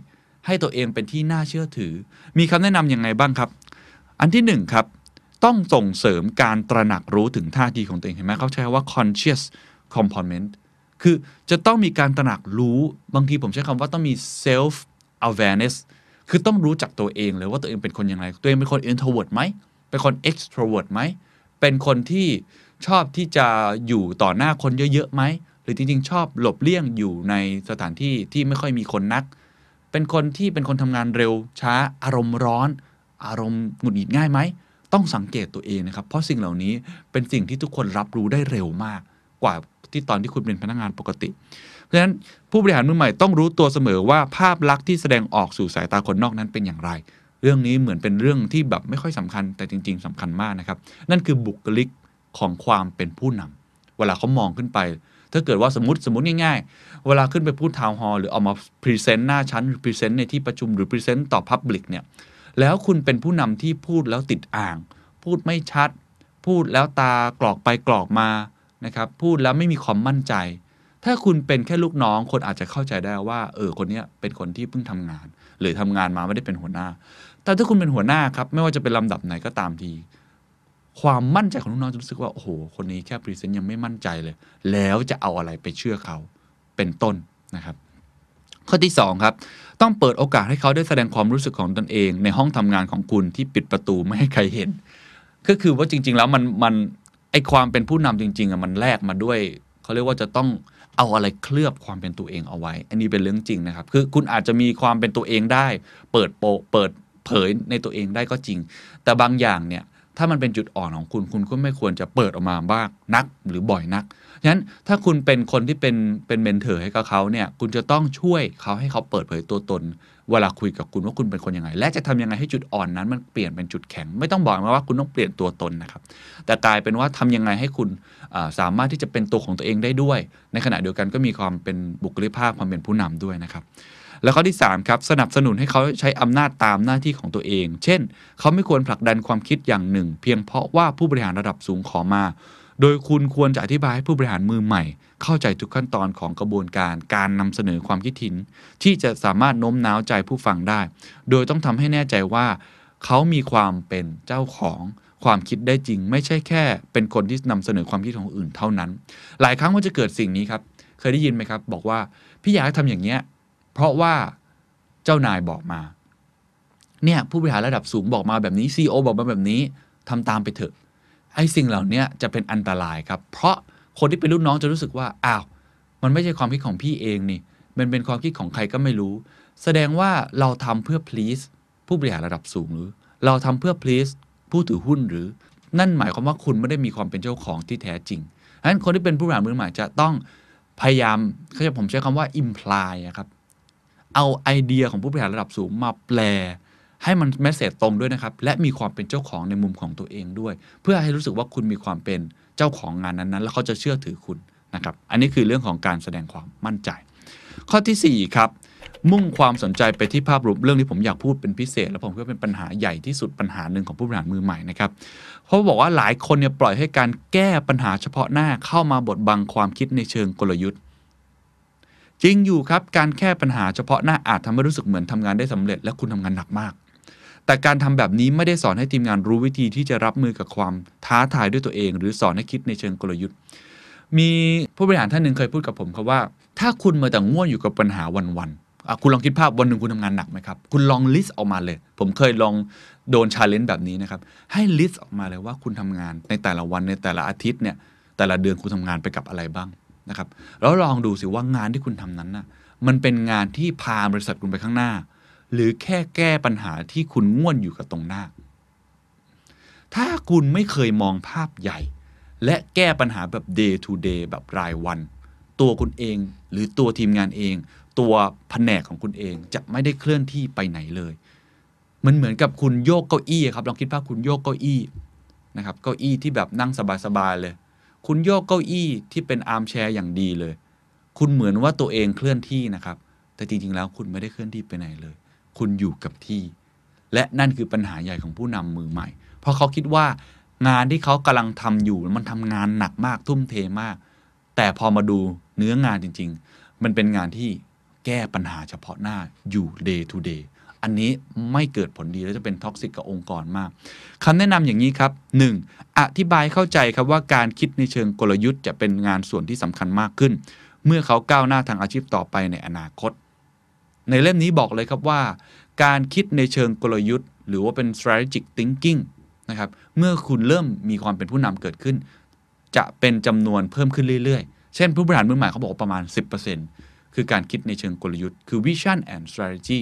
ให้ตัวเองเป็นที่น่าเชื่อถือมีคำแนะนำยังไงบ้างครับอันที่หนึ่งครับต้องส่งเสริมการตระหนักรู้ถึงท่าทีของตัวเองเห็นไหมเขาใช้คำว่า conscious component คือจะต้องมีการตระหนักรู้บางทีผมใช้คำว่าต้องมี self awareness คือต้องรู้จักตัวเองเลยว่าตัวเองเป็นคนยังไงตัวเองเป็นคน introvert ไหมเป็นคน extrovert ไหมเป็นคนที่ชอบที่จะอยู่ต่อหน้าคนเยอะๆไหมหรือจริงๆชอบหลบเลี่ยงอยู่ในสถานที่ที่ไม่ค่อยมีคนนักเป็นคนที่เป็นคนทำงานเร็วช้าอารมณ์ร้อนอารมณ์หงุดหงิดง่ายไหมต้องสังเกตตัวเองนะครับเพราะสิ่งเหล่านี้เป็นสิ่งที่ทุกคนรับรู้ได้เร็วมากกว่าที่ตอนที่คุณเป็นพนักงานปกติเพราะฉะนั้นผู้บริหารมือใหม่ต้องรู้ตัวเสมอว่าภาพลักษณ์ที่แสดงออกสู่สายตาคนนอกนั้นเป็นอย่างไรเรื่องนี้เหมือนเป็นเรื่องที่แบบไม่ค่อยสำคัญแต่จริงๆสำคัญมากนะครับนั่นคือบุคลิกของความเป็นผู้นำเวลาเขามองขึ้นไปถ้าเกิดว่าสมมติสมมติง่ายๆเวลาขึ้นไปพูดทาวน์ฮอลล์หรือออกมาพรีเซนต์หน้าชั้นหรือพรีเซนต์ในที่ประชุมหรือพรีเซนต์ต่อพับลิกเนี่ยแล้วคุณเป็นผู้นำที่พูดแล้วติดอ่างพูดไม่ชัดพูดแล้วตากรอกไปกรอกมานะครับพูดแล้วไม่มีความมั่นใจถ้าคุณเป็นแค่ลูกน้องคนอาจจะเข้าใจได้ว่าเออคนนี้เป็นคนที่เพิ่งทำงานหรือทำงานมาไม่ได้เป็นหัวหน้าแต่ถ้าคุณเป็นหัวหน้าครับไม่ว่าจะเป็นลำดับไหนก็ตามทีความมั่นใจของลูกน้องจะรู้สึกว่าโอ้โหคนนี้แค่พรีเซนต์ยังไม่มั่นใจเลยแล้วจะเอาอะไรไปเชื่อเขาเป็นต้นนะครับข้อที่สองครับต้องเปิดโอกาสให้เขาได้แสดงความรู้สึกของตนเองในห้องทำงานของคุณที่ปิดประตูไม่ให้ใครเห็นก็คือว่าจริงๆแล้วมันมันไอความเป็นผู้นำจริงๆอ่ะมันแลกมาด้วยเขาเรียกว่าจะต้องเอาอะไรเคลือบความเป็นตัวเองเอาไว้อันนี้เป็นเรื่องจริงนะครับคือคุณอาจจะมีความเป็นตัวเองได้เปิดโปเปิด เผยในตัวเองได้ก็จริงแต่บางอย่างเนี่ยถ้ามันเป็นจุดอ่อนของคุณคุณก็ไม่ควรจะเปิดออกมาบ้างนักหรือบ่อยนักฉะนั้นถ้าคุณเป็นคนที่เป็นเป็นเมนเทอร์ให้กับเขาเนี่ยคุณจะต้องช่วยเขาให้เขาเปิดเผยตัวตนเวลาคุยกับคุณว่าคุณเป็นคนยังไงและจะทำยังไงให้จุดอ่อนนั้นมันเปลี่ยนเป็นจุดแข็งไม่ต้องบอกมาว่าคุณต้องเปลี่ยนตัวตนนะครับแต่กลายเป็นว่าทำยังไงให้คุณสามารถที่จะเป็นตัวของตัวเองได้ด้วยในขณะเดียวกันก็มีความเป็นบุคลิกภาพความเป็นผู้นำด้วยนะครับแล้วข้อที่สามครับสนับสนุนให้เขาใช้อำนาจตามหน้าที่ของตัวเองเช่นเขาไม่ควรผลักดันความคิดอย่างหนึ่งเพียงเพราะว่าผู้บริหารระดับสูงขอมาโดยคุณควรจะอธิบายให้ผู้บริหารมือใหม่เข้าใจทุกขั้นตอนของกระบวนการการนำเสนอความคิดเห็นที่จะสามารถโน้มน้าวใจผู้ฟังได้โดยต้องทำให้แน่ใจว่าเขามีความเป็นเจ้าของความคิดได้จริงไม่ใช่แค่เป็นคนที่นำเสนอความคิดของอื่นเท่านั้นหลายครั้งมันจะเกิดสิ่งนี้ครับเคยได้ยินไหมครับบอกว่าพี่อยากทำอย่างเนี้ยเพราะว่าเจ้านายบอกมาเนี่ยผู้บริหารระดับสูงบอกมาแบบนี้ ซี อี โอ บอกมาแบบนี้ทำตามไปเถอะไอ้สิ่งเหล่านี้จะเป็นอันตรายครับเพราะคนที่เป็นลูกน้องจะรู้สึกว่าอ้าวมันไม่ใช่ความคิดของพี่เองนี่มันเป็นความคิดของใครก็ไม่รู้แสดงว่าเราทำเพื่อ please ผู้บริหารระดับสูงหรือเราทำเพื่อ please ผู้ถือหุ้นหรือนั่นหมายความว่าคุณไม่ได้มีความเป็นเจ้าของที่แท้จริงฉะนั้นคนที่เป็นผู้บริหารมือใหม่จะต้องพยายามเขาจะผมใช้คำว่า imply ครับเอาไอเดียของผู้บริหารระดับสูงมาแปลให้มันเมสเสจตรงด้วยนะครับและมีความเป็นเจ้าของในมุมของตัวเองด้วยเพื่อให้รู้สึกว่าคุณมีความเป็นเจ้าของงานนั้นๆแล้วเขาจะเชื่อถือคุณนะครับอันนี้คือเรื่องของการแสดงความมั่นใจข้อที่สี่ครับมุ่งความสนใจไปที่ภาพรวมเรื่องที่ผมอยากพูดเป็นพิเศษและผมคิดว่าเป็นปัญหาใหญ่ที่สุดปัญหาหนึ่งของผู้บริหารมือใหม่นะครับเพราะบอกว่าหลายคนเนี่ยปล่อยให้การแก้ปัญหาเฉพาะหน้าเข้ามาบดบังความคิดในเชิงกลยุทธ์จริงอยู่ครับการแก้ปัญหาเฉพาะหน้าอาจทำให้รู้สึกเหมือนทำงานได้สำเร็จและคุณทำงานหนักมากแต่การทำแบบนี้ไม่ได้สอนให้ทีมงานรู้วิธีที่จะรับมือกับความท้าทายด้วยตัวเองหรือสอนให้คิดในเชิงกลยุทธ์มีผู้บริหารท่านหนึ่งเคยพูดกับผมครับว่าถ้าคุณมาแต่ง่วนอยู่กับปัญหาวันๆอ่ะคุณลองคิดภาพวันหนึ่งคุณทำงานหนักไหมครับคุณลองลิสต์ออกมาเลยผมเคยลองโดน challenge แบบนี้นะครับให้ลิสต์ออกมาเลยว่าคุณทำงานในแต่ละวันในแต่ละอาทิตย์เนี่ยแต่ละเดือนคุณทำงานไปกับอะไรบ้างนะครับแล้วลองดูสิว่างานที่คุณทำนั้นน่ะมันเป็นงานที่พาบริษัทคุณไปข้างหน้าหรือแค่แก้ปัญหาที่คุณง่วนอยู่กับตรงหน้าถ้าคุณไม่เคยมองภาพใหญ่และแก้ปัญหาแบบ day to day แบบรายวันตัวคุณเองหรือตัวทีมงานเองตัวแผนกของคุณเองจะไม่ได้เคลื่อนที่ไปไหนเลยมันเหมือนกับคุณโยกเก้าอี้ครับลองคิดภาพคุณโยกเก้าอี้นะครับเก้าอี้ที่แบบนั่งสบายๆเลยคุณโยกเก้าอี้ที่เป็นอาร์มแชร์อย่างดีเลยคุณเหมือนว่าตัวเองเคลื่อนที่นะครับแต่จริงๆแล้วคุณไม่ได้เคลื่อนที่ไปไหนเลยคุณอยู่กับที่และนั่นคือปัญหาใหญ่ของผู้นำมือใหม่เพราะเขาคิดว่างานที่เขากำลังทำอยู่มันทำงานหนักมากทุ่มเทมากแต่พอมาดูเนื้องานจริงๆมันเป็นงานที่แก้ปัญหาเฉพาะหน้าอยู่ day to day อันนี้ไม่เกิดผลดีและจะเป็นท็อกซิกกับองค์กรมากคำแนะนำอย่างนี้ครับ หนึ่ง. อธิบายเข้าใจครับว่าการคิดในเชิงกลยุทธ์จะเป็นงานส่วนที่สำคัญมากขึ้นเมื่อเขาก้าวหน้าทางอาชีพต่อไปในอนาคตในเล่มนี้บอกเลยครับว่าการคิดในเชิงกลยุทธ์หรือว่าเป็น strategic thinking นะครับเมื่อคุณเริ่มมีความเป็นผู้นำเกิดขึ้นจะเป็นจำนวนเพิ่มขึ้นเรื่อยๆเช่นผู้บริหารมือใหม่เขาบอกประมาณ สิบเปอร์เซ็นต์ คือการคิดในเชิงกลยุทธ์คือ vision and strategy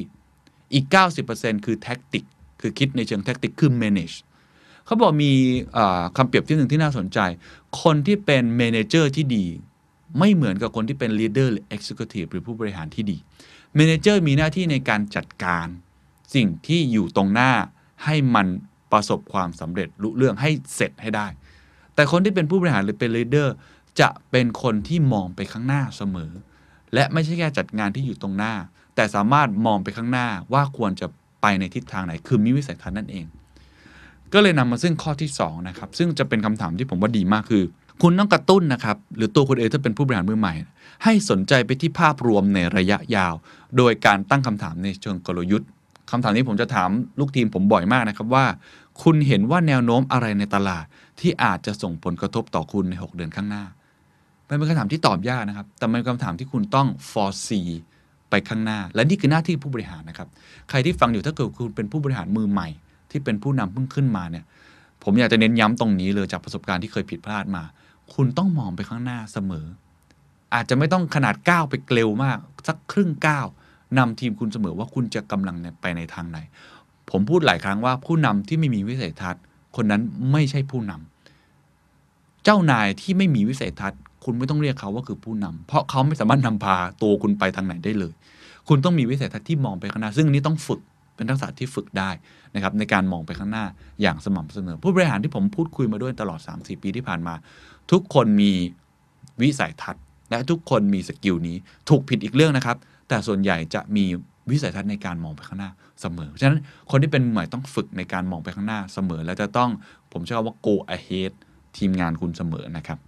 อีก เก้าสิบเปอร์เซ็นต์ คือ tactic คือคิดในเชิง tactic คือ manage เขาบอกมีคำเปรียบที่หนึ่งที่น่าสนใจคนที่เป็น manager ที่ดีไม่เหมือนกับคนที่เป็น leader หรือ executive หรือผู้บริหารที่ดีเมเนเจอร์มีหน้าที่ในการจัดการสิ่งที่อยู่ตรงหน้าให้มันประสบความสำเร็จลุเรื่องให้เสร็จให้ได้แต่คนที่เป็นผู้บริหารหรือเป็นลีดเดอร์จะเป็นคนที่มองไปข้างหน้าเสมอและไม่ใช่แค่จัดงานที่อยู่ตรงหน้าแต่สามารถมองไปข้างหน้าว่าควรจะไปในทิศทางไหนคือมีวิสัยทัศน์นั่นเองก็เลยนำมาซึ่งข้อที่สองนะครับซึ่งจะเป็นคำถามที่ผมว่าดีมากคือคุณต้องกระตุ้นนะครับหรือตัวคุณเองถ้าเป็นผู้บริหารมือใหม่ให้สนใจไปที่ภาพรวมในระยะยาวโดยการตั้งคำถามในเชิงกลยุทธ์คำถามนี้ผมจะถามลูกทีมผมบ่อยมากนะครับว่าคุณเห็นว่าแนวโน้มอะไรในตลาดที่อาจจะส่งผลกระทบต่อคุณในหกเดือนข้างหน้ามันเป็นคำถามที่ตอบยากนะครับแต่มันเป็นคำถามที่คุณต้อง foresee ไปข้างหน้าและนี่คือหน้าที่ผู้บริหารนะครับใครที่ฟังอยู่ถ้าเกิดคุณเป็นผู้บริหารมือใหม่ที่เป็นผู้นำเพิ่งขึ้นมาเนี่ยผมอยากจะเน้นย้ำตรงนี้เลยจากประสบการณ์ที่เคยผิดพลาดมาคุณต้องมองไปข้างหน้าเสมออาจจะไม่ต้องขนาดก้าวไปเร็วมากสักครึ่งก้าวนำทีมคุณเสมอว่าคุณจะกำลังไปในทางไหน ผมพูดหลายครั้งว่าผู้นำที่ไม่มีวิสัยทัศน์คนนั้นไม่ใช่ผู้นำเจ้านายที่ไม่มีวิสัยทัศน์คุณไม่ต้องเรียกเขาว่าคือผู้นำเพราะเขาไม่สามารถนำพาตัวคุณไปทางไหนได้เลยคุณต้องมีวิสัยทัศน์ที่มองไปข้างหน้าซึ่งอันนี้ต้องฝึกเป็นทักษะที่ฝึกได้นะครับในการมองไปข้างหน้าอย่างสม่ำเสมอผู้บริหารที่ผมพูดคุยมาด้วยตลอด สามถึงสี่ ปีที่ผ่านมาทุกคนมีวิสัยทัศน์และทุกคนมีสกิลนี้ถูกผิดอีกเรื่องนะครับแต่ส่วนใหญ่จะมีวิสัยทัศน์ในการมองไปข้างหน้าเสมอฉะนั้นคนที่เป็นมือใหม่ต้องฝึกในการมองไปข้างหน้าเสมอและจะต้องผมเชื่อว่า go ahead ทีมงานคุณเสมอนะครับ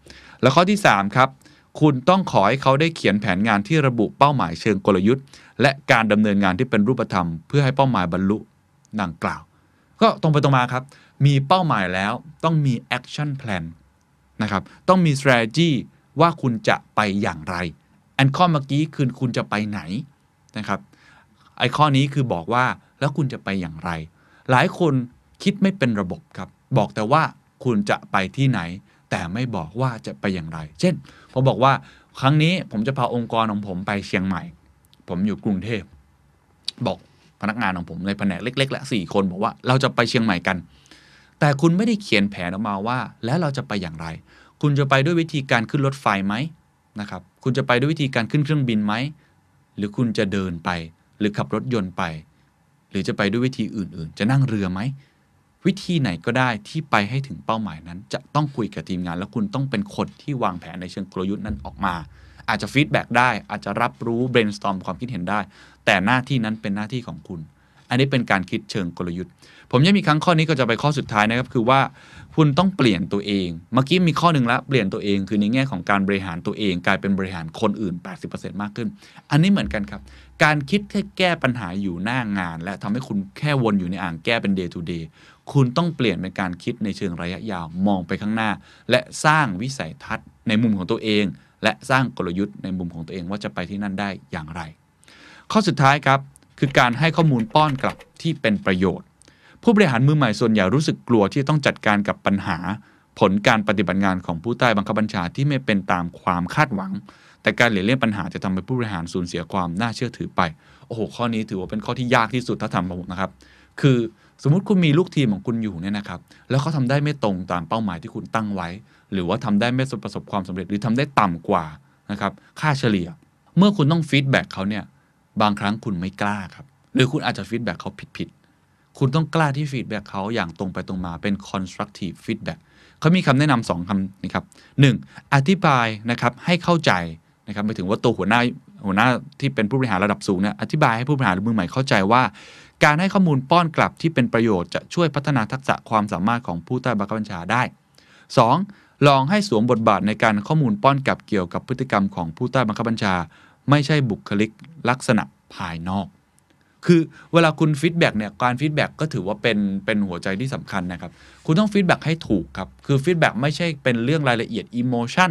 และข้อที่สามครับคุณต้องขอให้เขาได้เขียนแผนงานที่ระบุเป้าหมายเชิงกลยุทธ์และการดำเนินงานที่เป็นรูปธรรมเพื่อให้เป้าหมายบรรลุดังกล่าวก็ตรงไปตรงมาครับมีเป้าหมายแล้วต้องมี action plan นะครับต้องมี strategy ว่าคุณจะไปอย่างไรอันข้อเมื่อกี้คือคุณจะไปไหนนะครับไอข้อนี้คือบอกว่าแล้วคุณจะไปอย่างไรหลายคนคิดไม่เป็นระบบครับบอกแต่ว่าคุณจะไปที่ไหนแต่ไม่บอกว่าจะไปอย่างไรเช่นผมบอกว่าครั้งนี้ผมจะพาองค์กรของผมไปเชียงใหม่ผมอยู่กรุงเทพบอกพนักงานของผมในแผนกเล็กๆและสี่คนบอกว่าเราจะไปเชียงใหม่กันแต่คุณไม่ได้เขียนแผนออกมาว่าแล้วเราจะไปอย่างไรคุณจะไปด้วยวิธีการขึ้นรถไฟไหมนะครับคุณจะไปด้วยวิธีการขึ้นเครื่องบินไหมหรือคุณจะเดินไปหรือขับรถยนต์ไปหรือจะไปด้วยวิธีอื่นๆจะนั่งเรือไหมวิธีไหนก็ได้ที่ไปให้ถึงเป้าหมายนั้นจะต้องคุยกับทีมงานแล้วคุณต้องเป็นคนที่วางแผนในเชิงกลยุทธ์นั้นออกมาอาจจะฟีดแบ็กได้อาจจะรับรู้ brainstorm ความคิดเห็นได้แต่หน้าที่นั้นเป็นหน้าที่ของคุณอันนี้เป็นการคิดเชิงกลยุทธ์ผมยังมีครั้งข้อนี้ก็จะไปข้อสุดท้ายนะครับคือว่าคุณต้องเปลี่ยนตัวเองเมื่อกี้มีข้อหนึ่งละเปลี่ยนตัวเองคือในแง่ของการบริหารตัวเองกลายเป็นบริหารคนอื่น แปดสิบเปอร์เซ็นต์ มากขึ้นอันนี้เหมือนกันครับการคิดแค่แก้ปัญหาอยู่หน้างานและทำให้คุณแค่วนอยู่ในอ่างแก้เป็น day to day คุณต้องเปลี่ยนเป็นการคิดในเชิงระยะยาวมองไปข้างหน้าและสร้างวิสัยทัศน์ในมุมของตัวเองและสร้างกลยุทธ์ในมุมของตัวเองว่าจะไปที่นั่นได้อย่างไรข้อสุดท้ายครับคือการให้ข้อมูลป้อนกลับที่เป็นประโยชน์ผู้บริหารมือใหม่ส่วนใหญ่รู้สึกกลัวที่ต้องจัดการกับปัญหาผลการปฏิบัติงานของผู้ใต้บังคับบัญชาที่ไม่เป็นตามความคาดหวังแต่การหลีกเลี่ยงปัญหาจะทำให้ผู้บริหารสูญเสียความน่าเชื่อถือไปโอ้โหข้อนี้ถือว่าเป็นข้อที่ยากที่สุดถ้าทำผมนะครับคือสมมุติคุณมีลูกทีมของคุณอยู่เนี่ยนะครับแล้วเขาทำได้ไม่ตรงตามเป้าหมายที่คุณตั้งไว้หรือว่าทำได้ไม่ประสบความสำเร็จหรือทำได้ต่ำกว่านะครับค่าเฉลี่ยเมื่อคุณต้องฟีดแบ็กเขาเนี่ยบางครั้งคุณไม่กล้าครับหรือคุณอาจจะฟีดแบ็กเขาผิดๆคุณต้องกล้าที่ฟีดแบ็กเขาอย่างตรงไปตรงมาเป็น constructive feedback เขามีคำแนะนำสองคำนะครับหนึ่งอธิบายนะครับให้เข้าใจนะครับหมายถึงว่าตัวหัวหน้าหัวหน้าที่เป็นผู้บริหารระดับสูงเนี่ยอธิบายให้ผู้บริหารมือใหม่เข้าใจว่าการให้ข้อมูลป้อนกลับที่เป็นประโยชน์จะช่วยพัฒนาทักษะความสามารถของผู้ใต้บังคับบัญชาได้สองลองให้สวมบทบาทในการข้อมูลป้อนกลับเกี่ยวกับพฤติกรรมของผู้ใต้บังคับบัญชาไม่ใช่บุคลิกลักษณะภายนอกคือเวลาคุณฟีดแบ็กเนี่ยการฟีดแบ็กก็ถือว่าเป็นเป็นหัวใจที่สำคัญนะครับคุณต้องฟีดแบ็กให้ถูกครับคือฟีดแบ็กไม่ใช่เป็นเรื่องรายละเอียดอิโมชัน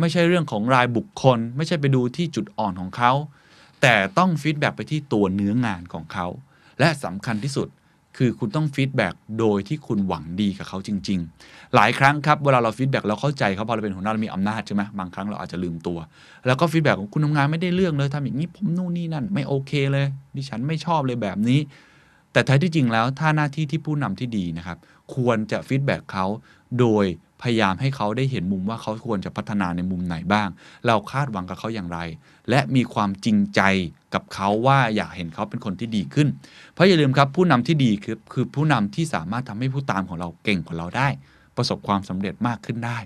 ไม่ใช่เรื่องของรายบุคคลไม่ใช่ไปดูที่จุดอ่อนของเขาแต่ต้องฟีดแบ็กไปที่ตัวเนื้องานของเขาและสำคัญที่สุดคือคุณต้องฟีดแบ็กโดยที่คุณหวังดีกับเขาจริงๆหลายครั้งครับเวลาเราฟีดแบ็กเราเข้าใจเขาพอเราเป็นหัวหน้าเรามีอำนาจใช่ไหมบางครั้งเราอาจจะลืมตัวแล้วก็ฟีดแบ็กของคุณทำงานไม่ได้เรื่องเลยทำอย่างนี้ผมนู่นนี่นั่นไม่โอเคเลยดิฉันไม่ชอบเลยแบบนี้แต่ท้ายที่จริงแล้วถ้าหน้าที่ที่ผู้นำที่ดีนะครับควรจะฟีดแบ็กเขาโดยพยายามให้เขาได้เห็นมุมว่าเขาควรจะพัฒนาในมุมไหนบ้างเราคาดหวังกับเขาอย่างไรและมีความจริงใจกับเขาว่าอยากเห็นเขาเป็นคนที่ดีขึ้นเพราะอย่าลืมครับผู้นำที่ดีคือคือผู้นำที่สามารถทำให้ผู้ตามของเราเก่งกว่าเราได้ประสบความสำเร็จมากขึ้นได้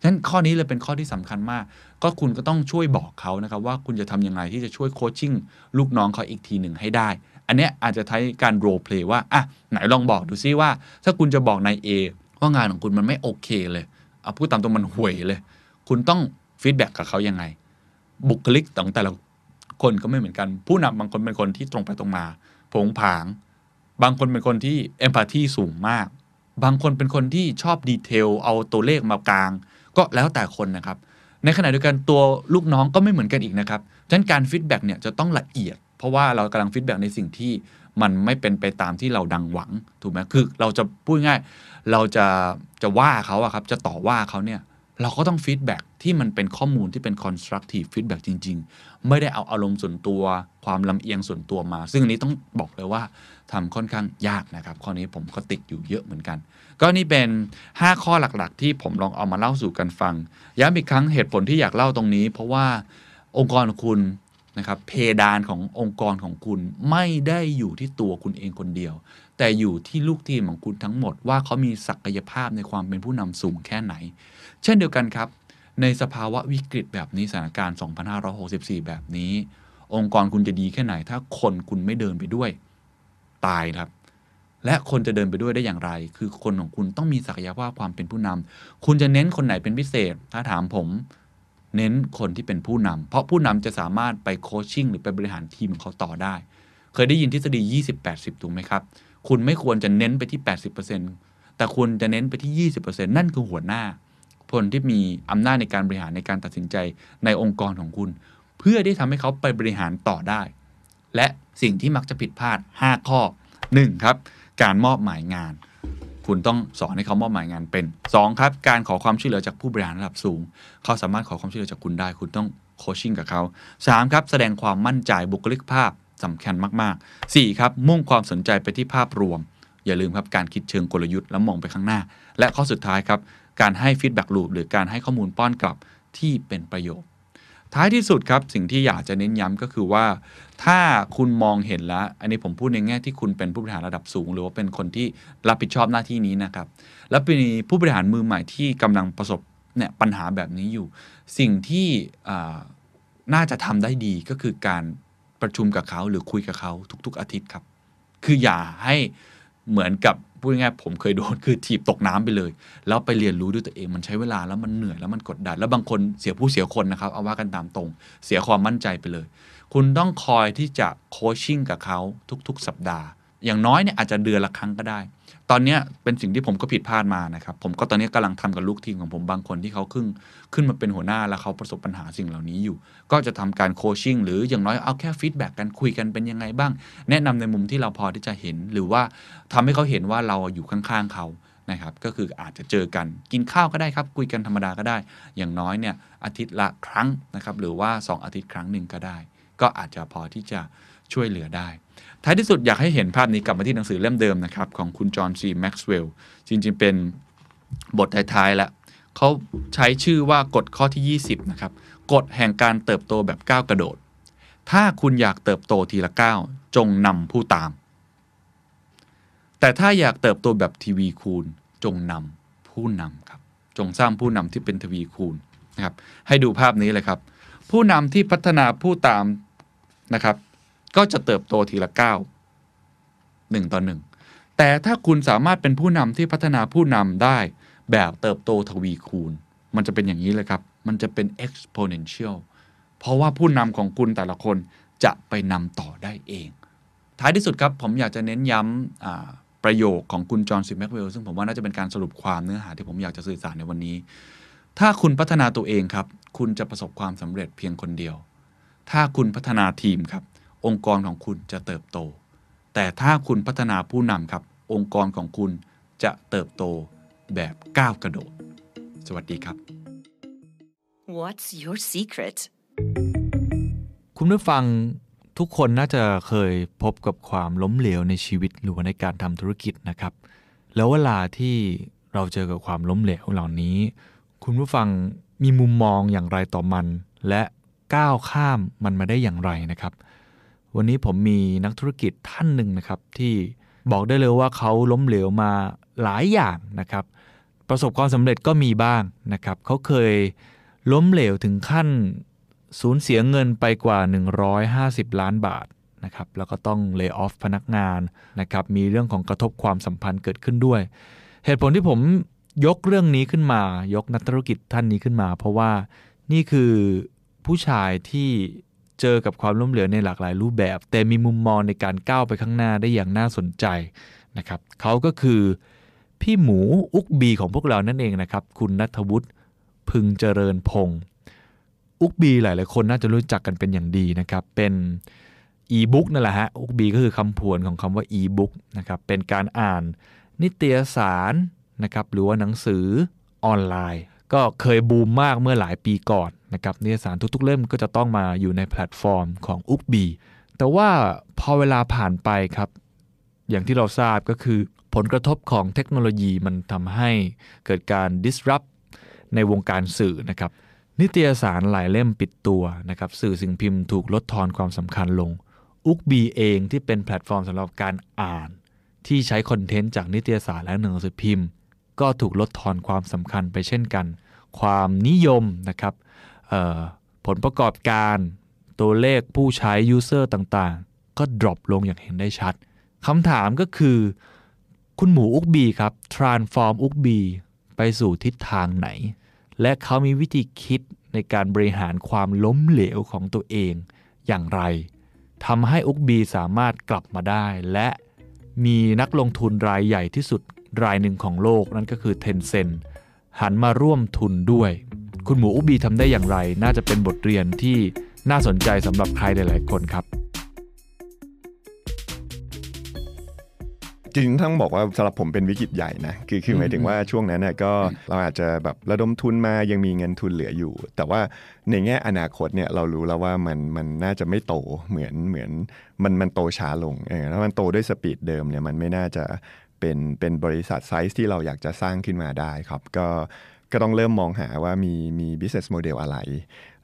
ฉะนั้นข้อนี้เลยเป็นข้อที่สำคัญมากก็คุณก็ต้องช่วยบอกเขานะครับว่าคุณจะทำอย่างไรที่จะช่วยโคชชิ่งลูกน้องเขาอีกทีหนึ่งให้ได้อันนี้อาจจะใช้การโรลเพลย์ว่าอ่ะไหนลองบอกดูซิว่าถ้าคุณจะบอกนาย Aว่างานของคุณมันไม่โอเคเลยเอาพูดตามตรงมันห่วยเลยคุณต้องฟีดแบ็กกับเขายังไงบุคลิกของแต่ละคนก็ไม่เหมือนกันผู้นำบางคนเป็นคนที่ตรงไปตรงมาโผงผางบางคนเป็นคนที่เอมพาธีสูงมากบางคนเป็นคนที่ชอบดีเทลเอาตัวเลขมากลางก็แล้วแต่คนนะครับในขณะเดียวกันตัวลูกน้องก็ไม่เหมือนกันอีกนะครับฉะนั้นการฟีดแบ็กเนี่ยจะต้องละเอียดเพราะว่าเรากำลังฟีดแบ็กในสิ่งที่มันไม่เป็นไปตามที่เราดังหวังถูกไหมคือเราจะพูดง่ายเราจะจะว่าเขาอะครับจะต่อว่าเขาเนี่ยเราก็ต้องฟีดแบ็กที่มันเป็นข้อมูลที่เป็น constructive feedback จริงๆไม่ได้เอาอารมณ์ส่วนตัวความลำเอียงส่วนตัวมาซึ่งอันนี้ต้องบอกเลยว่า ทำค่อนข้างยากนะครับข้อนี้ผมก็ติดอยู่เยอะเหมือนกันก็นี่เป็นห้าข้อหลักๆที่ผมลองเอามาเล่าสู่กันฟังย้ำอีกครั้งเหตุผลที่อยากเล่าตรงนี้เพราะว่าองค์กรคุณนะครับเพดานขององค์กรของคุณไม่ได้อยู่ที่ตัวคุณเองคนเดียวแต่อยู่ที่ลูกทีมของคุณทั้งหมดว่าเขามีศักยภาพในความเป็นผู้นำสูงแค่ไหนเช่นเดียวกันครับในสภาวะวิกฤตแบบนี้สถานการณ์สองพันห้าร้อยหกสิบสี่แบบนี้องค์กรคุณจะดีแค่ไหนถ้าคนคุณไม่เดินไปด้วยตายครับและคนจะเดินไปด้วยได้อย่างไรคือคนของคุณต้องมีศักยภาพความเป็นผู้นำคุณจะเน้นคนไหนเป็นพิเศษถ้าถามผมเน้นคนที่เป็นผู้นำเพราะผู้นำจะสามารถไปโคชชิ่งหรือไปบริหารทีมของเขาต่อได้เคยได้ยินทฤษฎี ยี่สิบ แปดสิบ ถูกไหมครับคุณไม่ควรจะเน้นไปที่ แปดสิบเปอร์เซ็นต์ แต่คุณจะเน้นไปที่ ยี่สิบเปอร์เซ็นต์ นั่นคือหัวหน้าคนที่มีอำนาจในการบริหารในการตัดสินใจในองค์กรของคุณเพื่อที่ทำให้เขาไปบริหารต่อได้และสิ่งที่มักจะผิดพลาดห้าข้อหนึ่งครับการมอบหมายงานคุณต้องสอนให้เขามอบหมายงานเป็นสองครับการขอความช่วยเหลือจากผู้บริหารระดับสูงเขาสามารถขอความช่วยเหลือจากคุณได้คุณต้องโคชชิ่งกับเขาสามครับแสดงความมั่นใจบุคลิกภาพสำคัญมากๆสี่ครับมุ่งความสนใจไปที่ภาพรวมอย่าลืมครับการคิดเชิงกลยุทธ์และมองไปข้างหน้าและข้อสุดท้ายครับการให้ฟีดแบ็กลูปหรือการให้ข้อมูลป้อนกลับที่เป็นประโยชน์ท้ายที่สุดครับสิ่งที่อยากจะเน้นย้ำก็คือว่าถ้าคุณมองเห็นแล้วอันนี้ผมพูดในแง่ที่คุณเป็นผู้บริหารระดับสูงหรือว่าเป็นคนที่รับผิดชอบหน้าที่นี้นะครับและเป็นผู้บริหารมือใหม่ที่กำลังประสบเนี่ยปัญหาแบบนี้อยู่สิ่งที่น่าจะทำได้ดีก็คือการประชุมกับเขาหรือคุยกับเขาทุกๆอาทิตย์ครับคืออย่าให้เหมือนกับพูดง่ายๆผมเคยโดนคือถีบตกน้ำไปเลยแล้วไปเรียนรู้ด้วยตัวเองมันใช้เวลาแล้วมันเหนื่อยแล้วมันกดดันแล้วบางคนเสียผู้เสียคนนะครับเอาว่ากันตามตรงเสียความมั่นใจไปเลยคุณต้องคอยที่จะโคชชิ่งกับเขาทุกๆสัปดาห์อย่างน้อยเนี่ยอาจจะเดือนละครั้งก็ได้ตอนนี้เป็นสิ่งที่ผมก็ผิดพลาดมานะครับผมก็ตอนนี้กำลังทำกับลูกทีมของผมบางคนที่เขาขึ้นขึ้นมาเป็นหัวหน้าแล้วเขาประสบปัญหาสิ่งเหล่านี้อยู่ก็จะทำการโคชชิ่งหรืออย่างน้อยเอาแค่ฟีดแบ็กกันคุยกันเป็นยังไงบ้างแนะนำในมุมที่เราพอที่จะเห็นหรือว่าทำให้เขาเห็นว่าเราอยู่ข้างๆเขานะครับก็คืออาจจะเจอกันกินข้าวก็ได้ครับคุยกันธรรมดาก็ได้อย่างน้อยเนี่ยอาทิตย์ละครั้งนะครับหรือว่าสองอาทิตย์ครั้งหนึ่งก็ได้ก็อาจจะพอที่จะช่วยเหลือได้ท้ายที่สุดอยากให้เห็นภาพนี้กลับมาที่หนังสือเล่มเดิมนะครับของคุณจอห์น ซี แม็กซ์เวลล์จริงๆเป็นบทท้ายๆแล้วเขาใช้ชื่อว่ากฎข้อที่ยี่สิบนะครับกฎแห่งการเติบโตแบบก้าวกระโดดถ้าคุณอยากเติบโตทีละก้าวจงนำผู้ตามแต่ถ้าอยากเติบโตแบบทีวีคูณจงนำผู้นำครับจงสร้างผู้นำที่เป็นทีวีคูณนะครับให้ดูภาพนี้เลยครับผู้นำที่พัฒนาผู้ตามนะครับก็จะเติบโตทีละก้าวหนึ่งต่อหนึ่งแต่ถ้าคุณสามารถเป็นผู้นำที่พัฒนาผู้นำได้แบบเติบโตทวีคูณมันจะเป็นอย่างนี้เลยครับมันจะเป็น exponential เพราะว่าผู้นำของคุณแต่ละคนจะไปนำต่อได้เองท้ายที่สุดครับผมอยากจะเน้นย้ำประโยคของคุณจอห์น ซี แม็กซ์เวลล์ซึ่งผมว่าน่าจะเป็นการสรุปความเนื้อหาที่ผมอยากจะสื่อสารในวันนี้ถ้าคุณพัฒนาตัวเองครับคุณจะประสบความสำเร็จเพียงคนเดียวถ้าคุณพัฒนาทีมครับองค์กรของคุณจะเติบโตแต่ถ้าคุณพัฒนาผู้นำครับองค์กรของคุณจะเติบโตแบบก้าวกระโดดสวัสดีครับ What's your secret คุณผู้ฟังทุกคนน่าจะเคยพบกับความล้มเหลวในชีวิตหรือในการทำธุรกิจนะครับแล้วเวลาที่เราเจอกับความล้มเหลวเหล่านี้คุณผู้ฟังมีมุมมองอย่างไรต่อมันและก้าวข้ามมันมาได้อย่างไรนะครับวันนี้ผมมีนักธุรกิจท่านหนึ่งนะครับที่บอกได้เลยว่าเขาล้มเหลวมาหลายอย่างนะครับประสบความสำเร็จก็มีบ้างนะครับเขาเคยล้มเหลวถึงขั้นสูญเสียเงินไปกว่าหนึ่งร้อยห้าสิบล้านบาทนะครับแล้วก็ต้องเลย์ออฟพนักงานนะครับมีเรื่องของกระทบความสัมพันธ์เกิดขึ้นด้วยเหตุผลที่ผมยกเรื่องนี้ขึ้นมายกนักธุรกิจท่านนี้ขึ้นมาเพราะว่านี่คือผู้ชายที่เจอกับความล้มเหลวในหลากหลายรูปแบบแต่มีมุมมองในการก้าวไปข้างหน้าได้อย่างน่าสนใจนะครับเขาก็คือพี่หมูOokbeeของพวกเรานั่นเองนะครับคุณณัฐวุฒิพึงเจริญพงศ์Ookbeeหลายๆคนน่าจะรู้จักกันเป็นอย่างดีนะครับเป็นอีบุ๊กนั่นแหละฮะOokbeeก็คือคำผวนของคำว่าอีบุ๊กนะครับเป็นการอ่านนิตยสารนะครับหรือว่าหนังสือออนไลน์ก็เคยบูมมากเมื่อหลายปีก่อนนะครับนิตยสารทุกๆเล่มก็จะต้องมาอยู่ในแพลตฟอร์มของOokbeeแต่ว่าพอเวลาผ่านไปครับ อย่างที่เราทราบก็คือผลกระทบของเทคโนโลยีมันทำให้เกิดการ disrupt ในวงการสื่อนะครับนิตยสารหลายเล่มปิดตัวนะครับสื่อสิ่งพิมพ์ถูกลดทอนความสำคัญลง Ookbee เองที่เป็นแพลตฟอร์มสำหรับการอ่านที่ใช้คอนเทนต์จากนิตยสารและหนังสือพิมพ์ก็ถูกลดทอนความสำคัญไปเช่นกันความนิยมนะครับผลประกอบการตัวเลขผู้ใช้ user ต่างๆก็ดรอปลงอย่างเห็นได้ชัดคำถามก็คือคุณหมูอุกบีครับ transform อุกบีไปสู่ทิศทางไหนและเขามีวิธีคิดในการบริหารความล้มเหลวของตัวเองอย่างไรทำให้อุกบีสามารถกลับมาได้และมีนักลงทุนรายใหญ่ที่สุดรายหนึ่งของโลกนั่นก็คือ Tencent หันมาร่วมทุนด้วยคุณหมูอุกบีทำได้อย่างไรน่าจะเป็นบทเรียนที่น่าสนใจสำหรับใครหลายๆคนครับจริงๆต้องบอกว่าสำหรับผมเป็นวิกฤตใหญ่นะคือคือหมายถึงว่าช่วงนั้นน่ะก็เราอาจจะแบบระดมทุนมายังมีเงินทุนเหลืออยู่แต่ว่าในแง่อนาคตเนี่ยเรารู้แล้วว่ามันมันน่าจะไม่โตเหมือนเหมือนมันมันโตช้าลงเออถ้ามันโตด้วยสปีดเดิมเนี่ยมันไม่น่าจะเป็นเป็นบริษัทไซส์ที่เราอยากจะสร้างขึ้นมาได้ครับก็ก็ต้องเริ่มมองหาว่ามีมี business model อะไร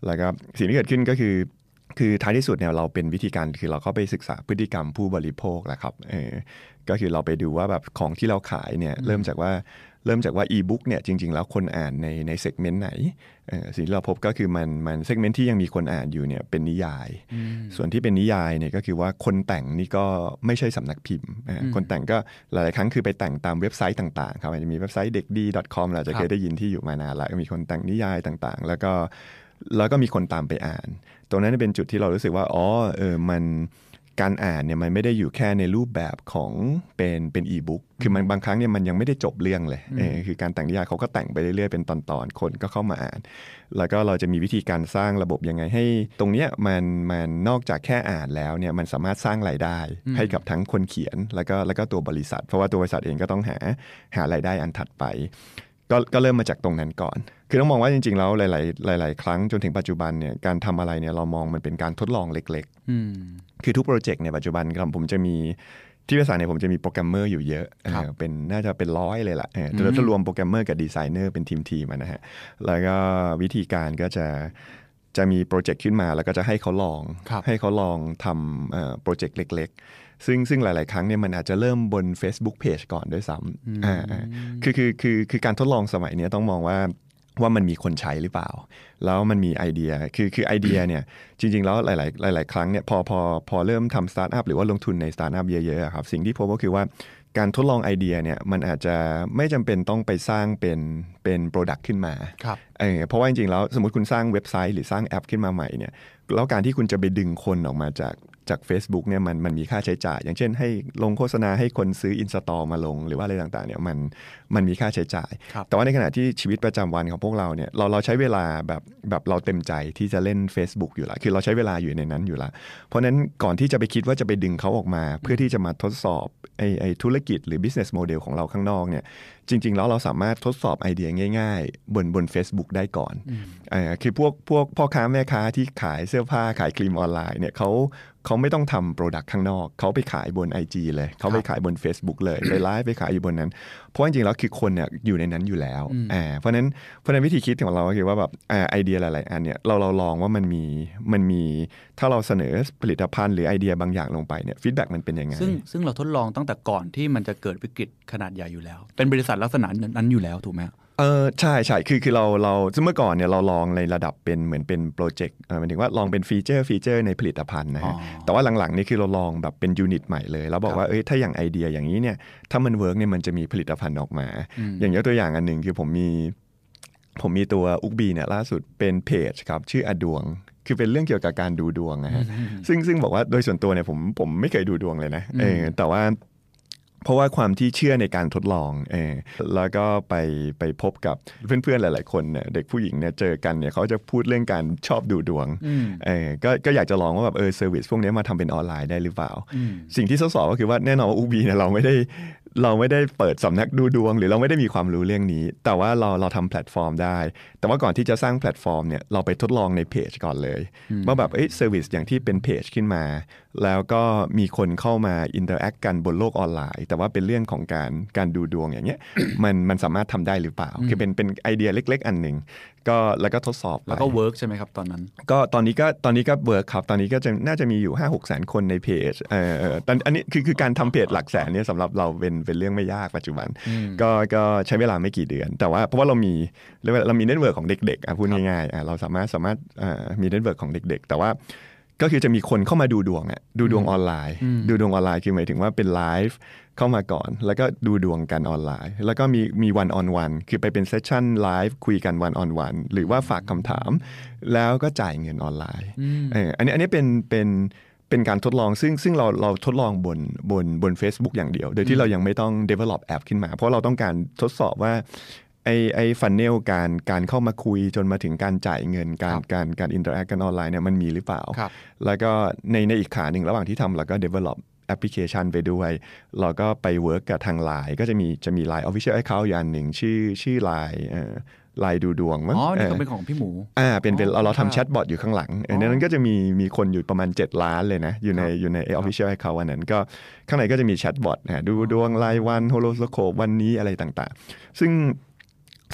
แล้วก็สิ่งที่เกิดขึ้นก็คือคือท้ายที่สุดเนี่ยเราเป็นวิธีการคือเราเข้าไปศึกษาพฤติกรรมผู้บริโภคแหละครับเออก็คือเราไปดูว่าแบบของที่เราขายเนี่ยเริ่มจากว่าเริ่มจากว่าอีบุ๊กเนี่ยจริงๆแล้วคนอ่านในในเซกเมนต์ไหนเออสิ่งที่เราพบก็คือมันมันเซกเมนต์ที่ยังมีคนอ่านอยู่เนี่ยเป็นนิยายส่วนที่เป็นนิยายเนี่ยก็คือว่าคนแต่งนี่ก็ไม่ใช่สำนักพิมพ์คนแต่งก็หลายๆครั้งคือไปแต่งตามเว็บไซต์ต่างๆครับมันจะมีเว็บไซต์เด็กดี .com เราจะเคยได้ยินที่อยู่มานานแล้วมีคนแต่งนิยายต่างๆแล้วก็แล้วก็มีคนตามไปอ่านตรงนั้นเป็นจุดที่เรารู้สึกว่าอ๋อเออมันการอ่านเนี่ยมันไม่ได้อยู่แค่ในรูปแบบของเป็นเป็นอีบุ๊กคือมันบางครั้งเนี่ยมันยังไม่ได้จบเรื่องเลยเออคือการแต่งนิยายเขาก็แต่งไปเรื่อยๆเป็นตอนๆคนก็เข้ามาอ่านแล้วก็เราจะมีวิธีการสร้างระบบยังไงให้ตรงเนี้ยมันมันนอกจากแค่อ่านแล้วเนี่ยมันสามารถสร้างรายได้ให้กับทั้งคนเขียนแล้วก็แล้วก็ตัวบริษัทเพราะว่าตัวบริษัทเองก็ต้องหาหารายได้อันถัดไปก็ก็เริ่มมาจากตรงนั้นก่อนคือต้องมองว่าจริงๆแล้วหลายๆหลายๆครั้งจนถึงปัจจุบันเนี่ยการทำอะไรเนี่ยเรามองมันเป็นการทดลองเล็กๆคือทุกโปรเจกต์เนี่ยปัจจุบันครับผมจะมีที่บริษัทเนี่ยผมจะมีโปรแกรมเมอร์อยู่เยอะเป็นน่าจะเป็นร้อยเลยล่ะถ้ารวมโปรแกรมเมอร์กับดีไซเนอร์เป็นทีมๆนะฮะแล้วก็วิธีการก็จะจะมีโปรเจกต์ขึ้นมาแล้วก็จะให้เขาลองให้เขาลองทำโปรเจกต์เล็กๆซึ่งซึ่งหลายๆครั้งเนี่ยมันอาจจะเริ่มบน Facebook Page ก่อนด้วยซ้ำอ่าคือคือคือคือการทดลองสมัยนี้ต้องมองว่าว่ามันมีคนใช้หรือเปล่าแล้วมันมีไอเดียคือคือไอเดียเนี่ยจริงๆแล้วหลายๆหลายๆครั้งเนี่ยพอพอพอเริ่มทำสตาร์ทอัพหรือว่าลงทุนในสตาร์ทอัพเยอะๆครับสิ่งที่พบก็คือว่าการทดลองไอเดียเนี่ยมันอาจจะไม่จำเป็นต้องไปสร้างเป็นเป็นโปรดักต์ขึ้นมาครับเออเพราะว่าจริงๆแล้วสมมติคุณสร้างเว็บไซต์หรือสร้างแอปขึ้นมาใหม่เนี่ยแล้วการที่คุณจะไปดึงคนออกมาจากจาก Facebook เนี่ยมันมันมีค่าใช้จ่ายอย่างเช่นให้ลงโฆษณาให้คนซื้อ Install มาลงหรือว่าอะไรต่างๆเนี่ยมันมันมีค่าใช้จ่ายแต่ว่าในขณะที่ชีวิตประจำวันของพวกเราเนี่ยเราเราใช้เวลาแบบแบบเราเต็มใจที่จะเล่น Facebook อยู่ละคือเราใช้เวลาอยู่ในนั้นอยู่ละเพราะนั้นก่อนที่จะไปคิดว่าจะไปดึงเขาออกมาเพื่อที่จะมาทดสอบไอ้ไอ้ธุรกิจหรือ business model ของเราข้างนอกเนี่ยจริงๆแล้วเราสามารถทดสอบไอเดียง่ายๆบนบน Facebook ได้ก่อนอ่าคือพวกพวกพ่อค้าแม่ค้าที่ขายเสื้อผ้าขายครีมออนไลน์เนี่ยเขาเขาไม่ต้องทำโปรดักต์ข้างนอกเขาไปขายบน ไอ จี เลยเขาไปขายบน Facebook เลย ไปไลฟ์ไปขายอยู่บนนั้นเพราะจริงๆแล้วคือคนเนี่ยอยู่ในนั้นอยู่แล้วอ่าเพราะนั้นเพราะนั้นวิธีคิดของเราก็คือว่าแบบอ่าไอเดียหลายๆอันเนี่ยเราเราลองว่ามันมีมันมีถ้าเราเสนอผลิตภัณฑ์หรือไอเดียบางอย่างลงไปเนี่ยฟีดแบ็กมันเป็นยังไงซึ่งซึ่งเราทดลองตั้งแต่ก่อนที่มันจะเกิดวิกฤตขนาดใหญ่อยู่แล้วเป็นบริษัทลักษณะนั้นอยู่แล้วถูกไหมเออใช่ใช่คือคือเราเราเมื่อก่อนเนี่ยเราลองในระดับเป็นเหมือนเป็นโปรเจกต์หมายถึงว่าลองเป็นฟีเจอร์ฟีเจอร์ในผลิตภัณฑ์นะฮะแต่ว่าหลังๆนี่คือเราลองแบบเป็นยูนิตใหม่เลยแล้วบอกว่าเอ้ยถ้าอย่างไอเดียอย่างนี้เนี่ยถ้ามันเวิร์กเนี่ยมันจะมีผลิตภัณฑ์ออกมาอย่างยกตัวอย่างอันหนึ่งคือผมมีผมมีตัวอุกบีเนี่ยล่าสุดเป็นเพจครับชื่ออดวงคือเป็นเรื่องเกี่ยวกับการดูดวงนะฮะซึ่งซึ่งบอกว่าโดยส่วนตัวเนี่ยผมผมไม่เคยดูดวงเลยนะเออแต่ว่าเพราะว่าความที่เชื่อในการทดลองเออแล้วก็ไปไปพบกับเพื่อนๆหลายๆคนเนี่ยเด็กผู้หญิงเนี่ยเจอกันเนี่ยเขาจะพูดเรื่องการชอบดูดวงเออก็ก็อยากจะลองว่าแบบเออเซอร์วิสพวกนี้มาทำเป็นออนไลน์ได้หรือเปล่าสิ่งที่ทดสอบก็คือว่าแน่นอนว่าอุบีเนี่ยเราไม่ได้เราไม่ได้เปิดสำนักดูดวงหรือเราไม่ได้มีความรู้เรื่องนี้แต่ว่าเราเราทำแพลตฟอร์มได้แต่ว่าก่อนที่จะสร้างแพลตฟอร์มเนี่ยเราไปทดลองในเพจก่อนเลยว่าแบบเอ้ยเซอร์วิสอย่างที่เป็นเพจขึ้นมา แล้วก็มีคนเข้ามาอินเตอร์แอคกันบนโลกออนไลน์แต่ว่าเป็นเรื่องของการการดูดวงอย่างเงี้ย มันมันสามารถทำได้หรือเปล่าคือเป็นเป็นไอเดียเล็กๆอันนึงก็แล้วก็ทดสอบแล้วก็เวิร์กใช่ไหมครับตอนนั้นก็ตอนนี้ก็ตอนนี้ก็เวิร์กครับตอนนี้ก็จะน่าจะมีอยู่ ห้าหกแสน คนในเพจเอ่อตอนอันนี้คือคือการทำเพจหลักแสนเนี่ยสำหรับเราเป็นเป็นเรื่องไม่ยากปัจจุบันก็ก็ใช้เวลาไม่กี่เดือนแต่ว่าเพราะว่าเรามีเรามีเน็ตเวิร์กของเด็กๆอ่ะพูดง่ายๆเราสามารถสามารถมีเน็ตเวิร์กของเด็กๆแต่ว่าก็คือจะมีคนเข้ามาดูดวงอ่ะดูดวงออนไลน์ดูดวงออนไลน์คือหมายถึงว่าเป็นไลฟ์เข้ามาก่อนแล้วก็ดูดวงกันออนไลน์แล้วก็มีมีวันออนวันคือไปเป็นเซสชั่นไลฟ์คุยกันวันออนวันหรือว่าฝากคำถามแล้วก็จ่ายเงินออนไลน์เอออันนี้อันนี้เป็นเป็นเป็นการทดลองซึ่งซึ่งเราเราทดลองบนบนบน Facebook อย่างเดียวโดยที่เรายังไม่ต้อง develop แอปขึ้นมาเพราะเราต้องการทดสอบว่าไอ้ไอ้ฟันเนลการการเข้ามาคุยจนมาถึงการจ่ายเงินการการการอินเตอร์แอคกันออนไลน์เนี่ยมันมีหรือเปล่าแล้วก็ในในอีกขาหนึ่งระหว่างที่ทำเราก็ develop แอปพลิเคชันไปด้วยเราก็ไป work กับทาง ไลน์ ก็จะมีจะมี ไลน์ Official Account อย่างหนึ่งชื่อชื่อ ไลน์ เอ่อ ไลน์ ดูดวงมั้งอ๋อนี่ก็เป็นของพี่หมูอ่าเป็นเป็นเราทำแชทบอทอยู่ข้างหลังในนั้นก็จะมีมีคนอยู่ประมาณเจ็ดล้านเลยนะอยู่ในอยู่ใน Official Account อันนั้นก็ข้างในก็จะมีแชทบอทนะดูดวงรายวันโฮโลสโคปวันนี้อะไรต่างๆซึ่ง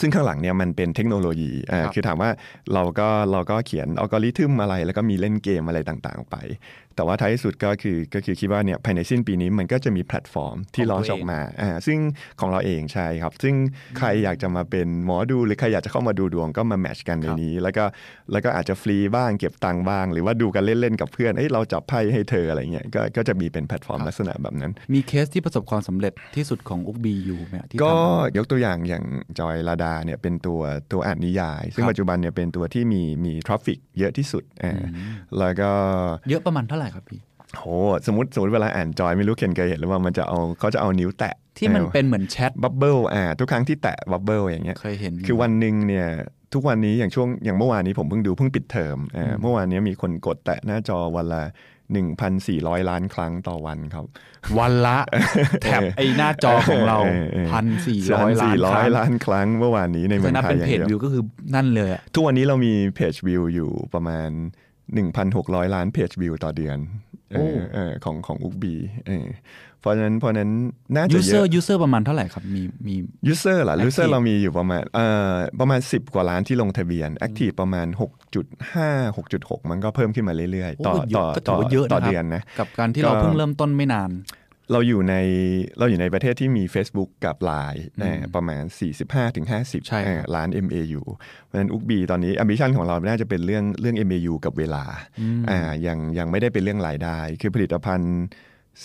ซึ่งข้างหลังเนี่ยมันเป็นเทคโนโลยีอ่าคือถามว่าเราก็เราก็เขียนอัลกอริทึมอะไรแล้วก็มีเล่นเกมอะไรต่างๆไปแต่ว่าท้ายสุดก็คือก็คือคิดว่าเนี่ยภายในสิ้นปีนี้มันก็จะมีแพลตฟอร์มที่ลอนช์ออกมาอ่าซึ่งของเราเองใช่ครับซึ่งใครอยากจะมาเป็นหมอดูหรือใครอยากจะเข้ามาดูดวงก็มาแมทช์กันในนี้แล้วก็แล้วก็อาจจะฟรีบ้างเก็บตังค์บ้างหรือว่าดูกันเล่นๆกับเพื่อนเอ้ยเราจับไพ่ให้เธออะไรเงี้ยก็ก็จะมีเป็นแพลตฟอร์มลักษณะแบบนั้นมีเคสที่ประสบความสำเร็จที่สุดของ Ookbee อยู่มั้ยที่ก็ยกตัวอย่างอย่าง Enjoy Lazada เนี่ยเป็นตัวตัวอ่านนิยายซึ่งปัจจุบันเนี่ยเป็นตัวที่มีมีทราฟฟิกเยอะที่สุดอ่าแล้วก็เยอะประมาณเท่าไหร่ครับพี่โหสมมุติสมมุติเวลาอ่านจอยไม่รู้เคนเคยเห็นหรือว่ามันจะเอาเขาจะเอานิ้วแตะที่มันเป็นเหมือนแชทบับเบิ้ลอ่าทุกครั้งที่แตะบับเบิ้ลอย่างเงี้ยเคยเห็นคือวันนึงเนี่ยทุกวันนี้อย่างช่วงอย่างเมื่อวานนี้ผมเพิ่งดูเพิ่งปิดเทอมอ่าเมื่อวานนี้มีคนกดแตะหน้าจอวันละ หนึ่งพันสี่ร้อย ล้านครั้งต่อวันครับวันละ แถบไอ้หน้าจอของเรา หนึ่งพันสี่ร้อย ล้านครั้งล้านครั้งเมื่อวานนี้ในเมืองไทยอย่างเงี้ยเป็นเพจวิวก็คือนั่นเลยอ่ะทุกวันนี้เรามีเพจวิวอยู่ประมาณหนึ่งพันหกร้อย ล้านเพจวิวต่อเดือนออของของ Ookbee เออเพราะฉะนั้นเพราะนั้นน่าจะเยอะ user user ประมาณเท่าไหร่ครับมีมี user เหรอ user เรามีอยู่ประมาณเอ่อประมาณสิบกว่าล้านที่ลงทะเบียน active ประมาณ หกจุดห้า หกจุดหก มันก็เพิ่มขึ้นมาเรื่อยๆต่อต่อต่อต่อเดือนนะกับการที่เราเพิ่งเริ่มต้นไม่นานเราอยู่ในเราอยู่ในประเทศที่มี Facebook กับ ไลน์ ประมาณ สี่สิบห้าถึงห้าสิบ ล้าน เอ็ม เอ ยู เพราะฉะนั้น Ookbee ตอนนี้ ambition ของเราน่าจะเป็นเรื่องเรื่อง เอ็ม เอ ยู กับเวลาอ่ายังยังไม่ได้เป็นเรื่องรายได้คือผลิตภัณฑ์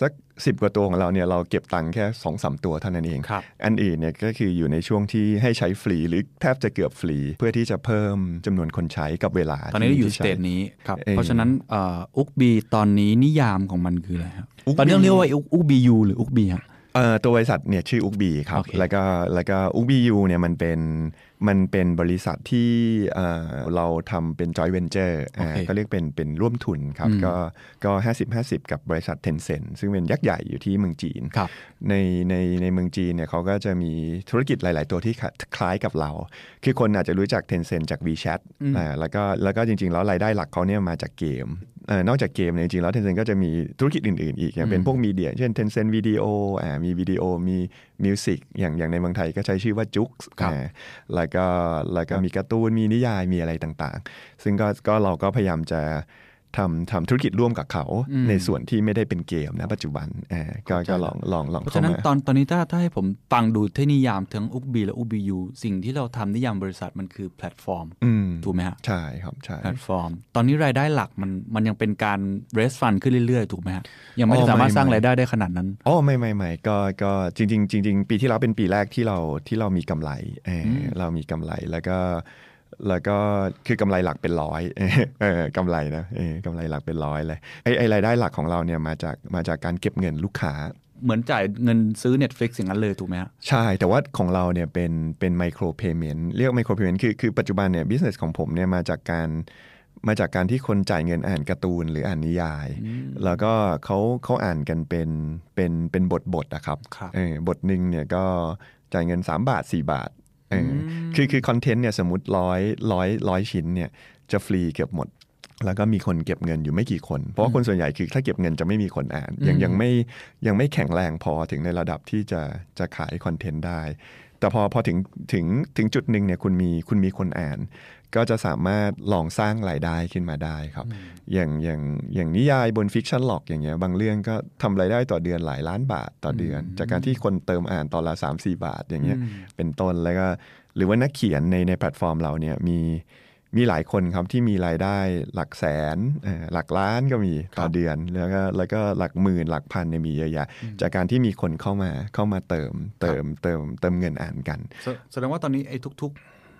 สักสิบกว่าตัวของเราเนี่ยเราเก็บตังค์แค่ สองสาม ตัวเท่านั้นเองอันอื่นเนี่ยก็คืออยู่ในช่วงที่ให้ใช้ฟรีหรือแทบจะเกือบฟรีเพื่อที่จะเพิ่มจำนวนคนใช้กับเวลาตอนนี้อยู่สเตจนี้ครับเพราะฉะนั้นเอ่อ Ookbee ตอนนี้นิยามของมันคืออะไรครับตอนนี้เรียกว่า Ookbee U หรือ Ookbee ฮะเอ่อตัวบริษัทเนี่ยชื่อ Ookbee ครับแล้วก็แล้วก็ Ookbee U เนี่ยมันเป็นมันเป็นบริษัทที่เอ่อเราทำเป็น joint venture อ่าก็เรียกเป็นเป็นร่วมทุนครับก็ก็ ห้าสิบ ห้าสิบ กับบริษัท Tencent ซึ่งเป็นยักษ์ใหญ่อยู่ที่เมืองจีนในในในเมืองจีนเนี่ยเขาก็จะมีธุรกิจหลายๆตัวที่คล้ายกับเราคือคนอาจจะรู้จัก Tencent จาก WeChat อ่าแล้วก็แล้วก็จริงๆแล้วรายได้หลักเขาเนี่ยมาจากเกมเอ่อนอกจากเกมเนี่ยจริงๆแล้ว Tencent ก็จะมีธุรกิจอื่นๆอีกอย่างเป็นพวกมีเดียเช่น Tencent Video อ่ามีวิดีโอมีมิวสิกอย่างอย่างในเมืองไทยก็ใช้ชื่อว่าจุ๊กแล้วก็แล้วก็มีการ์ตูนมีนิยายมีอะไรต่างๆซึ่งก็ก็เราก็พยายามจะทำทำธุรกิจร่วมกับเขาในส่วนที่ไม่ได้เป็นเกมนะปัจจุบันอ่าก็ก็ลองลองลองเพราะฉะนั้นตอนตอนนี้ถ้าถ้าให้ผมฟังดูที่นิยามทั้ง Ookbee และ Ookbee U สิ่งที่เราทำนิยามบริษัทมันคือแพลตฟอร์มถูกไหมฮะใช่ครับใช่แพลตฟอร์มตอนนี้รายได้หลักมันมันยังเป็นการ raise fund ขึ้นเรื่อยๆถูกไหมฮะยังไม่สามารถสร้างรายได้ได้ขนาดนั้นอ๋อไม่ไม่ไม่ก็ก็จริงๆจริงๆปีที่แล้วเป็นปีแรกที่เราที่เรามีกำไรเออเรามีกำไรแล้วก็แล้วก็คือกำไรหลักเป็นร้อยเออกำไรนะเออกำไรหลักเป็นร้อยเลยไอ้ไอ้รายได้หลักของเราเนี่ยมาจากมาจากการเก็บเงินลูกค้าเหมือนจ่ายเงินซื้อ Netflix อย่างนั้นเลยถูกไหมฮะใช่แต่ว่าของเราเนี่ยเป็นเป็นไมโครเพย์เมนต์เรียกไมโครเพย์เมนต์คือคือปัจจุบันเนี่ยบิสเนสของผมเนี่ยมาจากการมาจากการที่คนจ่ายเงินอ่านการ์ตูนหรืออ่านนิยายแล้วก็เขาเขาอ่านกันเป็นเป็นเป็นบทบทนะครับเออบทนึงเนี่ยก็จ่ายเงินสามบาทสี่บาทคือคือคอนเทนต์เนี่ยสมมุติร้อยร้อยร้อยชิ้นเนี่ยจะฟรีเกือบหมด แล้วก็มีคนเก็บเงินอยู่ไม่กี่คนเพราะคนส่วนใหญ่คือถ้าเก็บเงินจะไม่มีคนอ่านยังยังไม่ยังไม่แข็งแรงพอถึงในระดับที่จะจะขายคอนเทนต์ได้แต่พอพอถึงถึงถึงจุดหนึ่งเนี่ยคุณมีคุณมีคนอ่านก็จะสามารถลองสร้างรายได้ขึ้นมาได้ครับอย่างอย่างอย่างนิยายบน Fiction Lock อย่างเงี้ยบางเรื่องก็ทำรายได้ต่อเดือนหลายล้านบาทต่อเดือนจากการที่คนเติมอ่านตอนละ สามถึงสี่ บาทอย่างเงี้ยเป็นต้นแล้วก็หรือว่านักเขียนในในแพลตฟอร์มเราเนี่ยมีมีหลายคนครับที่มีรายได้หลักแสนหลักล้านก็มีต่อเดือนแล้วก็แล้วก็หลักหมื่นหลักพันเนี่ยมีเยอะแยะจากการที่มีคนเข้ามาเข้ามาเติมเติมเติมเติมเงินอ่านกันแสดงว่าตอนนี้ไอ้ทุกๆ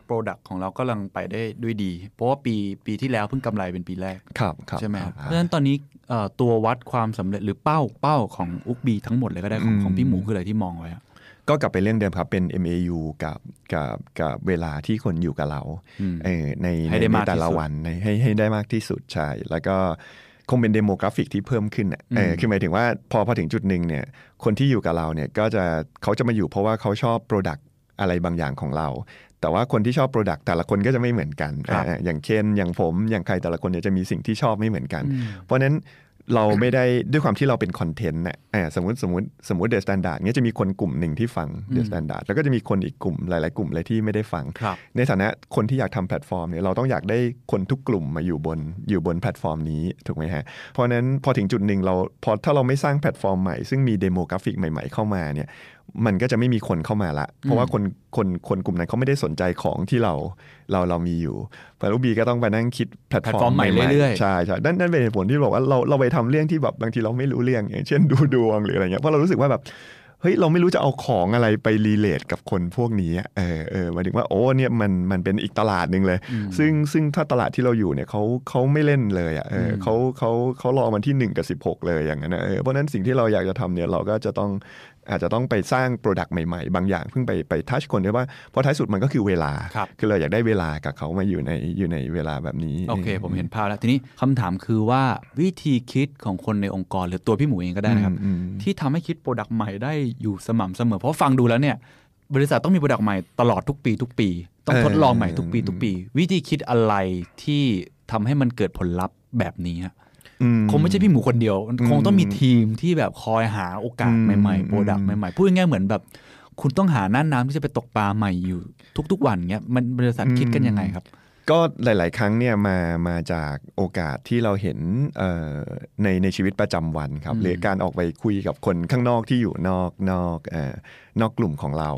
โปรดักต์ของเราก็กำลังไปได้ด้วยดีเพราะว่าปีปีที่แล้วเพิ่งกำไรเป็นปีแรกใช่ไหมครับเพราะฉะนั้นตอนนี้ตัววัดความสำเร็จหรือเป้าเป้าของ Ookbee ทั้งหมดเลยก็ได้ของของพี่หมูคืออะไรที่มองไว้ก็กลับไปเรื่องเดิมครับเป็น เอ็ม เอ ยู กับกับกับเวลาที่คนอยู่กับเราเออในในแต่ละวันในให้ให้ได้มากที่สุดใช่แล้วก็คงเป็นเดโมกราฟิกที่เพิ่มขึ้นอ่ะเออคือหมายถึงว่าพอพอถึงจุดนึงเนี่ยคนที่อยู่กับเราเนี่ยก็จะเขาจะมาอยู่เพราะว่าเขาชอบโปรดักต์อะไรบางอย่างของเราแต่ว่าคนที่ชอบ product แต่ละคนก็จะไม่เหมือนกันออย่างเช่นอย่างผมอย่างใครแต่ละคนจะมีสิ่งที่ชอบไม่เหมือนกันเพราะนั้นเราไม่ได้ด้วยความที่เราเป็นคอนเทนต์น่ะสมมติสมมติสมมติ The Standard เนี่ยจะมีคนกลุ่มหนึ่งที่ฟัง The Standard แล้วก็จะมีคนอีกกลุ่มหลายๆกลุ่มเลยที่ไม่ได้ฟังในฐานะคนที่อยากทำแพลตฟอร์มเนี่ยเราต้องอยากได้คนทุกกลุ่มมาอยู่บนอยู่บนแพลตฟอร์มนี้ถูกไหมฮะเพราะนั้นพอถึงจุดหนึ่งเราพอถ้าเราไม่สร้างแพลตฟอร์มใหม่ซึ่งมีเดโมกราฟิกใหม่ๆเข้ามาเนี่ยมันก็จะไม่มีคนเข้ามาละเพราะว่าคนคนคนกลุ่มนั้นเขาไม่ได้สนใจของที่เราเราเรามีอยู่แต่ลูกบีก็ต้องไปนั่งคิดแพลตฟอร์มใหม่เรื่อยๆใช่ใช่นั่นนั่นเป็นเหตุผลที่บอกว่าเราเราไปทำเรื่องที่แบบบางทีเราไม่รู้เรื่องอย่างเช่นดูดวงหรืออะไรเงี้ยเพราะเรารู้สึกว่าแบบเฮ้ยเราไม่รู้จะเอาของอะไรไปรีเลทกับคนพวกนี้เออเออหมายถึงว่าโอ้เนี่ยมันมันเป็นอีกตลาดนึงเลยซึ่งซึ่งถ้าตลาดที่เราอยู่เนี่ยเขาเขาไม่เล่นเลยอ่ะเออเขาเขาเขารอมันที่หนึ่งกับสิบหกเลยอย่างนั้นนะเออเพราะนั้นสิ่งที่เราอยากจะทำเนี่ยเราก็จะต้องอาจจะต้องไปสร้างโปรดักต์ใหม่ๆบางอย่างเพิ่งไปไปทัชคนด้วยว่าเพราะท้ายสุดมันก็คือเวลาคือเราอยากได้เวลากับเขามาอยู่ในอยู่ในเวลาแบบนี้โอเคผมเห็นภาพแล้วทีนี้คำถามคือว่าวิธีคิดของคนในองค์กรหรือตัวพี่หมูเองก็ได้นะครับที่ทำให้คิดโปรดักต์ใหม่ได้อยู่สม่ำเสมอเพราะฟังดูแล้วเนี่ยบริษัทต้องมีโปรดักต์ใหม่ตลอดทุกปีทุกปีต้องทดลองใหม่ทุกปีทุกปีวิธีคิดอะไรที่ทำให้มันเกิดผลลัพธ์แบบนี้ฮะคงไม่ใช่พี่หมูคนเดียวคงต้องมีทีมที่แบบคอยหาโอกาสใหม่ๆโปรดักต์ใหม่ๆพูดง่ายๆเหมือนแบบคุณต้องหาน่านน้ำที่จะไปตกปลาใหม่อยู่ทุกๆวันเงี้ยมันบริษัทคิดกันยังไงครับก็หลายๆครั้งเนี่ยมามาจากโอกาสที่เราเห็นในในชีวิตประจำวันครับหรือการออกไปคุยกับคนข้างนอกที่อยู่นอกนอกนอกกลุ่มของเร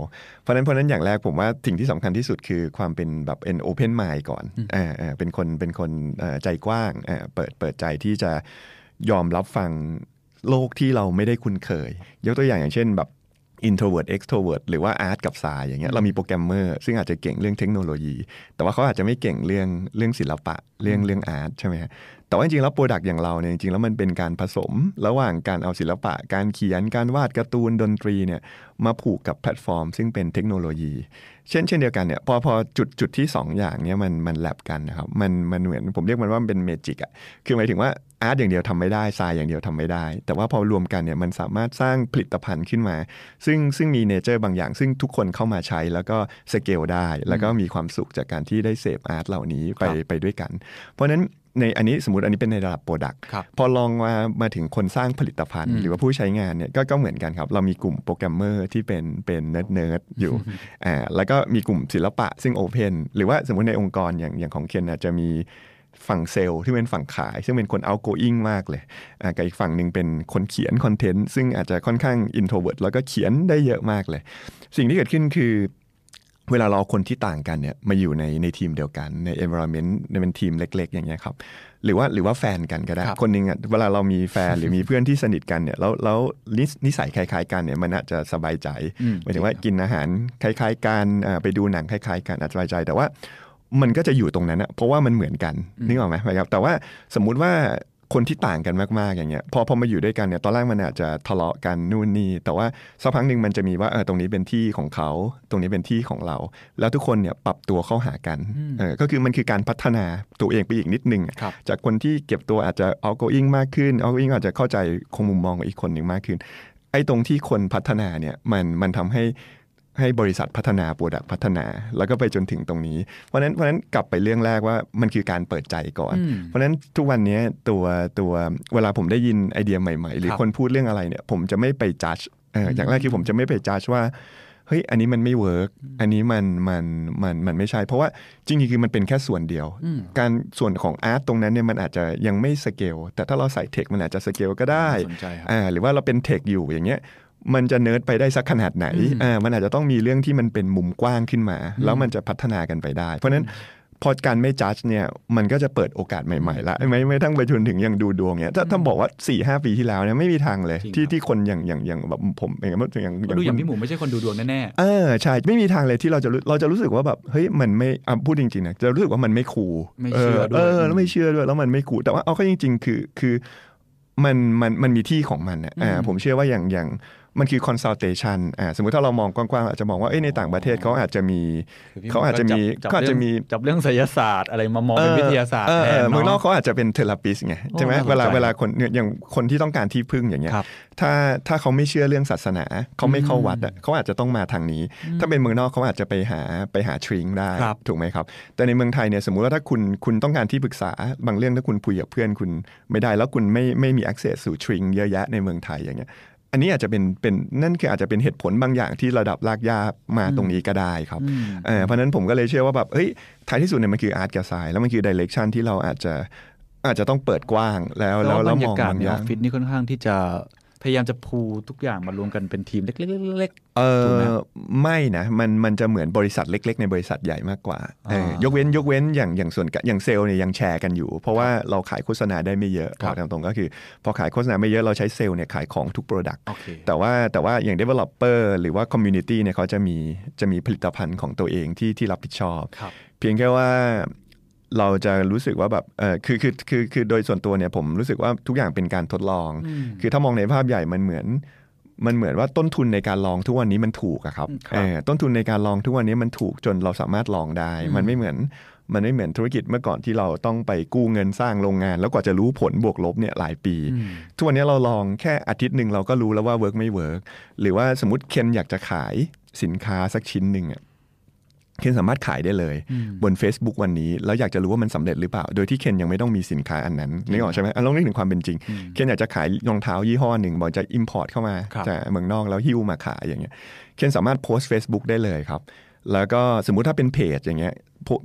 าเพราะนั้นเพราะนั้นอย่างแรกผมว่าสิ่งที่สำคัญที่สุดคือความเป็นแบบ an open mind ก่อนเออเป็นคนเป็นคนใจกว้างเปิดเปิดใจที่จะยอมรับฟังโลกที่เราไม่ได้คุ้นเคยยกตัวอย่างอย่างเช่นแบบintrovert extrovert หรือว่า art กับ science อย่างเงี้ยเรามีโปรแกรมเมอร์ซึ่งอาจจะเก่งเรื่องเทคโนโลยีแต่ว่าเขาอาจจะไม่เก่งเรื่องเรื่องศิลปะเรื่องเรื่อง art ใช่ไหมฮะแต่ว่าจริงๆแล้ว product อย่างเราเนี่ยจริงๆแล้วมันเป็นการผสมระหว่างการเอาศิลปะการเขียนการวาดการ์ตูนดนตรีเนี่ยมาผูกกับแพลตฟอร์มซึ่งเป็นเทคโนโลยีเช่นเช่นเดียวกันเนี่ยพอพอจุดจุดที่สองอย่างเนี้ยมันมันแลบกันนะครับมันมันเหมือนผมเรียกมันว่ามันเป็นเมจิกอ่ะคือหมายถึงว่าอาร์ตอย่างเดียวทำไม่ได้ทรายอย่างเดียวทำไม่ได้แต่ว่าพอรวมกันเนี่ยมันสามารถสร้างผลิตภัณฑ์ขึ้นมาซึ่งซึ่งมีเนเจอร์บางอย่างซึ่งทุกคนเข้ามาใช้แล้วก็สเกลได้แล้วก็มีความสุขจากการที่ได้เสพอาร์ตเหล่านี้ไปไปด้วยกันเพราะนั้นในอันนี้สมมติอันนี้เป็นในระดับ product พอลองมามาถึงคนสร้างผลิตภัณฑ์หรือว่าผู้ใช้งานเนี่ยก็ก็เหมือนกันครับเรามีกลุ่มโปรแกรมเมอร์ที่เป็นเป็นเนิร์ดเนิร์ดอยู่อ่าแล้วก็มีกลุ่มศิลปะซึ่ง open หรือว่าสมมติในองค์กรอย่างอย่างของเคนอาจจะมีฝั่งเซลล์ที่เป็นฝั่งขายซึ่งเป็นคน outgoing มากเลยกับอีกฝั่งหนึ่งเป็นคนเขียนคอนเทนต์ซึ่งอาจจะค่อนข้าง introvert แล้วก็เขียนได้เยอะมากเลยสิ่งที่เกิดขึ้นคือเวลาเราคนที่ต่างกันเนี่ยมาอยู่ในในทีมเดียวกันใน environment ในเป็นทีมเล็กๆอย่างเงี้ยครับหรือว่าหรือว่าแฟนกันก็ได้ ค, คนนึงอ่ะเวลาเรามีแฟน หรือมีเพื่อนที่สนิทกันเนี่ยแล้วแล้วนิสัยคล้ายๆกันเนี่ยมันอาจจะสบายใจหมายถึงว่ากินอาหารคล้ายๆกันไปดูหนังคล้ายๆกันอาจจะสบายใจแต่ว่ามันก็จะอยู่ตรงนั้นอ่ะเพราะว่ามันเหมือนกันนึกออกไหมครับแต่ว่าสมมุติว่าคนที่ต่างกันมากๆอย่างเงี้ยพอพอมาอยู่ด้วยกันเนี่ยตอนแรกมันอาจจะทะเลาะกันนู่นนี่แต่ว่าสักพักหนึ่งมันจะมีว่าเออตรงนี้เป็นที่ของเขาตรงนี้เป็นที่ของเราแล้วทุกคนเนี่ยปรับตัวเข้าหากันเออก็คือมันคือการพัฒนาตัวเองไปอีกนิดนึงจากคนที่เก็บตัวอาจจะ outgoing มากขึ้น outgoing อาจจะเข้าใจมุมมองของอีกคนหนึ่งมากขึ้นไอ้ตรงที่คนพัฒนาเนี่ยมันมันทำให้ ให้บริษัทพัฒนาโปรดักต์พัฒนาแล้วก็ไปจนถึงตรงนี้เพราะนั้นเพราะนั้นกลับไปเรื่องแรกว่ามันคือการเปิดใจก่อนเพราะนั้นทุกวันนี้ตัวตัวเวลาผมได้ยินไอเดียใหม่ๆหรือคนพูดเรื่องอะไรเนี่ยผมจะไม่ไปจัดอย่างแรกคือผมจะไม่ไปจัดว่าเฮ้ยอันนี้มันไม่เวิร์กอันนี้มันมันมันมันไม่ใช่เพราะว่าจริงๆคือมันเป็นแค่ส่วนเดียวการส่วนของอาร์ตตรงนั้นเนี่ยมันอาจจะยังไม่สเกลแต่ถ้าเราใส่เทคมันอาจจะสเกลก็ได้อ่าหรือว่าเราเป็นเทคอยู่อย่างเงี้ยมันจะเนิร์ดไปได้สักขนาดไหนอ่ามันอาจจะต้องมีเรื่องที่มันเป็นมุมกว้างขึ้นมาแล้วมันจะพัฒนากันไปได้เพราะนั้นพอการไม่จัดเนี่ยมันก็จะเปิดโอกาสใหม่ๆละไม่ไม่ทั้งไปจนถึงอย่างดูดวงเนี่ยถ้าถ้าบอกว่า สี่ถึงห้า ปีที่แล้วเนี่ยไม่มีทางเลยที่ที่คนอย่างอย่างอย่างแบบผมเองก็อย่างดูอย่างพี่หมูไม่ใช่คนดูดวงแน่ๆเออใช่ไม่มีทางเลยที่เราจะเราจะรู้สึกว่าแบบเฮ้ยมันไม่พูดจริงๆนะจะรู้สึกว่ามันไม่คูลไม่เชื่อด้วยเออแล้วไม่เชื่อด้วยแล้วมันไม่คูลแต่ว่าเอาเข้าจริงๆคือคือมันมันมันมีที่ของมันอ่ะอ่าผมเชื่อว่าอย่างอย่างมันคือ consultation อ่าสมมุติถ้าเรามองกว้างๆอาจจะมองว่าเอ้ยในต่างประเทศเขาอาจจะมีเขาอาจจะมีเขาอาจจะมีจับเรื่องไสยศาสตร์อะไรมามองเป็นวิทยาศาสตร์แทนเมืองนอกเขาอาจจะเป็น therapist ไงใช่ไหมเวลาเวลาคนอย่างคนที่ต้องการที่พึ่งอย่างเงี้ยถ้าถ้าเขาไม่เชื่อเรื่องศาสนาเขาไม่เข้าวัดอ่ะเขาอาจจะต้องมาทางนี้ถ้าเป็นเมืองนอกเขาอาจจะไปหาไปหา shrink ได้ถูกไหมครับแต่ในเมืองไทยเนี่ยสมมุติว่าถ้าคุณคุณต้องการที่ปรึกษาบางเรื่องถ้าคุณคุยกับเพื่อนคุณไม่ได้แล้วคุณไม่ไม่มี access สู่ shrink เยอะแยะในเมืองไทยอย่างเงี้ยอันนี้อาจจะเป็นเป็นนั่นคืออาจจะเป็นเหตุผลบางอย่างที่ระดับรากหญ้ามาตรงนี้ก็ได้ครับเพราะนั้นผมก็เลยเชื่อว่าแบบเฮ้ยท้ายที่สุดเนี่ยมันคืออาร์ตกับไซน์แล้วมันคือไดเรกชันที่เราอาจจะอาจจะต้องเปิดกว้างแล้วแล้วมองบรรยากาศในออฟฟิศนี่ค่อนข้างที่จะพยายามจะพูทุกอย่างมารวมกันเป็นทีมเล็กๆเออไม่นะมันมันจะเหมือนบริษัทเล็กๆในบริษัทใหญ่มากกว่าเออยกเว้นยกเว้นอย่างอย่างส่วนอย่างเซลล์เนี่ยยังแชร์กันอยู่เพราะว่าเราขายโฆษณาได้ไม่เยอะตรงตรงก็คือพอขายโฆษณาไม่เยอะเราใช้เซลล์เนี่ยขายของทุก product แต่ว่าแต่ว่าอย่าง developer หรือว่า community เนี่ยเขาจะมีจะมีผลิตภัณฑ์ของตัวเองที่ที่รับผิดชอบเพียงแค่ว่าเราจะรู้สึกว่าแบบเออคือคือคือคือโดยส่วนตัวเนี่ยผมรู้สึกว่าทุกอย่างเป็นการทดลองคือถ้ามองในภาพใหญ่มันเหมือนมันเหมือนว่าต้นทุนในการลองทุกวันนี้มันถูกอะครับเออต้นทุนในการลองทุกวันนี้มันถูกจนเราสามารถลองได้มันไม่เหมือนมันไม่เหมือนธุรกิจเมื่อก่อนที่เราต้องไปกู้เงินสร้างโรงงานแล้วกว่าจะรู้ผลบวกลบเนี่ยหลายปีทุกวันนี้เราลองแค่อาทิตย์นึงเราก็รู้แล้วว่าเวิร์กไม่เวิร์กหรือว่าสมมติเคนอยากจะขายสินค้าสักชิ้นนึงอะเคนสามารถขายได้เลยบน Facebook วันนี้แล้วอยากจะรู้ว่ามันสำเร็จหรือเปล่าโดยที่เคนยังไม่ต้องมีสินค้าอันนั้นนึกออกใช่ไหมลองนึกถึงความเป็นจริงเคนอยากจะขายรองเท้ายี่ห้อหนึ่งบอกจะ import เข้ามาจากเมืองนอกแล้วฮิ้วมาขายอย่างเงี้ยเคนสามารถโพสต์ Facebook ได้เลยครับแล้วก็สมมุติถ้าเป็นเพจอย่างเงี้ย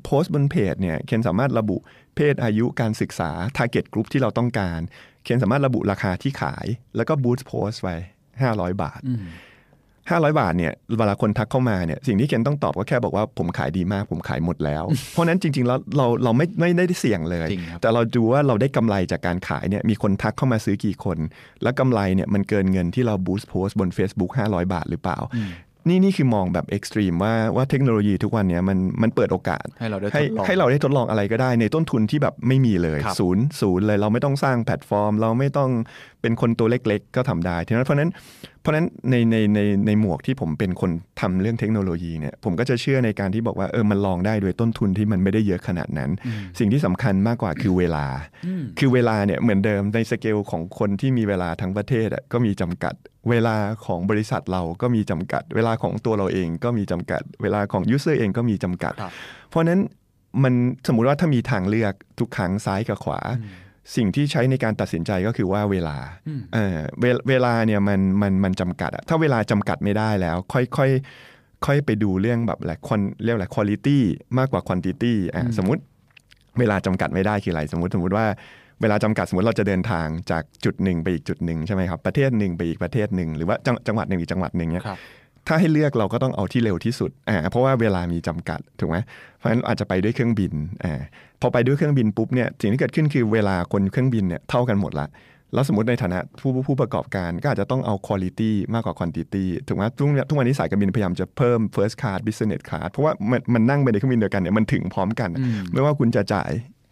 โพสต์บนเพจเนี่ยเคนสามารถระบุเพศอายุการศึกษา target group ที่เราต้องการเคนสามารถระบุราคาที่ขายแล้วก็ boost post ไว้ห้าร้อยบาทห้าร้อยบาทเนี่ยเวลาคนทักเข้ามาเนี่ยสิ่งที่เคนต้องตอบก็แค่บอกว่าผมขายดีมากผมขายหมดแล้วเพราะนั้นจริงๆแล้วเราเราไม่ไม่ได้เสี่ยงเลยแต่เราดูว่าเราได้กำไรจากการขายเนี่ยมีคนทักเข้ามาซื้อกี่คนแล้วกำไรเนี่ยมันเกินเงินที่เราบูสต์โพสต์บน Facebook ห้าร้อยบาทหรือเปล่านี่นี่คือมองแบบเอ็กซ์ตรีมว่าว่าเทคโนโลยีทุกวันนี้มันมันเปิดโอกาสให้เราได้ทดลองให้เราได้ทดลองอะไรก็ได้ในต้นทุนที่แบบไม่มีเลยศูนย์ศูนย์เลยเราไม่ต้องสร้างแพลตฟอร์มเราไม่ต้องเป็นคนตัวเล็กๆก็ทำได้ทีนั้นเพราะนั้นเพราะนั้นในในในในหมวกที่ผมเป็นคนทำเรื่องเทคโนโลยีเนี่ยผมก็จะเชื่อในการที่บอกว่าเออมันลองได้โดยต้นทุนที่มันไม่ได้เยอะขนาดนั้นสิ่งที่สำคัญมากกว่าคือเวลาคือเวลาเนี่ยเหมือนเดิมในสเกลของคนที่มีเวลาทั้งประเทศอ่ะก็มีจำกัดเวลาของบริษัทเราก็มีจำกัดเวลาของตัวเราเองก็มีจำกัดเวลาของยูสเซอร์เองก็มีจำกัดเพราะนั้นมันสมมุติว่าถ้ามีทางเลือกทุกครั้งซ้ายกับขวาสิ่งที่ใช้ในการตัดสินใจก็คือว่าเวลาเออเวลาเนี่ยมันมันมันจำกัดอะถ้าเวลาจำกัดไม่ได้แล้วค่อยค่อยค่อยไปดูเรื่องแบบอะไรเรียกอะไรควอลิตี้มากกว่าควอนติตี้อ่ะสมมุติเวลาจำกัดไม่ได้คืออะไรสมมุติสมมุติว่าเวลาจำกัดสมมติเราจะเดินทางจากจุดหนึ่งไปอีกจุดหนึ่งใช่ไหมครับประเทศหนึ่งไปอีกประเทศหนึ่งหรือว่าจังหวัดหนึ่งอีกจังหวัดหนึ่งเนี่ยถ้าให้เลือกเราก็ต้องเอาที่เร็วที่สุดอ่าเพราะว่าเวลามีจำกัดถูกไหมเพราะฉะนั้นอาจจะไปด้วยเครื่องบินอ่าพอไปด้วยเครื่องบินปุ๊บเนี่ยสิ่งที่เกิดขึ้นคือเวลาคนเครื่องบินเนี่ยเท่ากันหมดละแล้วสมมติในฐานะผู้ผู้ประกอบการก็อาจจะต้องเอา quality มากกว่า quantity ถูกไหมทุกทุกวันนี้สายการบินพยายามจะเพิ่ม first class business class เพราะว่ามันมันนั่งไปในเครื่องบินเดียวกันเนี่ยมันถึงพร้อมกันไม่ว่าคุณจะจ่าย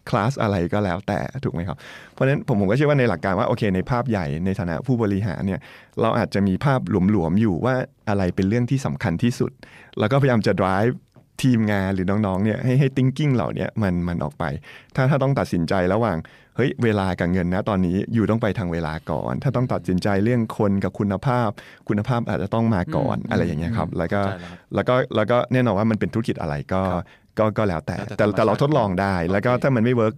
คลาสอะไรก็แล้วแต่ถูกไหมครับเพราะฉะนั้นผมผมก็เชื่อว่าในหลักการว่าโอเคในภาพใหญ่ในฐานะผู้บริหารเนี่ยเราอาจจะมีภาพหลวมๆอยู่ว่าอะไรเป็นเรื่องที่สำคัญที่สุดแล้วก็พยายามจะ drive ทีมงานหรือน้องๆเนี่ยให้ให้ thinking เหล่านี้มันมันออกไปถ้าถ้าต้องตัดสินใจระหว่างเฮ้ยเวลากับเงินนะตอนนี้อยู่ต้องไปทางเวลาก่อนถ้าต้องตัดสินใจเรื่องคนกับคุณภาพคุณภาพอาจจะต้องมาก่อนอะไรอย่างเงี้ยครับแล้วก็แล้วก็แล้วก็แน่นอนว่ามันเป็นธุรกิจอะไรก็ก็ก็แล้วแต่แต่แต่เราทดลองได้แล้วก็ถ้ามันไม่เวิร์ก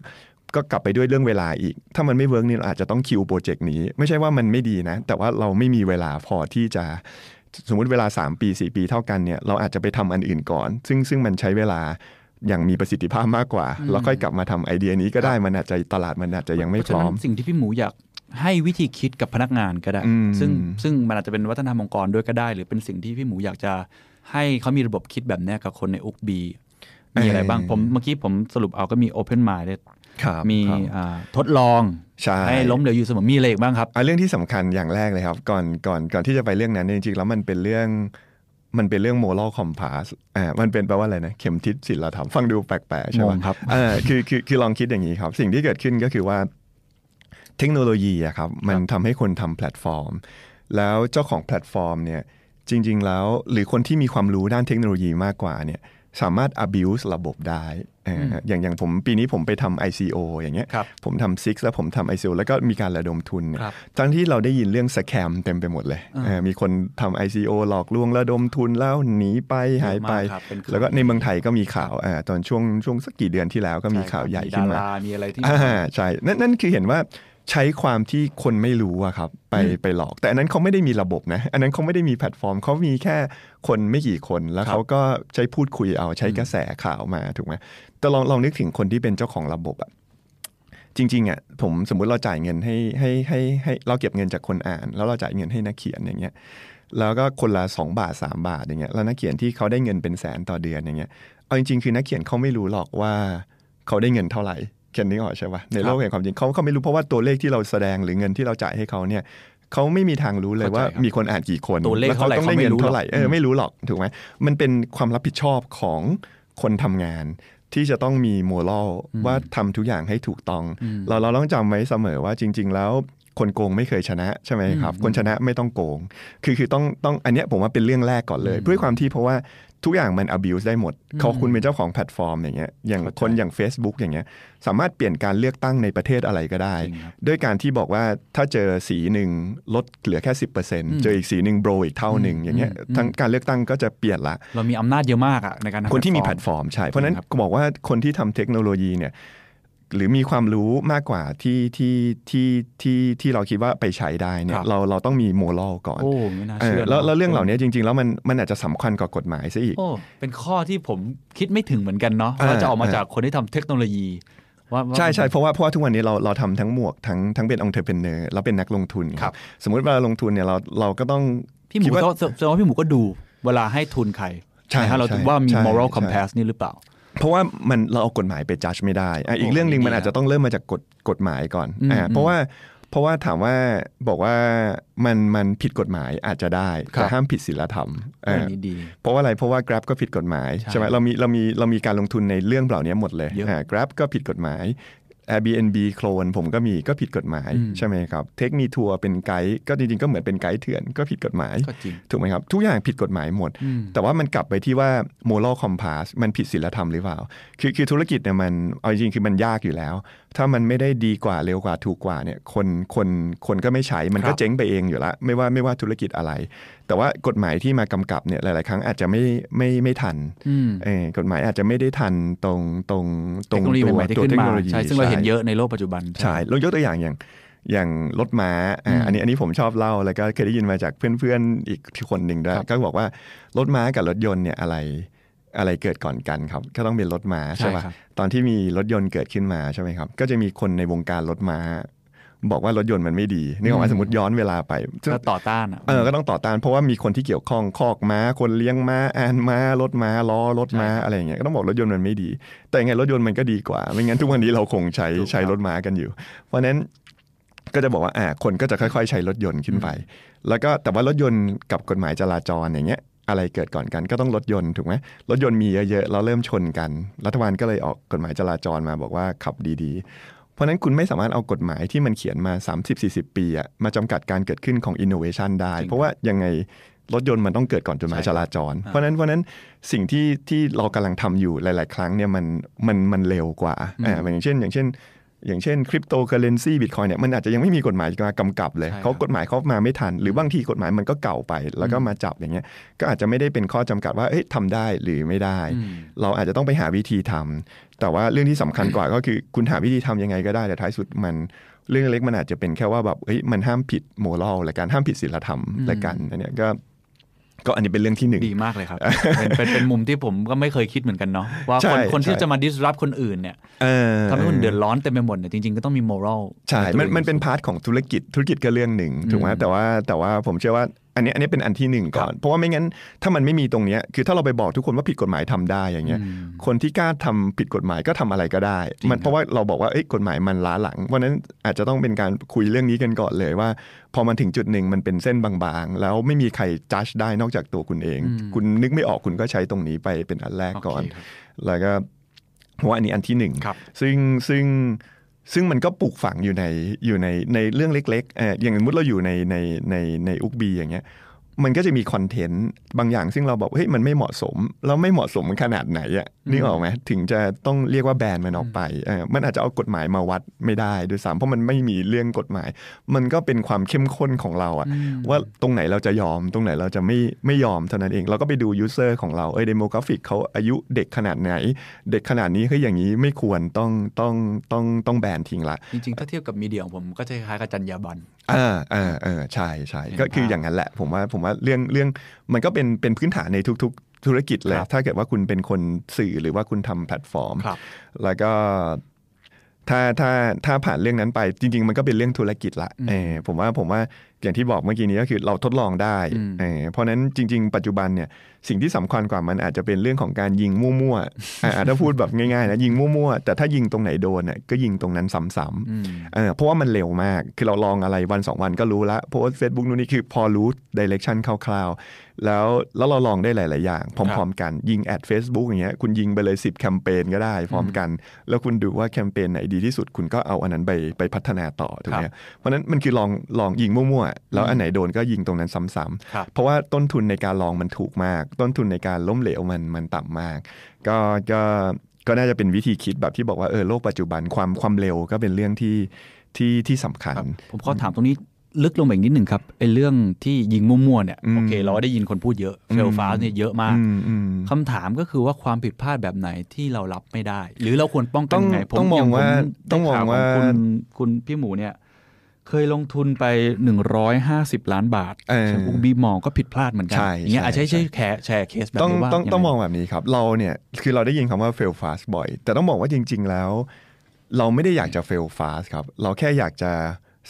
ก็กลับไปด้วยเรื่องเวลาอีกถ้ามันไม่เวิร์กนี่เราอาจจะต้องคิวโปรเจกต์นี้ไม่ใช่ว่ามันไม่ดีนะแต่ว่าเราไม่มีเวลาพอที่จะสมมุติเวลาสามปีสี่ปีเท่ากันเนี่ยเราอาจจะไปทำอันอื่นก่อนซึ่งซึ่งมันใช้เวลาอย่างมีประสิทธิภาพมากกว่าแล้วค่อยกลับมาทำไอเดียนี้ก็ได้มันอาจจะตลาดมันอาจจะยังไม่พร้อมสิ่งที่พี่หมูอยากให้วิธีคิดกับพนักงานก็ได้ซึ่งซึ่งมันอาจจะเป็นวัฒนธรรมองค์กรด้วยก็ได้หรือเป็นสิ่งที่พี่หมูอยากจะให้เขามีระบบคิดแบบนี้กับคนในOokbeeมีอะไรบ้างผมเมื่อกี้ผมสรุปเอาก็มี Open Mind ได้มีทดลองให้ล้มเหลวอยู่เสมอมีอะไรอีกบ้างครับเรื่องที่สำคัญอย่างแรกเลยครับก่อนก่อนก่อนที่จะไปเรื่องนั้นจริงๆแล้วมันเป็นเรื่องมันเป็นเรื่อง moral compass อ่ามันเป็นแปลว่าอะไรนะเข็มทิศศีลธรรมฟังดูแปลกๆใช่ไหมครับเออคือคือคือลองคิดอย่างนี้ครับสิ่งที่เกิดขึ้นก็คือว่าเทคโนโลยีอะครับมันทำให้คนทำแพลตฟอร์มแล้วเจ้าของแพลตฟอร์มเนี่ยจริงๆแล้วหรือคนที่มีความรู้ด้านเทคโนโลยีมากกว่าเนี่ยสามารถ abuse ระบบได้อย่างอย่างผมปีนี้ผมไปทำ ไอ ซี โอ อย่างเงี้ยผมทำซิกซ์แล้วผมทำ ไอ ซี โอ แล้วก็มีการระดมทุนทั้งที่เราได้ยินเรื่องสแคมเต็มไปหมดเลยมีคนทำ ไอ ซี โอ หลอกลวงระดมทุนแล้วหนีไปหายไปแล้วก็ในเมืองไทยก็มีข่าวตอนช่วงช่วงสักกี่เดือนที่แล้วก็มีข่าวใหญ่ขึ้นมามีอะไรที่ใช่นั่นนั่นคือเห็นว่าใช้ความที่คนไม่รู้อะครับไปไปหลอกแต่อันนั้นเขาไม่ได้มีระบบนะอันนั้นเขาไม่ได้มีแพลตฟอร์มเขามีแค่คนไม่กี่คนแล้วเขาก็ใช้พูดคุยเอาใช้กระแสข่าวมาถูกไหมแต่ลองลองนึกถึงคนที่เป็นเจ้าของระบบอะจริงๆอะผมสมมุติเราจ่ายเงินให้ให้ให้ให้เราเก็บเงินจากคนอ่านแล้วเราจ่ายเงินให้นักเขียนอย่างเงี้ยแล้วก็คนละสองบาทสามบาทอย่างเงี้ยแล้วนักเขียนที่เขาได้เงินเป็นแสนต่อเดือนอย่างเงี้ยเอาจริงๆคือนักเขียนเขาไม่รู้หรอกว่าเขาได้เงินเท่าไหร่แค่นี้ออกใช่ป่ะในโลกแห่งความจริงเขาเขาไม่รู้เพราะว่าตัวเลขที่เราแสดงหรือเงินที่เราจ่ายให้เขาเนี่ยเขาไม่มีทางรู้เลยว่ามีคนอ่านกี่คนแล้วเขาต้องได้เงินเท่าไหร่เออไม่รู้หรอกถูกไหมมันเป็นความรับผิดชอบของคนทำงานที่จะต้องมีโมรัลว่าทำทุกอย่างให้ถูกต้องเราเราต้องจำไว้เสมอว่าจริงๆแล้วคนโกงไม่เคยชนะใช่ไหมครับคนชนะไม่ต้องโกงคือคือต้องต้องอันเนี้ยผมว่าเป็นเรื่องแรกก่อนเลยด้วยความที่เพราะว่าทุกอย่างมัน abuse ได้หมดเขาคุณเป็นเจ้าของแพลตฟอร์มอย่างเงี้ยอย่างคนอย่าง Facebook อย่างเงี้ยสามารถเปลี่ยนการเลือกตั้งในประเทศอะไรก็ได้ด้วยการที่บอกว่าถ้าเจอสีหนึ่งลดเหลือแค่ สิบเปอร์เซ็นต์ เจออีกสีหนึ่งโบรอีกเท่าหนึ่งอย่างเงี้ยทั้งการเลือกตั้งก็จะเปลี่ยนละเรามีอำนาจเยอะมากอะในการคนที่มีแพลตฟอร์มใช่เพราะนั้นบอกว่าคนที่ทำเทคโนโลยีเนี่ยหรือมีความรู้มากกว่าที่ที่ที่ที่ที่เราคิดว่าไปใช้ได้เนี่ยเราเราต้องมีโมรัลก่อนโอ้ไม่น่าเชื่อแล้วแล้วเรื่องเหล่านี้จริงๆแล้วมันมันอาจจะสำคัญกว่ากฎหมายซะอีกโอ้เป็นข้อที่ผมคิดไม่ถึงเหมือนกันเนาะว่าจะออกมาจากคนที่ทำเทคโนโลยีใช่ใช่เพราะว่าเพราะว่าทุกวันนี้เราเราทำทั้งหมวกทั้งทั้งเป็นองค์เทอร์เพเนอร์แล้วเป็นนักลงทุนครับสมมุติเวลาลงทุนเนี่ยเราเราก็ต้องพี่หมูก็แสดงว่าพี่หมูก็ดูเวลาให้ทุนใครใช่เราถึงว่ามีโมรัลคอมเพลสนี่หรือเปล่าเพราะว่ามันเราเอากฎหมายไปจัดไม่ได้อ่ะอีกเรื่องนึงมันอาจจะต้องเริ่มมาจากกฎกฎหมายก่อนอ่าเพราะว่าเพราะว่าถามว่าบอกว่ามันมันผิดกฎหมายอาจจะได้แต่ห้ามผิดศีลธรรมอ่าเพราะว่าอะไรเพราะว่า Grab ก็ผิดกฎหมายใช่มั้ยเรามีเรามีเรามีการลงทุนในเรื่องเหล่านี้หมดเลยอ่า Grab ก็ผิดกฎหมาย Airbnb โคลนผมก็มีก็ผิดกฎหมายใช่มั้ยครับ Take Me Tour เป็นไกด์ก็จริงๆก็เหมือนเป็นไกด์เถื่อนก็ผิดกฎหมายถูกมั้ยครับทุกอย่างผิดกฎหมายหมดแต่ว่ามันกลับไปที่ว่า moral compass มันผิดศีลธรรมหรือเปล่าคือคือธุรกิจเนี่ยมันเอาจริงๆคือมันยากอยู่แล้วถ้ามันไม่ได้ดีกว่าเร็วกว่าถูกกว่าเนี่ยคนคนคนก็ไม่ใช้มันก็เจ๊งไปเองอยู่ละไม่ว่าไม่ว่าธุรกิจอะไรแต่ว่ากฎหมายที่มากำกับเนี่ยหลายๆครั้งอาจจะไม่ไม่ไม่ทันเออกฎหมายอาจจะไม่ได้ทันตรงตรงตรงตัวตัวเทคโนโลยีใช่ซึ่งเราเห็นเยอะในโลกปัจจุบันใช่ลองยกตัวอย่างอย่างอย่างรถม้าอ่าอันนี้อันนี้ผมชอบเล่าแล้วก็เคยได้ยินมาจากเพื่อนๆอีกคนหนึ่งด้วยก็บอกว่ารถม้ากับรถยนต์เนี่ยอะไรอะไรเกิดก่อนกันครับก็ต้องเป็นรถม้าใช่ป่ะตอนที่มีรถยนต์เกิดขึ้นมาใช่ไหมครับก็จะมีคนในวงการรถม้าบอกว่ารถยนต์มันไม่ดีนี่ก็หมายสมมติย้อนเวลาไปก็ต่อต้านเออก็ต้องต่อต้านเพราะว่ามีคนที่เกี่ยวข้องคอกม้าคนเลี้ยงม้าอานม้ารถม้าล้อรถม้าอะไรอย่างเงี้ยก็ต้องบอกรถยนต์มันไม่ดีแต่ยังไงรถยนต์มันก็ดีกว่าไม่งั้นทุกวันนี้เราคงใช้ใช้รถม้ากันอยู่เพราะนั้นก็จะบอกว่าอ่าคนก็จะค่อยๆใช้รถยนต์ขึ้นไปแล้วก็แต่ว่ารถยนต์กับกฎหมายจราจรอย่างเงี้ยอะไรเกิดก่อนกันก็ต้องรถยนต์ถูกไหมรถยนต์มีเยอะๆแล้วเริ่มชนกันรัฐบาลก็เลยออกกฎหมายจราจรมาบอกว่าขับดีๆเพราะนั้นคุณไม่สามารถเอากฎหมายที่มันเขียนมา สามสิบถึงสี่สิบ ปีอะมาจำกัดการเกิดขึ้นของอินโนเวชันได้เพราะว่ายังไง รถยนต์มันต้องเกิดก่อนจดหมายจราจรเพราะนั้นเพราะนั้นสิ่งที่ที่เรากำลังทำอยู่หลายๆครั้งเนี่ยมันมันมันเร็วกว่าอ่าอย่างเช่นอย่างเช่นอย่างเช่นคริปโตเคอเรนซีบิตคอยเนี่ยมันอาจจะยังไม่มีกฎหมายมากำกับเลยเขากฎหมายเขามาไม่ทันหรือบางทีกฎหมายมันก็เก่าไปแล้วก็มาจับอย่างเงี้ยก็อาจจะไม่ได้เป็นข้อจำกัดว่าเอ๊ะทำได้หรือไม่ได้เราอาจจะต้องไปหาวิธีทำแต่ว่าเรื่องที่สำคัญกว่าก็คือคุณหาวิธีทำยังไงก็ได้แต่ท้ายสุดมันเรื่องเล็กมันอาจจะเป็นแค่ว่าแบบเฮ้ยมันห้ามผิดโมรัลและการห้ามผิดศีลธรรมและกันอันเนี้ยก็ก็อันนี้เป็นเรื่องที่หนึ่งดีมากเลยครับ เป็นเป็นเป็นมุมที่ผมก็ไม่เคยคิดเหมือนกันเนาะว่าคนคนที่จะมา disrupt คนอื่นเนี่ยทำให้คนเดือดร้อนเต็มไปหมดเนี่ยจริงๆก็ต้องมี moral ใช่มันมันเป็นพาร์ทของธุรกิจธุรกิจก็เรื่องหนึ่งถูกไหมแต่ว่าแต่ว่าผมเชื่อว่าอันนี้อันนี้เป็นอันที่หนึ่งก่อนเพราะว่าไม่งั้นถ้ามันไม่มีตรงนี้คือถ้าเราไปบอกทุกคนว่าผิดกฎหมายทำได้อย่างเงี้ยคนที่กล้าทำผิดกฎหมายก็ทำอะไรก็ได้มันเพราะว่าเราบอกว่าเอ้ยกฎหมายมันล้าหลังเพราะนั้นอาจจะต้องเป็นการคุยเรื่องนี้กันก่อนเลยว่าพอมันถึงจุดหนึ่งมันเป็นเส้นบางๆแล้วไม่มีใครจัดได้นอกจากตัวคุณเองคุณนึกไม่ออกคุณก็ใช้ตรงนี้ไปเป็นอันแรกก่อนแล้วก็ว่าอันนี้อันที่หนึ่งซึ่งซึ่งซึ่งมันก็ปลูกฝังอยู่ในอยู่ในในเรื่องเล็กๆเอ่ออย่างสมมุติเราอยู่ในในในใน Ookbee อย่างเงี้ยมันก็จะมีคอนเทนต์บางอย่างซึ่งเราบอกเฮ้ยมันไม่เหมาะสมแล้วไม่เหมาะสมขนาดไหนอ่ะนึกออกมั้ยถึงจะต้องเรียกว่าแบนมันออกไปเอ่อมันอาจจะเอากฎหมายมาวัดไม่ได้ด้วยซ้ำเพราะมันไม่มีเรื่องกฎหมายมันก็เป็นความเข้มข้นของเราอ่ะว่าตรงไหนเราจะยอมตรงไหนเราจะไม่ไม่ยอมเท่านั้นเองเราก็ไปดูยูสเซอร์ของเราเอ้ยเดโมกราฟิกเค้าอายุเด็กขนาดไหนเด็กขนาดนี้คืออย่างงี้ไม่ควรต้องต้องต้องต้องแบนทิ้งละจริงๆถ้าเทียบกับมีเดียของผมก็จะคล้ายกับจรรยาบรรณเออเออเออใช่ใช่ก็คืออย่างนั้นแหละผมว่าผมว่าเรื่องเรื่องมันก็เป็นเป็นพื้นฐานในทุกๆธุรกิจแหละถ้าเกิดว่าคุณเป็นคนสื่อหรือว่าคุณทำแพลตฟอร์มแล้วก็ถ้าถ้าถ้าผ่านเรื่องนั้นไปจริงๆมันก็เป็นเรื่องธุรกิจละเออผมว่าผมว่าอย่างที่บอกเมื่อกี้นี้ก็คือเราทดลองได้เออเพราะนั้นจริงๆปัจจุบันเนี่ยสิ่งที่สำคัญกว่ามันอาจจะเป็นเรื่องของการยิงมั่วๆอ่าถ้าพูดแบบง่ายๆนะยิงมั่วๆแต่ถ้ายิงตรงไหนโดนเนี่ยก็ยิงตรงนั้นซ้ำๆเออเพราะว่ามันเร็วมากคือเราลองอะไรวันสองวันก็รู้ละโพสต์ Facebook นู่นนี่คือพอรู้ direction คร่าวๆแล้วแล้วเราลองได้หลายๆอย่างพร้อมๆกันยิงแอด Facebook อย่างเงี้ยคุณยิงไปเลยสิบแคมเปญก็ได้พร้อมกันแล้วคุณดูว่าแคมเปญไหนดีที่สุดคุณก็เอาอันนั้นไปไปพัฒนาต่อถูกมั้ยเพราะนั้นมันคือลองลองยิงมั่วๆแล้วอันไหนโดนก็ยิงตรงนั้นซ้ำๆเพราะว่าต้นทุนในการลองมันถูกมากต้นทุนในการล้มเหลวมันมันต่ำมากก็ก็ก็น่าจะเป็นวิธีคิดแบบที่บอกว่าเออโลกปัจจุบันความความเร็วก็เป็นเรื่องที่ที่ที่สำคัญผมขอถามตรงนี้ลึกลงไปอีกนิดหนึ่งครับไอ้เรื่องที่ยิงมั่วๆเนี่ยโอเคเราได้ยินคนพูดเยอะเฟลฟาสเนี่ยเยอะมากคำถามก็คือว่าความผิดพลาดแบบไหนที่เรารับไม่ได้หรือเราควรป้องกันไงผมมองว่าต้องมองว่าคุณคุณพี่หมูเนี่ยเคยลงทุนไปหนึ่งร้อยห้าสิบล้านบาทอุกบีมองก็ผิดพลาดเหมือนกันอย่างเงี้ยอาจจะใช้แชร์แชร์เคสแบบนี้ว่าต้องต้องมองแบบนี้ครับเราเนี่ยคือเราได้ยินคำว่า fail fast บ่อยแต่ต้องบอกว่าจริงๆแล้วเราไม่ได้อยากจะ fail fast ครับเราแค่อยากจะ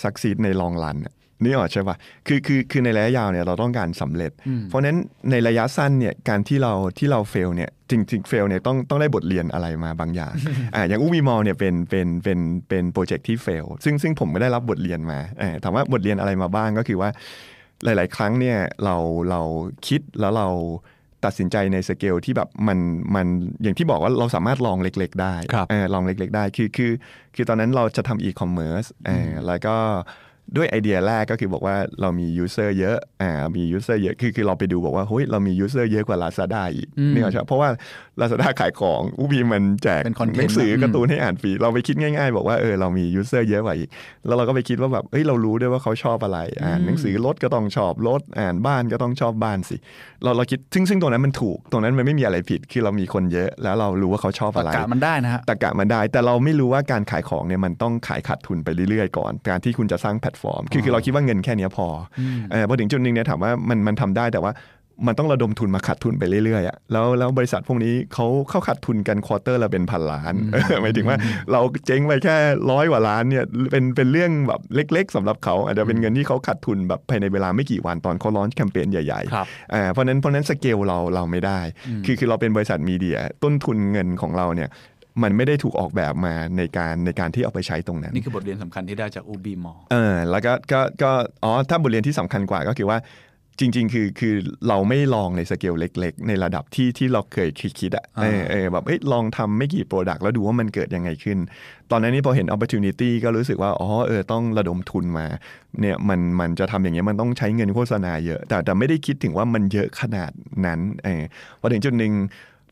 succeed ใน long run นี่ออกใช่ป่ะคือคือคือในระยะยาวเนี่ยเราต้องการสำเร็จเพราะนั้นในระยะสั้นเนี่ยการที่เราที่เรา fail เนี่ยจริงๆ fail เนี่ยต้องต้องได้บทเรียนอะไรมาบางอย่าง อ่าอย่าง Ume Mall เนี่ยเป็นเป็นเป็นเป็นโปรเจกต์ที่ fail ซึ่งซึ่งผมก็ได้รับบทเรียนมาเออถามว่าบทเรียนอะไรมาบ้างก็คือว่าหลายๆครั้งเนี่ยเราเราคิดแล้วเราตัดสินใจในสเกลที่แบบมันมันอย่างที่บอกว่าเราสามารถลองเล็กๆได้เออลองเล็กๆได้คือคือคือตอนนั้นเราจะทำ e-commerce เออแล้วก็ด้วยไอเดียแรกก็คือบอกว่าเรามียูสเซอร์เยอะอ่ามียูสเซอร์เยอะคือคือเราไปดูบอกว่าเฮ้ยเรามียูสเซอร์เยอะกว่า Lazada อีกนี่เหรอใช่เพราะว่า Lazada ขายของ Ubi มันแจกหนังสือการ์ตูนให้อ่านฟรีเราไปคิดง่ายๆบอกว่าเออเรามียูสเซอร์เยอะกว่าอีกแล้วเราก็ไปคิดว่าแบบเฮ้ยเรารู้ด้วยว่าเขาชอบอะไรอ่านหนังสือรถก็ต้องชอบรถอ่านบ้านก็ต้องชอบบ้านสิเราเราคิดซึ่งซึ่งตรงนั้นมันถูกตรงนั้นมันไม่มีอะไรผิดคือเรามีคนเยอะแล้วเรารู้ว่าเขาชอบอะไรตะกะมันได้นะฮะตะกะมันได้แต่เราไม่รู้ว่าการขายของเนี่ยมันต้องขายขาดทุนไปเรื่อยๆก่อนการที่คุณจะสร้างคือคือเราคิดว่าเงินแค่นี้พอเอ่อพอถึงจุดนึงเนี่ยถามว่ามันมันทำได้แต่ว่ามันต้องระดมทุนมาขาดทุนไปเรื่อยๆอ่ะแล้วแล้วบริษัทพวกนี้เขาเข้าขาดทุนกันควอเตอร์ละเป็นพันล้านหมายถึงว่าเราเจ๊งไปแค่ร้อยกว่าล้านเนี่ยเป็นเป็นเรื่องแบบเล็กๆสำหรับเขาอาจจะเป็นเงินที่เขาขาดทุนแบบภายในเวลาไม่กี่วันตอนเขาลอนช์แคมเปญใหญ่ๆอ่าเพราะนั้นเพราะนั้นสเกลเราเราไม่ได้คือคือเราเป็นบริษัทมีเดียต้นทุนเงินของเราเนี่ยมันไม่ได้ถูกออกแบบมาในการในการที่เอาไปใช้ตรงนั้นนี่คือบทเรียนสำคัญที่ได้จาก Ume Mall เออแล้วก็ก็ก็อ๋อถ้าบทเรียนที่สำคัญกว่าก็คือว่า จริงๆคือคือเราไม่ลองในสเกลเล็กๆในระดับที่ที่เราเคยคิดๆอ่ะเออเออแบบเอ้ยลองทำไม่กี่โปรดักต์แล้วดูว่ามันเกิดยังไงขึ้นตอนนั้นนี่พอเห็น opportunity ก็รู้สึกว่าอ๋อเออต้องระดมทุนมาเนี่ยมันมันจะทำอย่างเงี้ยมันต้องใช้เงินโฆษณาเยอะแต่แต่ไม่ได้คิดถึงว่ามันเยอะขนาดนั้นเออพอถึงจุดนึง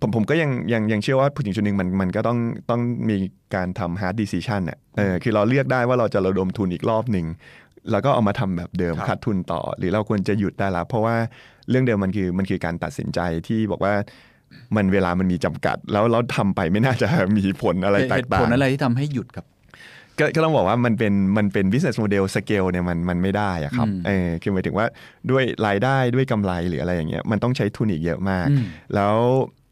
ผมผมก็ยังยังยังเชื่อว่าผู้หญิงชุดหนึ่งมันมันก็ต้องต้องมีการทำ hard decision อ่ะเออคือเราเลือกได้ว่าเราจะระดมทุนอีกรอบหนึ่งแล้วก็เอามาทำแบบเดิมขาดทุนต่อหรือเราควรจะหยุดได้ละเพราะว่าเรื่องเดิมมันคือมันคือการตัดสินใจที่บอกว่ามันเวลามันมีจำกัดแล้วเราทำไปไม่น่าจะมีผลอะไรต่างๆผลอะไรที่ทำให้หยุดครับก็ต้องบอกว่ามันเป็นมันเป็น business model scale เนี่ยมันมันไม่ได้อะครับเออคือหมายถึงว่าด้วยรายได้ด้วยกำไรหรืออะไรอย่างเงี้ยมันต้องใช้ทุนอีกเยอะมากแล้ว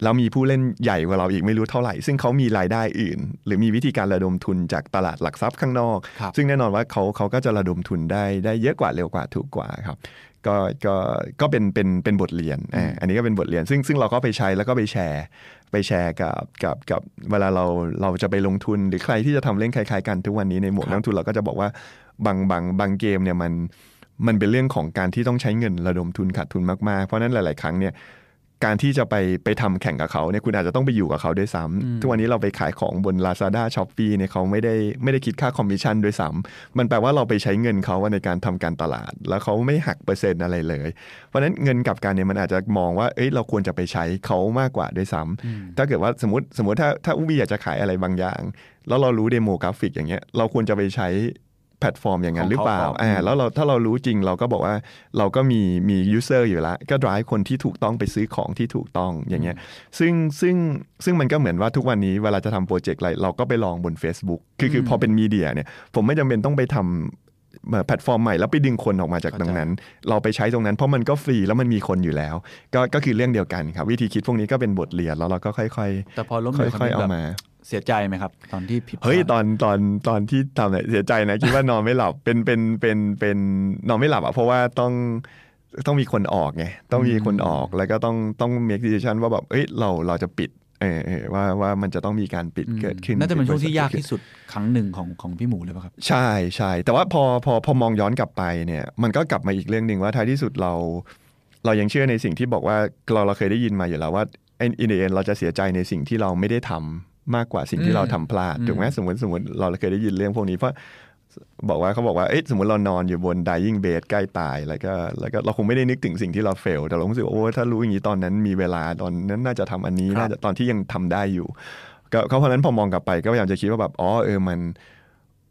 แล้วมีผู้เล่นใหญ่กว่าเราอีกไม่รู้เท่าไหร่ซึ่งเขามีรายได้อื่นหรือมีวิธีการระดมทุนจากตลาดหลักทรัพย์ข้างนอกซึ่งแน่นอนว่าเขาเขาก็จะระดมทุนได้ได้เยอะกว่าเร็วกว่าถูกกว่าครับก็ก็ก็เป็นเป็นเป็นบทเรียนอ่าอันนี้ก็เป็นบทเรียนซึ่งซึ่งเราก็ไปใช้แล้วก็ไปแชร์ไปแชร์กับกับกับเวลาเราเราจะไปลงทุนหรือใครที่จะทำเล่นคล้ายๆกันทุกวันนี้ในหมวดนักทุนเราก็จะบอกว่าบางบางบางเกมเนี่ยมันมันเป็นเรื่องของการที่ต้องใช้เงินระดมทุนขาดทุนมากๆเพราะนั้นหลายๆครั้งเนี่ยการที่จะไปไปทำแข่งกับเขาเนี่ยคุณอาจจะต้องไปอยู่กับเขาด้วยซ้ำทุกวันนี้เราไปขายของบน Lazada Shopee เนี่ยเขาไม่ได้ไม่ได้คิดค่าคอมมิชชั่นด้วยซ้ำมันแปลว่าเราไปใช้เงินเขาในการทำการตลาดแล้วเขาไม่หักเปอร์เซ็นต์อะไรเลยเพราะนั้นเงินกับการเนี่ยมันอาจจะมองว่าเอ้ยเราควรจะไปใช้เขามากกว่าด้วยซ้ำถ้าเกิดว่าสมมติสมมติถ้าถ้าUbiอยากจะขายอะไรบางอย่างแล้วเรารู้เดโมกราฟิกอย่างเงี้ยเราควรจะไปใช้แพลตฟอร์มอย่างนั้นหรือเปล่าอ่าแล้วเราถ้าเรารู้จริงเราก็บอกว่าเราก็มีมียูเซอร์อยู่แล้วก็ drive คนที่ถูกต้องไปซื้อของที่ถูกต้องอย่างเงี้ยซึ่งซึ่งซึ่งมันก็เหมือนว่าทุกวันนี้เวลาจะทำโปรเจกต์อะไรเราก็ไปลองบน Facebook คือคือพอเป็นมีเดียเนี่ยผมไม่จำเป็นต้องไปทำแพลตฟอร์มใหม่แล้วไปดึงคนออกมาจากตรงนั้นเราไปใช้ตรงนั้นเพราะมันก็ฟรีแล้วมันมีคนอยู่แล้วก็ก็คือเรื่องเดียวกันครับวิธีคิดพวกนี้ก็เป็นบทเรียนแล้วเราก็ค่อยๆแต่พอล้มเหลวค่อยๆเอามาเสียใจไหมครับตอนที่ผิดเฮ้ยตอนตอนตอนที่ทำเนี่ยเสียใจนะคิดว่านอนไม่หลับเป็นเป็นเป็นเป็นนอนไม่หลับอ่ะเพราะว่าต้องต้องมีคนออกไงต้องมีคนออกแล้วก็ต้องต้องเมคดิสชันว่าแบบเอ้ยเราเราจะปิดเออว่าว่ามันจะต้องมีการปิดเกิดขึ้นน่าจะเป็นช่วงที่ยากที่สุดครั้งหนึ่งของของพี่หมูเลยป่ะครับใช่ใช่แต่ว่าพอพอพอมองย้อนกลับไปเนี่ยมันก็กลับมาอีกเรื่องนึงว่าท้ายที่สุดเราเรายังเชื่อในสิ่งที่บอกว่าเราเราเคยได้ยินมาอยู่แล้วว่าอินเดียเราจะเสียใจในสิ่งที่เราไม่ได้ทำมากกว่าสิ่งที่เราทำพลาดถูกไหมสมมติสมมติเราเคยได้ยินเรื่องพวกนี้เพราะบอกว่าเขาบอกว่าเอ๊ะสมมติเรานอนอยู่บน dying bed ใกล้ตายแล้วก็แล้วก็เราคงไม่ได้นึกถึงสิ่งที่เราเฟลแต่เรารู้สึกว่าโอ้ถ้ารู้อย่างนี้ตอนนั้นมีเวลาตอนนั้นน่าจะทำอันนี้น่าจะตอนที่ยังทำได้อยู่ก็เพราะนั้นพอมองกลับไปก็พยายามจะคิดว่าแบบอ๋อเออมัน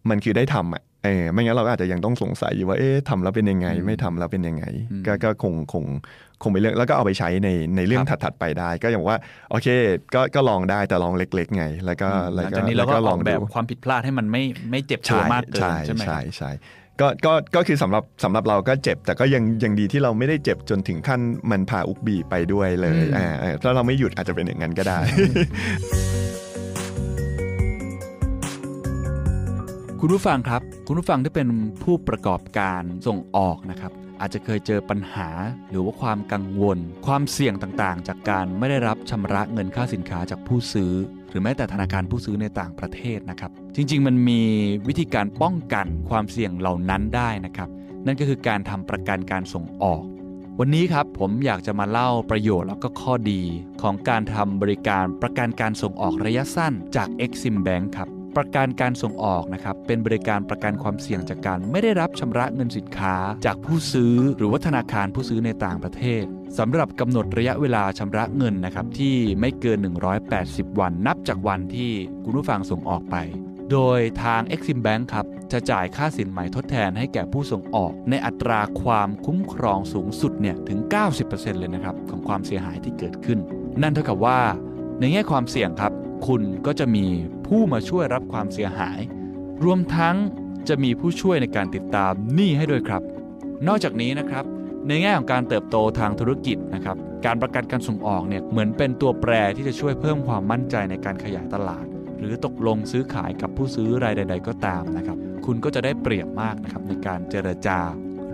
มันคือได้ทำอ่ะเออไม่งั้นเราก็อาจจะยังต้องสงสัยอยู่ว่าเอ๊ะทำแล้วเป็นยังไงไม่ทำแล้วเป็นยังไงก็ก็คงคงคงไปเรื่องแล้วก็เอาไปใช้ในในเรื่องถัดๆไปได้ก็อย่างว่าโอเคก็ก็ลองได้แต่ลองเล็กๆไงแล้วก็แล้วก็แล้วก็ลองแบบความผิดพลาดให้มันไม่ไม่เจ็บช้ำมากเกินใช่ไหมใช่ใช่ก็ก็ก็คือสำหรับสำหรับเราก็เจ็บแต่ก็ยังยังดีที่เราไม่ได้เจ็บจนถึงขั้นมันพาอุกบีไปด้วยเลยอ่าถ้าเราไม่หยุดอาจจะเป็นอย่างนั้นก็ได้คุณผู้ฟังครับคุณผู้ฟังที่เป็นผู้ประกอบการส่งออกนะครับอาจจะเคยเจอปัญหาหรือว่าความกังวลความเสี่ยงต่างๆจากการไม่ได้รับชำระเงินค่าสินค้าจากผู้ซื้อหรือแม้แต่ธนาคารผู้ซื้อในต่างประเทศนะครับจริงๆมันมีวิธีการป้องกันความเสี่ยงเหล่านั้นได้นะครับนั่นก็คือการทำประกันการส่งออกวันนี้ครับผมอยากจะมาเล่าประโยชน์แล้วก็ข้อดีของการทำบริการประกันการส่งออกระยะสั้นจาก เอ็กซิม Bank ครับประกันการส่งออกนะครับเป็นบริการประกันความเสี่ยงจากการไม่ได้รับชำระเงินสินค้าจากผู้ซื้อหรือว่าธนาคารผู้ซื้อในต่างประเทศสำหรับกำหนดระยะเวลาชำระเงินนะครับที่ไม่เกินหนึ่งร้อยแปดสิบวันนับจากวันที่คุณผู้ฟังส่งออกไปโดยทาง เอ็กซิม Bank ครับจะจ่ายค่าสินไหมทดแทนให้แก่ผู้ส่งออกในอัตราความคุ้มครองสูงสุดเนี่ยถึง เก้าสิบเปอร์เซ็นต์ เลยนะครับของความเสียหายที่เกิดขึ้นนั่นเท่ากับว่าในแง่ความเสี่ยงครับคุณก็จะมีผู้มาช่วยรับความเสียหายรวมทั้งจะมีผู้ช่วยในการติดตามหนี้ให้ด้วยครับนอกจากนี้นะครับในแง่ของการเติบโตทางธุรกิจนะครับการประกันการส่งออกเนี่ยเหมือนเป็นตัวแปรที่จะช่วยเพิ่มความมั่นใจในการขยายตลาดหรือตกลงซื้อขายกับผู้ซื้อรายใดๆก็ตามนะครับคุณก็จะได้เปรียบมากนะครับในการเจรจา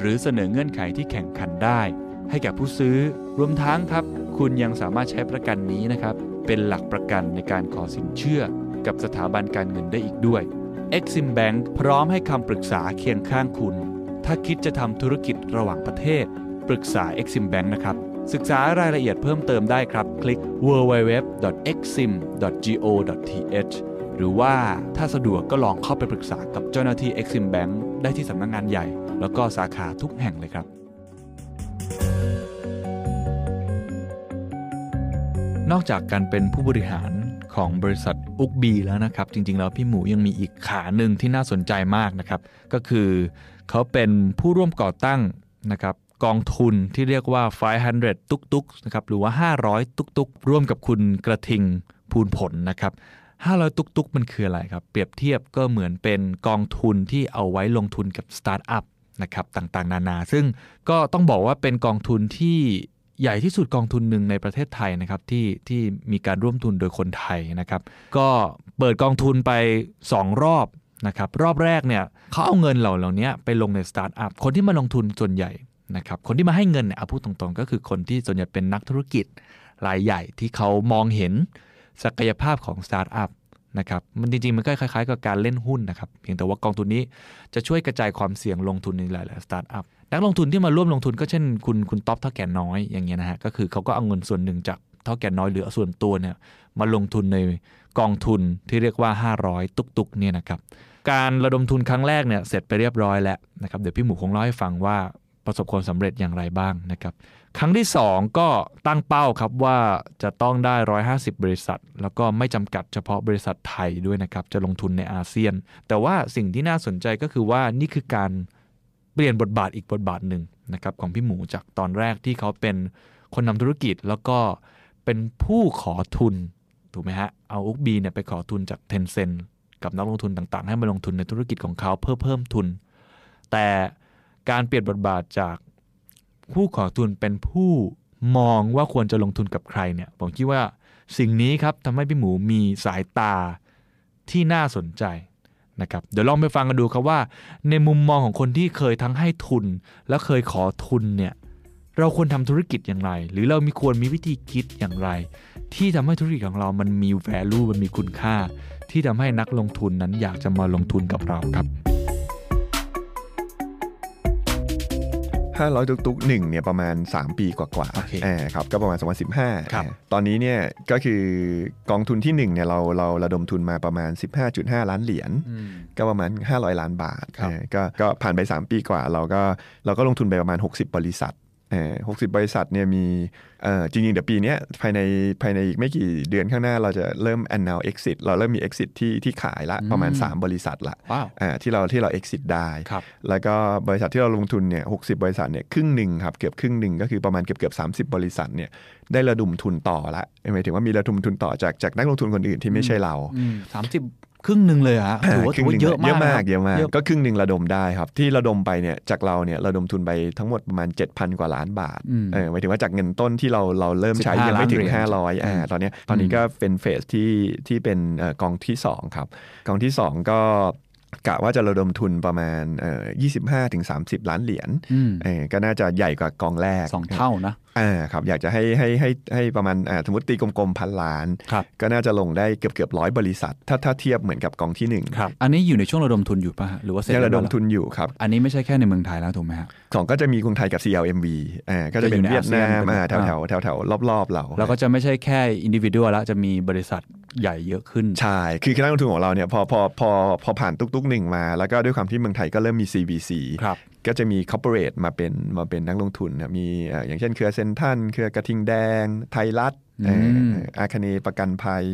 หรือเสนอเงื่อนไขที่แข่งขันได้ให้กับผู้ซื้อรวมทั้งครับคุณยังสามารถใช้ประกันนี้นะครับเป็นหลักประกันในการขอสินเชื่อกับสถาบันการเงินได้อีกด้วย เอ็กซิม Bank พร้อมให้คำปรึกษาเคียงข้างคุณถ้าคิดจะทำธุรกิจระหว่างประเทศ ปรึกษา เอ็กซิม Bank นะครับศึกษารายละเอียดเพิ่มเติมได้ครับคลิก ดับเบิลยู ดับเบิลยู ดับเบิลยู ดอท เอ็กซิม ดอท โก ดอท ที เอช หรือว่าถ้าสะดวกก็ลองเข้าไปปรึกษากับเจ้าหน้าที่ เอ็กซิม Bank ได้ที่สำนักงานใหญ่แล้วก็สาขาทุกแห่งเลยครับนอกจากการเป็นผู้บริหารของบริษัท Ookbee แล้วนะครับจริงๆแล้วพี่หมูยังมีอีกขาหนึ่งที่น่าสนใจมากนะครับก็คือเขาเป็นผู้ร่วมก่อตั้งนะครับกองทุนที่เรียกว่าห้าร้อยตุ๊กๆนะครับหรือว่าห้าร้อยตุ๊กๆร่วมกับคุณกระทิงภูลผลนะครับห้าร้อยตุ๊กๆมันคืออะไรครับเปรียบเทียบก็เหมือนเป็นกองทุนที่เอาไว้ลงทุนกับสตาร์ทอัพนะครับต่างๆนานาซึ่งก็ต้องบอกว่าเป็นกองทุนที่ใหญ่ที่สุดกองทุนหนึ่งในประเทศไทยนะครับที่ที่มีการร่วมทุนโดยคนไทยนะครับก็เปิดกองทุนไปสองรอบนะครับรอบแรกเนี่ยเขาเอาเงินเหล่านี้ไปลงในสตาร์ทอัพคนที่มาลงทุนส่วนใหญ่นะครับคนที่มาให้เงินเนี่ยเอาพูดตรงๆก็คือคนที่ส่วนใหญ่เป็นนักธุรกิจรายใหญ่ที่เขามองเห็นศักยภาพของสตาร์ทอัพนะครับมันจริงๆมันก็คล้ายๆกับการเล่นหุ้นนะครับเพียงแต่ว่ากองทุนนี้จะช่วยกระจายความเสี่ยงลงทุนในหลายๆสตาร์ทอัพนักลงทุนที่มาร่วมลงทุนก็เช่นคุณคุณต๊อบเท่าแก่น้อยอย่างเงี้ยนะฮะก็คือเขาก็เอาเงินส่วนหนึ่งจากเท่าแก่น้อยเหลือส่วนตัวเนี่ยมาลงทุนในกองทุนที่เรียกว่าห้าร้อยตุกๆเนี่ยนะครับการระดมทุนครั้งแรกเนี่ยเสร็จไปเรียบร้อยแล้วนะครับเดี๋ยวพี่หมูคงเล่าให้ฟังว่าประสบความสำเร็จอย่างไรบ้างนะครับครั้งที่สองก็ตั้งเป้าครับว่าจะต้องได้หนึ่งร้อยห้าสิบบริษัทแล้วก็ไม่จำกัดเฉพาะบริษัทไทยด้วยนะครับจะลงทุนในอาเซียนแต่ว่าสิ่งที่น่าสนใจก็คือว่านี่คือการเปลี่ยนบทบาทอีกบทบาทหนึ่งนะครับของพี่หมูจากตอนแรกที่เขาเป็นคนนำธุรกิจแล้วก็เป็นผู้ขอทุนถูกไหมฮะเอาOokbeeเนี่ยไปขอทุนจาก Tencent กับนักลงทุนต่างๆให้มาลงทุนในธุรกิจของเขาเพื่อเพิ่มทุนแต่การเปลี่ยนบทบาทจากผู้ขอทุนเป็นผู้มองว่าควรจะลงทุนกับใครเนี่ยผมคิดว่าสิ่งนี้ครับทำให้พี่หมูมีสายตาที่น่าสนใจนะครับเดี๋ยวลองไปฟังกันดูครับว่าในมุมมองของคนที่เคยทั้งให้ทุนและเคยขอทุนเนี่ยเราควรทำธุรกิจอย่างไรหรือเรามีควรมีวิธีคิดอย่างไรที่ทำให้ธุรกิจของเรามันมี value มันมีคุณค่าที่ทำให้นักลงทุนนั้นอยากจะมาลงทุนกับเราครับห้าร้อยตุ๊กๆหนึ่งเนี่ยประมาณสามปีกว่าๆ okay. อ่าครับก็ประมาณสองพันสิบห้าครับตอนนี้เนี่ยก็คือกองทุนที่หนึ่งเนี่ยเราเราระดมทุนมาประมาณ สิบห้าจุดห้า ล้านเหรียญก็ประมาณห้าร้อยล้านบาทอ่าก็ก็ผ่านไปสามปีกว่าเราก็เราก็ลงทุนไปประมาณหกสิบบริษัทเอ่อหกสิบบริษัทเนี่ยมีเอ่อจริงๆเดี๋ยวปีนี้ภายในภายในอีกไม่กี่เดือนข้างหน้าเราจะเริ่ม announce exit เราเริ่มมี exit ที่ที่ขายละประมาณสามบริษัทละ wow. อ่าที่เราที่เรา exit ได้แล้วก็บริษัทที่เราลงทุนเนี่ยหกสิบบริษัทเนี่ยครึ่งนึงครับเกือบครึ่งนึงก็คือประมาณเกือบๆสามสิบบริษัทเนี่ยได้ระดมทุนต่อละหมายถึงว่ามีระดมทุนต่อจากจากนักลงทุนคนอื่นที่ไม่ใช่เราสามสิบครึ่งหนึ่งเลยฮะถือว่าเยอะมากเยอะมากเยอะมากก็ครึ่งหนึ่งระดมได้ครับที่ระดมไปเนี่ยจากเราเนี่ยระดมทุนไปทั้งหมดประมาณ เจ็ดพัน กว่าล้านบาทเออหมายถึงว่าจากเงินต้นที่เราเราเริ่มใช้ยังไม่ถึงห้าร้อยอ่าตอนนี้ตอนนี้ก็เป็นเฟสที่ที่เป็นเอ่อกองที่สองครับกองที่สองก็กะว่าจะระดมทุนประมาณเอ่อ ยี่สิบห้าถึงสามสิบ ล้านเหรียญเออก็น่าจะใหญ่กว่ากองแรกสองเท่านะอ่าครับอยากจะให้ให้ให้ให้ประมาณอ่าสมมติตีกลมๆพันล้านก็น่าจะลงได้เกือบๆร้อยบริษัทถ้าถ้าเทียบเหมือนกับกองที่หนึ่งครับอันนี้อยู่ในช่วงระดมทุนอยู่ป่ะหรือว่ายังระดมทุนอยู่ครับอันนี้ไม่ใช่แค่ในเมืองไทยแล้วถูกมั้ยฮะสองก็จะมีกรุงไทยกับ ซี แอล เอ็ม วี อ่าก็จะเป็นเวียดนามอ่าแถวๆแถวๆรอบๆเราแล้วก็จะไม่ใช่แค่อินดิวิดัวละจะมีบริษัทใหญ่เยอะขึ้นใช่คือนักลงทุนของเราเนี่ยพอพอพอพอผ่านตุ๊กๆหนึ่งมาแล้วก็ด้วยความที่เมืองไทยก็เริ่มมี ซี วี ซี ครับก็จะมี corporate มาเป็นมาเป็นนักลงทุนนะมีอย่างเช่นเครือเซ็นทรัลเครือกระทิงแดงไทยรัฐอาคเนย์ประกันภัย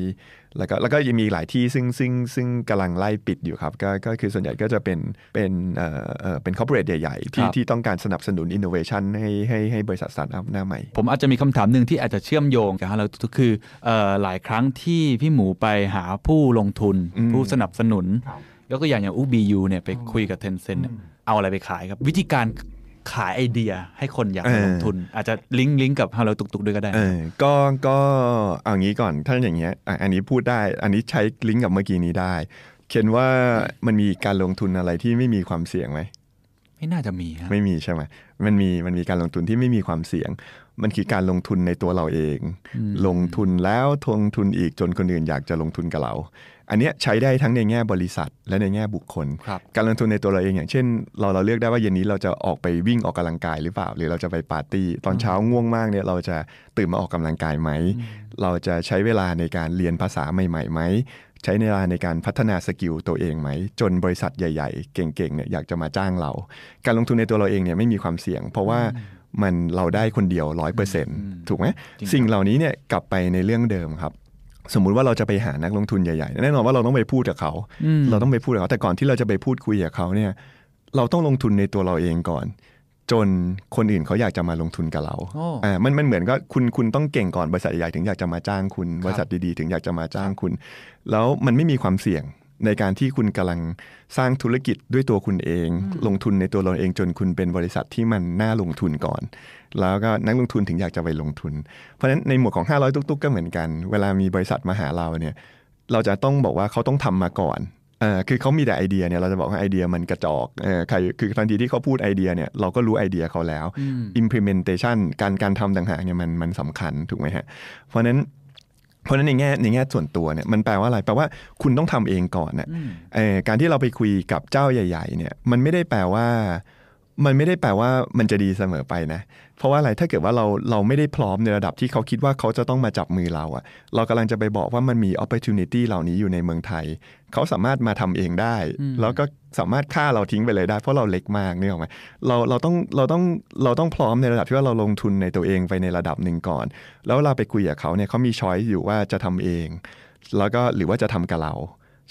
แล้วก็แล้วก็ยังมีหลายที่ซึ่งซึ่งซึ่งกำลังไล่ปิดอยู่ครับก็ก็คือส่วนใหญ่ก็จะเป็นเป็นเอ่อเอ่อเป็น corporate ใหญ่ๆที่ที่ต้องการสนับสนุน innovation ให้ให้ให้บริษัทสตาร์ทอัพหน้าใหม่ผมอาจจะมีคำถามหนึ่งที่อาจจะเชื่อมโยงกับเราทุกคือเอ่อหลายครั้งที่พี่หมูไปหาผู้ลงทุนผู้สนับสนุนยกตัวอย่างอย่าง Ookbee เนี่ยไปคุยกับ Tencent เอาอะไรไปขายครับวิธีการขายไอเดียให้คนอยากลงทุนอาจจะลิงก์ลิงก์กับฮาเราตุกๆด้วยก็ได้ก็ก็เอางี้ก่อนถ้าอย่างเงี้ยอันนี้พูดได้อันนี้ใช้ลิงก์กับเมื่อกี้นี้ได้เขียนว่ามันมีการลงทุนอะไรที่ไม่มีความเสี่ยงไหมไม่น่าจะมีไม่มีใช่ไหมมันมีมันมีการลงทุนที่ไม่มีความเสี่ยง มันคือการลงทุนในตัวเราเองลงทุนแล้วทวงทุนอีกจนคนอื่นอยากจะลงทุนกับเราอันนี้ใช้ได้ทั้งในแง่บริษัทและในแง่บุคคลการลงทุนในตัวเราเองอย่างเช่นเราเราเลือกได้ว่าเย็นนี้เราจะออกไปวิ่งออกกำลังกายหรือเปล่าหรือเราจะไปปาร์ตี้ตอนเช้าง่วงมากเนี่ยเราจะตื่นมาออกกำลังกายไหมเราจะใช้เวลาในการเรียนภาษาใหม่ๆไหมใช้เวลาในการพัฒนาสกิลตัวเองไหมจนบริษัทใหญ่ๆเก่งๆเนี่ยอยากจะมาจ้างเราการลงทุนในตัวเราเองเนี่ยไม่มีความเสี่ยงเพราะว่ามันเราได้คนเดียว หนึ่งร้อยเปอร์เซ็นต์ ถูกไหมสิ่งเหล่านี้เนี่ยกลับไปในเรื่องเดิมครับสมมุติว่าเราจะไปหานักลงทุนใหญ่ๆแน่นอนว่าเราต้องไปพูดกับเขาเราต้องไปพูดกับเขาแต่ก่อนที่เราจะไปพูดคุยกับเขาเนี่ยเราต้องลงทุนในตัวเราเองก่อนจนคนอื่นเขาอยากจะมาลงทุนกับเราอ่ามันมันเหมือนก็คุณคุณต้องเก่งก่อนบริษัทใหญ่ถึงอยากจะมาจ้างคุณบริษัทดีๆถึงอยากจะมาจ้างคุณแล้วมันไม่มีความเสี่ยงในการที่คุณกำลังสร้างธุรกิจด้วยตัวคุณเองลงทุนในตัวเราเองจนคุณเป็นบริษัทที่มันน่าลงทุนก่อนแล้วก็นักลงทุนถึงอยากจะไปลงทุนเพราะฉะนั้นในหมวดของห้าร้อยตุ๊กๆก็เหมือนกันเวลามีบริษัทมาหาเราเนี่ยเราจะต้องบอกว่าเขาต้องทำมาก่อนเออคือเขามีแต่ไอเดียเนี่ยเราจะบอกว่าไอเดียมันกระจอกเออคือทันทีที่เขาพูดไอเดียเนี่ยเราก็รู้ไอเดียเขาแล้ว implementation การการทำต่างหากเนี่ยมันมันสำคัญถูกไหมฮะเพราะฉะนั้นเพราะนั้นในแง่ในแง่ส่วนตัวเนี่ยมันแปลว่าอะไรแปลว่าคุณต้องทำเองก่อนนะเอ่อการที่เราไปคุยกับเจ้าใหญ่ๆเนี่ยมันไม่ได้แปลว่ามันไม่ได้แปลว่ามันจะดีเสมอไปนะเพราะว่าอะไรถ้าเกิดว่าเราเราไม่ได้พร้อมในระดับที่เขาคิดว่าเขาจะต้องมาจับมือเราอ่ะเรากำลังจะไปบอกว่ามันมี opportunity เหล่านี้อยู่ในเมืองไทยเขาสามารถมาทำเองได้แล้วก็สามารถฆ่าเราทิ้งไปเลยได้เพราะเราเล็กมากนี่หรอไหมเราเราต้องเราต้องเราต้องพร้อมในระดับที่ว่าเราลงทุนในตัวเองไปในระดับหนึ่งก่อนแล้วเราไปคุยกับเขาเนี่ยเขามี choice อยู่ว่าจะทำเองแล้วก็หรือว่าจะทำกับเรา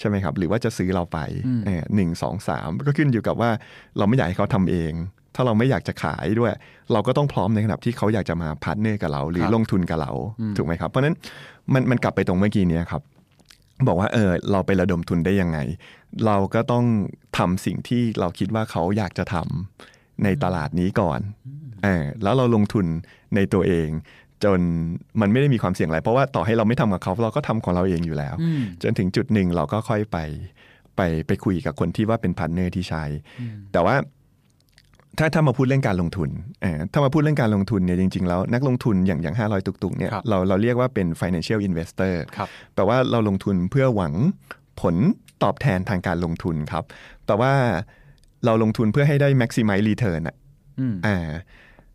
ใช่ไหมครับหรือว่าจะซื้อเราไปหนึ่งสองสามก็ขึ้นอยู่กับว่าเราไม่อยากให้เขาทำเองถ้าเราไม่อยากจะขายด้วยเราก็ต้องพร้อมในขณะที่เขาอยากจะมาพาร์ทเนอร์กับเราหรือลงทุนกับเราถูกไหมครับเพราะนั้นมันมันกลับไปตรงเมื่อกี้นี้ครับบอกว่าเออเราไประดมทุนได้ยังไงเราก็ต้องทำสิ่งที่เราคิดว่าเขาอยากจะทำในตลาดนี้ก่อนเออแล้วเราลงทุนในตัวเองจนมันไม่ได้มีความเสี่ยงอะไรเพราะว่าต่อให้เราไม่ทำกับเขาเราก็ทำของเราเองอยู่แล้วจนถึงจุดหนึ่งเราก็ค่อยไปไปไปคุยกับคนที่ว่าเป็นพาร์ทเนอร์ที่ใช่แต่ว่าถ้าถ้ามาพูดเรื่องการลงทุนเออถ้ามาพูดเรื่องการลงทุนเนี่ยจริงๆแล้วนักลงทุนอย่างอย่างห้าร้อยตุกๆเนี่ยเราเราเรียกว่าเป็น financial investor แปลว่าเราลงทุนเพื่อหวังผลตอบแทนทางการลงทุนครับแต่ว่าเราลงทุนเพื่อให้ได้ maximize return อ่ะอ่า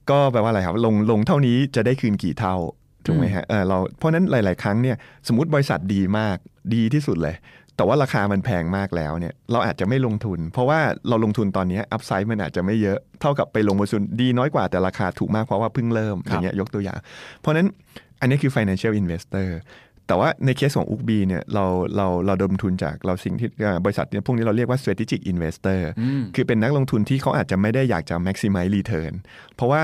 ก็แปลว่าอะไรครับลงลงเท่านี้จะได้คืนกี่เท่าถูกไหมฮะเออเราเพราะนั้นหลายๆครั้งเนี่ยสมมติบริษัทดีมากดีที่สุดเลยแต่ว่าราคามันแพงมากแล้วเนี่ยเราอาจจะไม่ลงทุนเพราะว่าเราลงทุนตอนนี้อัพไซด์มันอาจจะไม่เยอะเท่ากับไปลงบนส่วนดีน้อยกว่าแต่ราคาถูกมากเพราะว่าเพิ่งเริ่มอย่างเงี้ยยกตัวอย่างเพราะนั้นอันนี้คือ financial investor แต่ว่าในเคสของ Ookbee เนี่ยเราเราเราดมทุนจากเราสิ่งที่บริษัทเนี่ยพวกนี้เราเรียกว่า strategic investor คือเป็นนักลงทุนที่เขาอาจจะไม่ได้อยากจะ maximize return เพราะว่า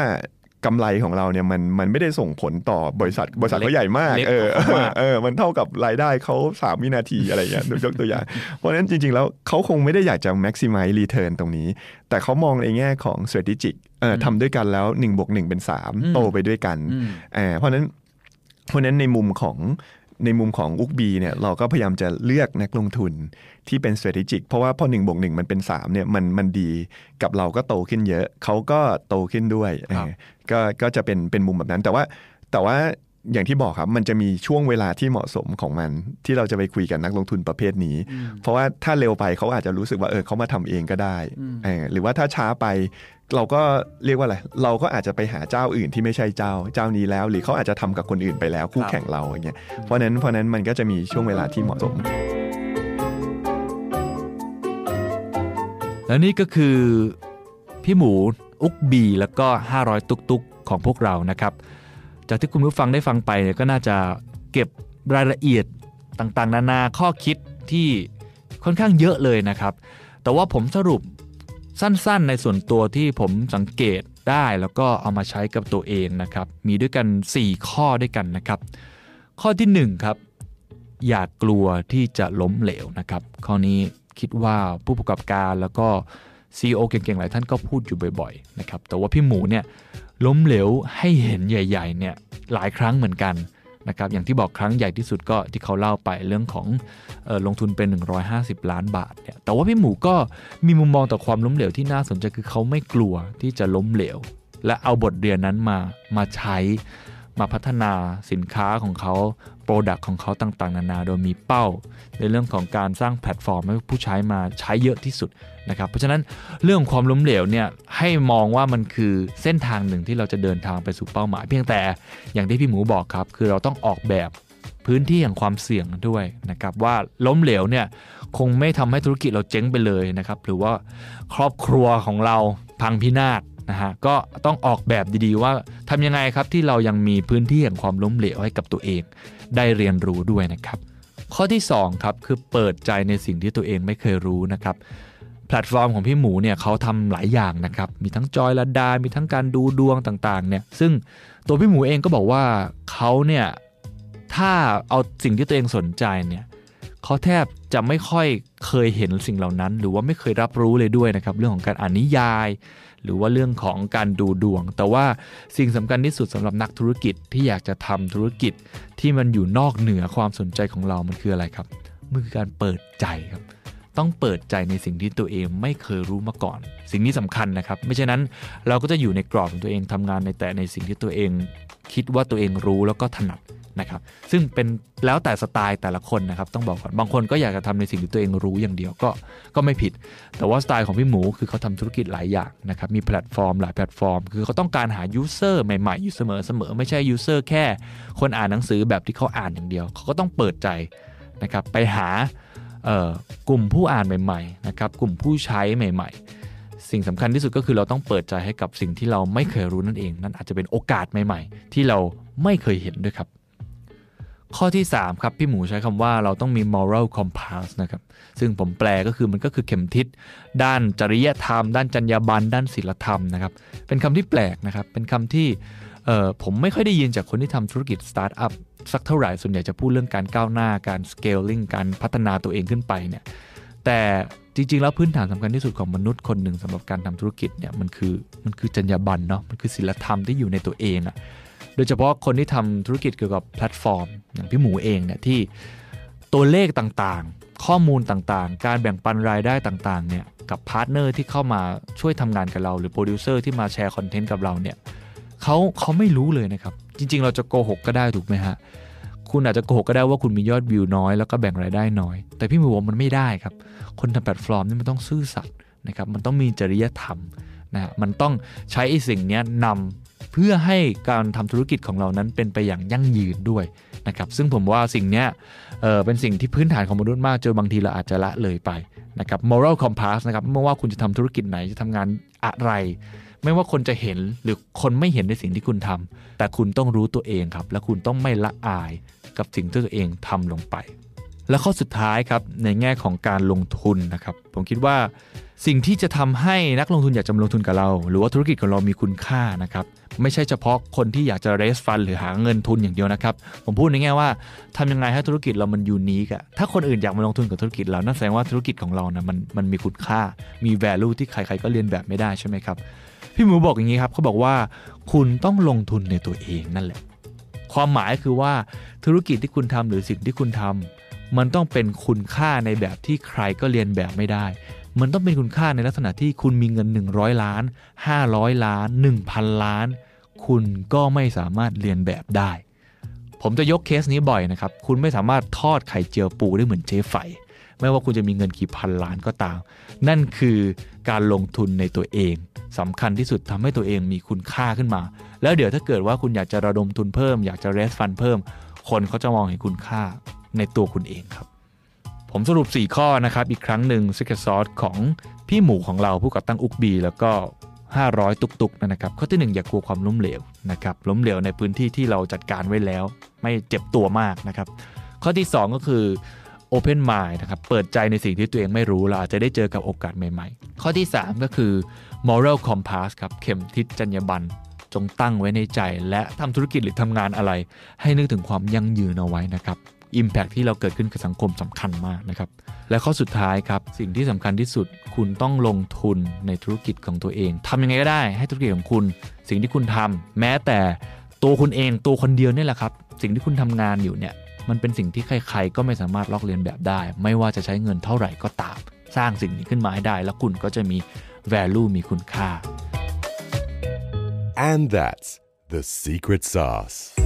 กำไรของเราเนี่ยมันมันไม่ได้ส่งผลต่อบริษัทบริษัทเขาใหญ่มากเออเออมันเท่ากับรายได้เขาสามวินาทีอะไรอย่างเงี้ยยกตัวอย่างเพราะฉะนั้นจริงๆแล้วเขาคงไม่ได้อยากจะ maximize return ตรงนี้แต่เขามองในแง่ของ strategic เออทำด้วยกันแล้วหนึ่งบวกหนึ่งเป็นสามโตไปด้วยกันเออเพราะนั้นเพราะนั้นในมุมของในมุมของ Ookbee เนี่ยเราก็พยายามจะเลือกนักลงทุนที่เป็น strategic เพราะว่าพอหนึ่งบวกหนึ่งมันเป็นสามเนี่ยมันมันดีกับเราก็โตขึ้นเยอะเขาก็โตขึ้นด้วยก็ก็จะเป็นเป็นมุมแบบนั้นแต่ว่าแต่ว่าอย่างที่บอกครับมันจะมีช่วงเวลาที่เหมาะสมของมันที่เราจะไปคุยกับนักลงทุนประเภทนี้เพราะว่าถ้าเร็วไปเขาอาจจะรู้สึกว่าเออเขามาทำเองก็ได้เออหรือว่าถ้าช้าไปเราก็เรียกว่าอะไรเราก็อาจจะไปหาเจ้าอื่นที่ไม่ใช่เจ้าเจ้านี้แล้วหรือเขาอาจจะทำกับคนอื่นไปแล้วคู่แข่งเราอย่างเงี้ยเพราะนั้นเพราะนั้นมันก็จะมีช่วงเวลาที่เหมาะสมและนี่ก็คือพี่หมูOokbeeแล้วก็ห้าร้อยตุ๊กตุ๊กของพวกเรานะครับจากที่คุณผู้ฟังได้ฟังไปเนี่ยก็น่าจะเก็บรายละเอียดต่างๆนานาข้อคิดที่ค่อนข้างเยอะเลยนะครับแต่ว่าผมสรุปสั้นๆในส่วนตัวที่ผมสังเกตได้แล้วก็เอามาใช้กับตัวเองนะครับมีด้วยกันสี่ข้อด้วยกันนะครับข้อที่หนึ่งครับอย่ากลัวที่จะล้มเหลวนะครับข้อนี้คิดว่าผู้ประกอบการแล้วก็ซี อี โอ เก่งๆหลายท่านก็พูดอยู่บ่อยๆนะครับแต่ว่าพี่หมูเนี่ยล้มเหลวให้เห็นใหญ่ๆเนี่ยหลายครั้งเหมือนกันนะครับอย่างที่บอกครั้งใหญ่ที่สุดก็ที่เขาเล่าไปเรื่องของเอ่อลงทุนเป็นหนึ่งร้อยห้าสิบล้านบาทเนี่ยแต่ว่าพี่หมูก็มีมุมมองต่อความล้มเหลวที่น่าสนใจคือเขาไม่กลัวที่จะล้มเหลว และเอาบทเรียนนั้นมามาใช้มาพัฒนาสินค้าของเขาโปรดักต์ของเขาต่างๆนานาโดยมีเป้าในเรื่องของการสร้างแพลตฟอร์มให้ผู้ใช้มาใช้เยอะที่สุดนะครับเพราะฉะนั้นเรื่องความล้มเหลวเนี่ยให้มองว่ามันคือเส้นทางหนึ่งที่เราจะเดินทางไปสู่เป้าหมายเพียงแต่อย่างที่พี่หมูบอกครับคือเราต้องออกแบบพื้นที่แห่งความเสี่ยงด้วยนะครับว่าล้มเหลวเนี่ยคงไม่ทำให้ธุรกิจเราเจ๊งไปเลยนะครับหรือว่าครอบครัวของเราพังพินาศนะฮะก็ต้องออกแบบดีๆว่าทำยังไงครับที่เรายังมีพื้นที่แห่งความล้มเหลวให้กับตัวเองได้เรียนรู้ด้วยนะครับข้อที่สองครับคือเปิดใจในสิ่งที่ตัวเองไม่เคยรู้นะครับแพลตฟอร์มของพี่หมูเนี่ยเขาทำหลายอย่างนะครับมีทั้งจอยลัดดามีทั้งการดูดวงต่างๆเนี่ยซึ่งตัวพี่หมูเองก็บอกว่าเขาเนี่ยถ้าเอาสิ่งที่ตัวเองสนใจเนี่ยเขาแทบจะไม่ค่อยเคยเห็นสิ่งเหล่านั้นหรือว่าไม่เคยรับรู้เลยด้วยนะครับเรื่องของการอ่านนิยายหรือว่าเรื่องของการดูดวงแต่ว่าสิ่งสำคัญที่สุดสำหรับนักธุรกิจที่อยากจะทำธุรกิจที่มันอยู่นอกเหนือความสนใจของเรามันคืออะไรครับมันคือการเปิดใจครับต้องเปิดใจในสิ่งที่ตัวเองไม่เคยรู้มาก่อนสิ่งนี้สำคัญนะครับไม่เช่นนั้นเราก็จะอยู่ในกรอบของตัวเองทำงานในแต่ในสิ่งที่ตัวเองคิดว่าตัวเองรู้แล้วก็ถนัดนะครับซึ่งเป็นแล้วแต่สไตล์แต่ละคนนะครับต้องบอกก่อนบางคนก็อยากจะทำในสิ่งที่ตัวเองรู้อย่างเดียวก็ก็ไม่ผิดแต่ว่าสไตล์ของพี่หมูคือเขาทำธุรกิจหลายอย่างนะครับมีแพลตฟอร์มหลายแพลตฟอร์มคือเขาต้องการหายูเซอร์ใหม่ๆอยู่เสมอๆไม่ใช่ยูเซอร์แค่คนอ่านหนังสือแบบที่เขาอ่านอย่างเดียวเขาก็ต้องเปิดใจนะครับไปหากลุ่มผู้อ่านใหม่ๆนะครับกลุ่มผู้ใช้ใหม่ๆสิ่งสำคัญที่สุดก็คือเราต้องเปิดใจให้กับสิ่งที่เราไม่เคยรู้นั่นเองนั่นอาจจะเป็นโอกาสใหม่ๆที่เราไม่เคยเห็นด้วยครับข้อที่สามครับพี่หมูใช้คำว่าเราต้องมี moral compass นะครับซึ่งผมแปลก็คือมันก็คือเข็มทิศด้านจริยธรรมด้านจรรยาบรรณด้านศีลธรรมนะครับเป็นคำที่แปลกนะครับเป็นคำที่เอ่อผมไม่ค่อยได้ยินจากคนที่ทำธุรกิจสตาร์ทอัพสักเท่าไหร่ส่วนใหญ่จะพูดเรื่องการก้าวหน้าการ scaling การพัฒนาตัวเองขึ้นไปเนี่ยแต่จริงๆแล้วพื้นฐานสำคัญที่สุดของมนุษย์คนหนึ่งสำหรับการทำธุรกิจเนี่ยมันคือมันคือจรรยาบรรณเนาะมันคือศีลธรรมที่อยู่ในตัวเองอะโดยเฉพาะคนที่ทำธุรกิจเกี่ยวกับแพลตฟอร์มอย่างพี่หมูเองเนี่ยที่ตัวเลขต่างๆข้อมูลต่างๆการแบ่งปันรายได้ต่างๆเนี่ยกับพาร์ทเนอร์ที่เข้ามาช่วยทำงานกับเราหรือโปรดิวเซอร์ที่มาแชร์คอนเทนต์กับเราเนี่ยเขาเขาไม่รู้เลยนะครับจริงๆเราจะโกหกก็ได้ถูกไหมฮะคุณอาจจะโกหกก็ได้ว่าคุณมียอดวิวน้อยแล้วก็แบ่งรายได้น้อยแต่พี่หมูบอกมันไม่ได้ครับคนทำแพลตฟอร์มนี่มันต้องซื่อสัตย์นะครับมันต้องมีจริยธรรมนะมันต้องใช้ไอ้สิ่งนี้นำเพื่อให้การทำธุรกิจของเรานั้นเป็นไปอย่างยั่งยืนด้วยนะครับซึ่งผมว่าสิ่งนี้เอ่อเป็นสิ่งที่พื้นฐานของมนุษย์มากจนบางทีเราอาจจะละเลยไปนะครับ moral compass นะครับไม่ว่าคุณจะทำธุรกิจไหนจะทำงานอะไรไม่ว่าคนจะเห็นหรือคนไม่เห็นในสิ่งที่คุณทำแต่คุณต้องรู้ตัวเองครับและคุณต้องไม่ละอายกับสิ่งที่ตัวเองทำลงไปและข้อสุดท้ายครับในแง่ของการลงทุนนะครับผมคิดว่าสิ่งที่จะทำให้นักลงทุนอยากจะลงทุนกับเราหรือว่าธุรกิจของเรามีคุณค่านะครับไม่ใช่เฉพาะคนที่อยากจะ raise fund หรือหาเงินทุนอย่างเดียวนะครับผมพูดในแง่ว่าทำยังไงให้ธุรกิจเรามันยูนิคอะถ้าคนอื่นอยากมาลงทุนกับธุรกิจเรานั่นแสดงว่าธุรกิจของเรานะมันมันมีคุณค่ามี value ที่ใครๆก็เรียนแบบไม่ได้ใช่ไหมครับพี่หมูบอกอย่างนี้ครับเขาบอกว่าคุณต้องลงทุนในตัวเองนั่นแหละความหมายคือว่าธุรกิจที่คุณทำหรือสิ่งที่คุณทำมันต้องเป็นคุณค่าในแบบที่ใครก็เรียนแบบไม่ได้มันต้องเป็นคุณค่าในลักษณะที่คุณมีเงินหนึ่งร้อยล้านห้าร้อยล้าน หนึ่งพัน ล้านคุณก็ไม่สามารถเรียนแบบได้ผมจะยกเคสนี้บ่อยนะครับคุณไม่สามารถทอดไข่เจียวปูได้เหมือนเจ๊ไฝไม่ว่าคุณจะมีเงินกี่พันล้านก็ตามนั่นคือการลงทุนในตัวเองสำคัญที่สุดทำให้ตัวเองมีคุณค่าขึ้นมาแล้วเดี๋ยวถ้าเกิดว่าคุณอยากจะระดมทุนเพิ่มอยากจะ raise fund เพิ่มคนเขาจะมองเห็นคุณค่าในตัวคุณเองครับผมสรุปสี่ข้อนะครับอีกครั้งหนึ่ง Secret Sauce ของพี่หมูของเราผู้ก่อตั้ง Ookbee แล้วก็ห้าร้อยตุกตุกนะครับข้อที่หนึ่งอย่ากลัวความล้มเหลวนะครับล้มเหลวในพื้นที่ที่เราจัดการไว้แล้วไม่เจ็บตัวมากนะครับข้อที่สองก็คือopen mind นะครับเปิดใจในสิ่งที่ตัวเองไม่รู้เราอาจจะได้เจอกับโอกาสใหม่ๆข้อที่สามก็คือ moral compass ครับเข็มทิศจรรยาบรรณจงตั้งไว้ในใจและทำธุรกิจหรือทำงานอะไรให้นึกถึงความยั่งยืนเอาไว้นะครับ impact ที่เราเกิดขึ้นกับสังคมสำคัญมากนะครับและข้อสุดท้ายครับสิ่งที่สำคัญที่สุดคุณต้องลงทุนในธุรกิจของตัวเองทำยังไงก็ได้ให้ธุรกิจของคุณสิ่งที่คุณทำแม้แต่ตัวคุณเองตัวคนเดียวนี่แหละครับสิ่งที่คุณทำงานอยู่เนี่ยมันเป็นสิ่งที่ใครๆก็ไม่สามารถลอกเลียนแบบได้ไม่ว่าจะใช้เงินเท่าไหร่ก็ตามสร้างสิ่งนี้ขึ้นมาให้ได้แล้วคุณก็จะมี value มีคุณค่า And that's the secret sauce.